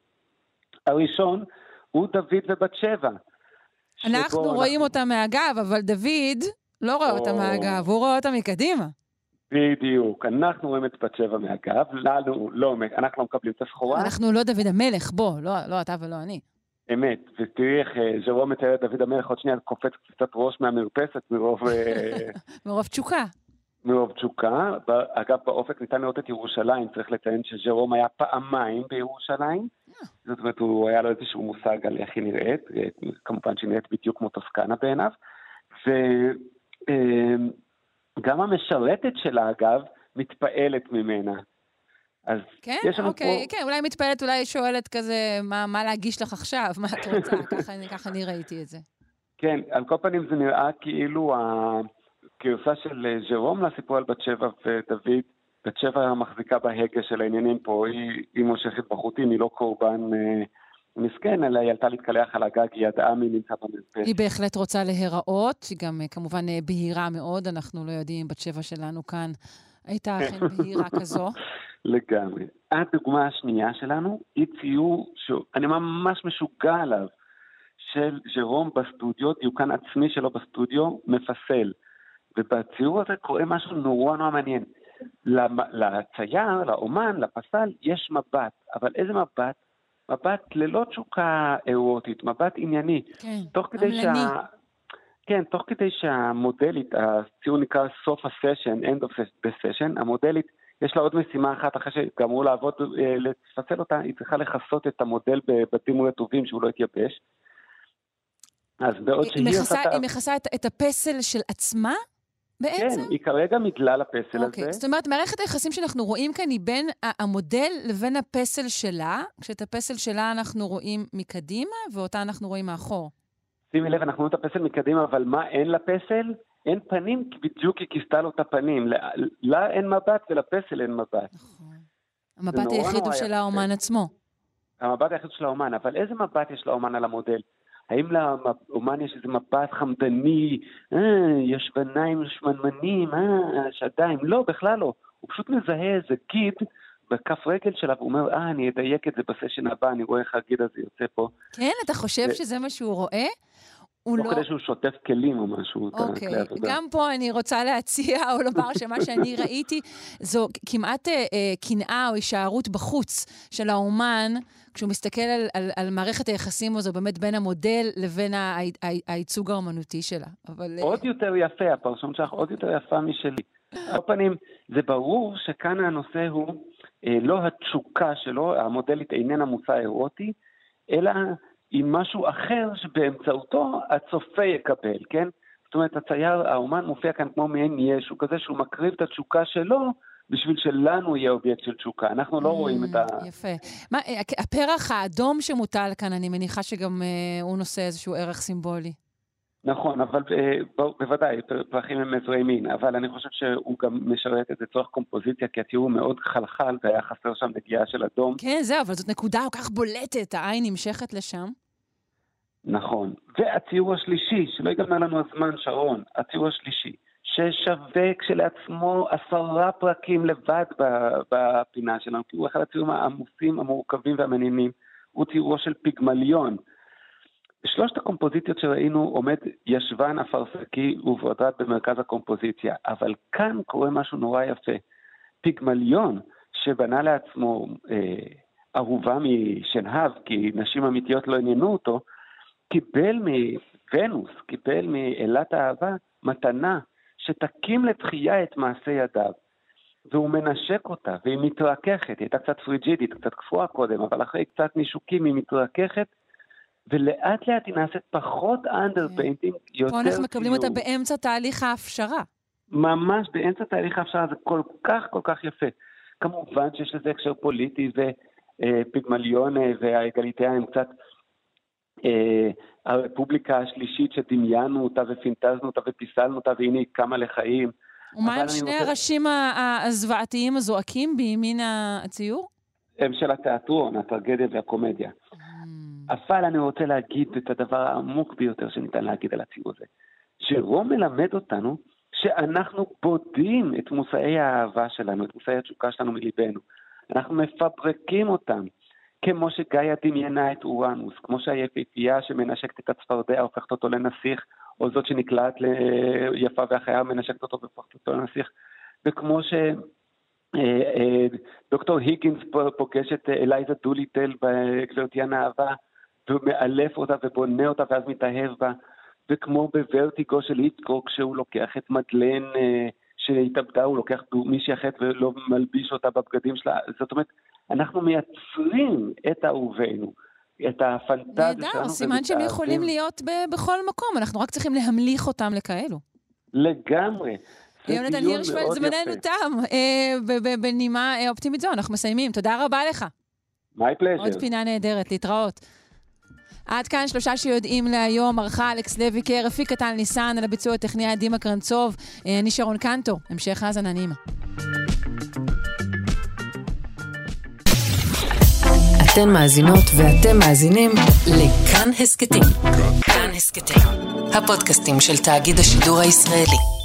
הראשון הוא דוד ובת שבע. אנחנו רואים אנחנו... אותה מהגב, אבל דוד לא רואה או... אותה מהגב, הוא רואה אותה מקדימה. בדיוק, אנחנו רואים את בת שבע מהגב, לנו, לא, אנחנו לא מקבלים את הסחורה. אנחנו לא דוד המלך, בוא, לא, לא אתה ולא אני. אמת, ותראי איך ז'רום מתאר את דוד המלך, עוד שנייה קופץ קצת ראש מהמרפסת מרוב... מרוב תשוקה. מרוב תשוקה. אגב, באופק ניתן לראות את ירושלים, צריך לציין שז'רום היה פעמיים בירושלים. זאת אומרת, הוא היה לו איזשהו מושג על איך היא נראית, כמובן שהיא נראית בדיוק כמו טוסקנה בעיניו. וגם המשרתת שלה, אגב, מתפעלת ממנה. אז כן, אוקיי, פה... כן, אולי מתפעלת, אולי שואלת כזה, מה, מה להגיש לך עכשיו, מה את רוצה, ככה, ככה אני ראיתי את זה. כן, על כל פנים זה נראה כאילו הגיוסה של ז'רום לסיפור על בת שבע ודוד, בת שבע מחזיקה בהגה של העניינים פה, היא, היא מושכת בחוטים, היא לא קורבן אה, מסכן, אלא היא עלתה להתקלח על הגג, היא ידעה מי נמצא במרפסת. היא בהחלט רוצה להיראות, היא גם כמובן בהירה מאוד, אנחנו לא יודעים, בת שבע שלנו כאן הייתה אכן בהירה כזו. לגמרי. הדוגמה השנייה שלנו היא ציור שאני ממש משוגע עליו, של ז'רום בסטודיו, דיוקן עצמי שלו בסטודיו, מפסל. ובציור הזה קורה משהו נורא נורא מעניין. לצייר, לאומן, לפסל, יש מבט. אבל איזה מבט? מבט ללא תשוקה אירוטית, מבט ענייני. כן, תוך כדי שה... כן, תוך כדי שהמודלית, הציור נקרא סוף הסשן, end of the session, המודלית, יש לה עוד משימה אחת, אחרי שגמרו לעבוד, לפסל אותה, היא צריכה לחסות את המודל בבתים רטובים, שהוא לא התייבש. אז בעוד שהיא... היא מכסה את הפסל של עצמה, בעצם? כן, היא כרגע מגלה לפסל הזה. זאת אומרת, מערכת היחסים שאנחנו רואים כאן, היא בין המודל לבין הפסל שלה, כשאת הפסל שלה אנחנו רואים מקדימה, ואותה אנחנו רואים מאחור. שימי לב, אנחנו רואים את הפסל מקדימה, אבל מה אין לפסל? אין פנים, כי בדיוק היא כיסתה לו את הפנים. לה אין מבט ולפסל אין מבט. המבט היחיד הוא של האומן עצמו. המבט היחיד הוא של האומן, אבל איזה מבט יש לאומן על המודל? האם לאומן יש איזה מבט חמדני, יש בניים שמנמנים, שדיים? לא, בכלל לא. הוא פשוט מזהה איזה גיד בכף רגל שלה, והוא אומר, אה, אני אדייק את זה בסשן הבא, אני רואה איך הגיד הזה יוצא פה. כן, אתה חושב שזה מה שהוא רואה? לא כדי שהוא שוטף כלים או משהו. אוקיי, גם פה אני רוצה להציע או לומר שמה שאני ראיתי זו כמעט קנאה או הישארות בחוץ של האומן, כשהוא מסתכל על מערכת היחסים הזו באמת בין המודל לבין הייצוג האומנותי שלה. עוד יותר יפה, הפרשום שלך עוד יותר יפה משלי. על פנים, זה ברור שכאן הנושא הוא לא התשוקה שלו, המודלית איננה מוצא אירוטי, אלא עם משהו אחר שבאמצעותו הצופה יקבל, כן? זאת אומרת, הצייר, האומן מופיע כאן כמו מעין ישו, כזה שהוא מקריב את התשוקה שלו, בשביל שלנו יהיה אובייקט של תשוקה. אנחנו לא רואים את ה... יפה. מה, הפרח האדום שמוטל כאן, אני מניחה שגם הוא נושא איזשהו ערך סימבולי. נכון, אבל בוודאי, פרחים הם עזרי מין, אבל אני חושב שהוא גם משרת את זה צורך קומפוזיציה, כי התיאור מאוד חלחל, והיה חסר שם נגיעה של אדום. כן, זהו, אבל זאת נקודה כל כך בולטת, העין נמשכת לשם. נכון, והציור השלישי, שלא יגמר לנו הזמן, שרון, הציור השלישי, ששווה כשלעצמו עשרה פרקים לבד בפינה שלנו, כי הוא אחד הציורים העמוסים, המורכבים והמנימים, הוא ציורו של פיגמליון. שלושת הקומפוזיציות שראינו עומד ישבן אפרסקי וברדד במרכז הקומפוזיציה, אבל כאן קורה משהו נורא יפה. פיגמליון שבנה לעצמו אה, אהובה משנהב, כי נשים אמיתיות לא עניינו אותו, קיבל מוונוס, קיבל מאלת האהבה, מתנה שתקים לתחייה את מעשה ידיו. והוא מנשק אותה, והיא מתרככת, היא הייתה קצת פריג'ידית, קצת קפואה קודם, אבל אחרי קצת נישוקים היא מתרככת, ולאט לאט היא נעשית פחות אנדרפיינטינג, יותר... פה אנחנו מקבלים אותה באמצע תהליך ההפשרה. ממש, באמצע תהליך ההפשרה, זה כל כך כל כך יפה. כמובן שיש לזה הקשר פוליטי, ופיגמליון והאגליטיה הם קצת... הרפובליקה השלישית שדמיינו אותה, ופינטזנו אותה, ופיסלנו אותה, והנה היא קמה לחיים... ומה הם שני רוצה... הראשים הזוועתיים הזועקים בימין הציור? הם של התיאטרון, הטרגדיה והקומדיה. Mm. אבל אני רוצה להגיד את הדבר העמוק ביותר שניתן להגיד על הציור הזה. שרום מלמד אותנו שאנחנו בודים את מושאי האהבה שלנו, את מושאי התשוקה שלנו מליבנו. אנחנו מפברקים אותם. כמו שגיא דמיינה את אורנוס, כמו שהיפיפייה שמנשקת את הצפרדע הופכת אותו לנסיך, או זאת שנקלעת ליפה והחיה מנשקת אותו והופכת אותו לנסיך, וכמו שדוקטור היגינס פוגש את אלייזה דוליטל בגלוטיין אהבה, ומאלף אותה ובונה אותה ואז מתאהב בה, וכמו בוורטיגו של היצ'קוק, שהוא לוקח את מדלן שהתאבדה, הוא לוקח מישהי אחת ולא מלביש אותה בבגדים שלה, זאת אומרת, אנחנו מייצרים את אהובנו, את הפנטזיה שלנו. נהדר, סימן שהם יכולים להיות ב- בכל מקום, אנחנו רק צריכים להמליך אותם לכאלו. לגמרי. יונתן הירשפלד, זמננו תם, אה, בנימה אה, אופטימית זו, אנחנו מסיימים. תודה רבה לך. My pleasure. עוד פינה נהדרת, להתראות. עד כאן שלושה שיודעים להיום, ערכה אלכס לויקר, הפיק טל ניסן, על הביצוע הטכני דימה קרנצוב, אה, אני שרון קנטור, המשך האזנה נעימה. אתן מאזינות ואתם מאזינים לכאן הסקטים. כאן הסקטים, הפודקאסטים של תאגיד השידור הישראלי.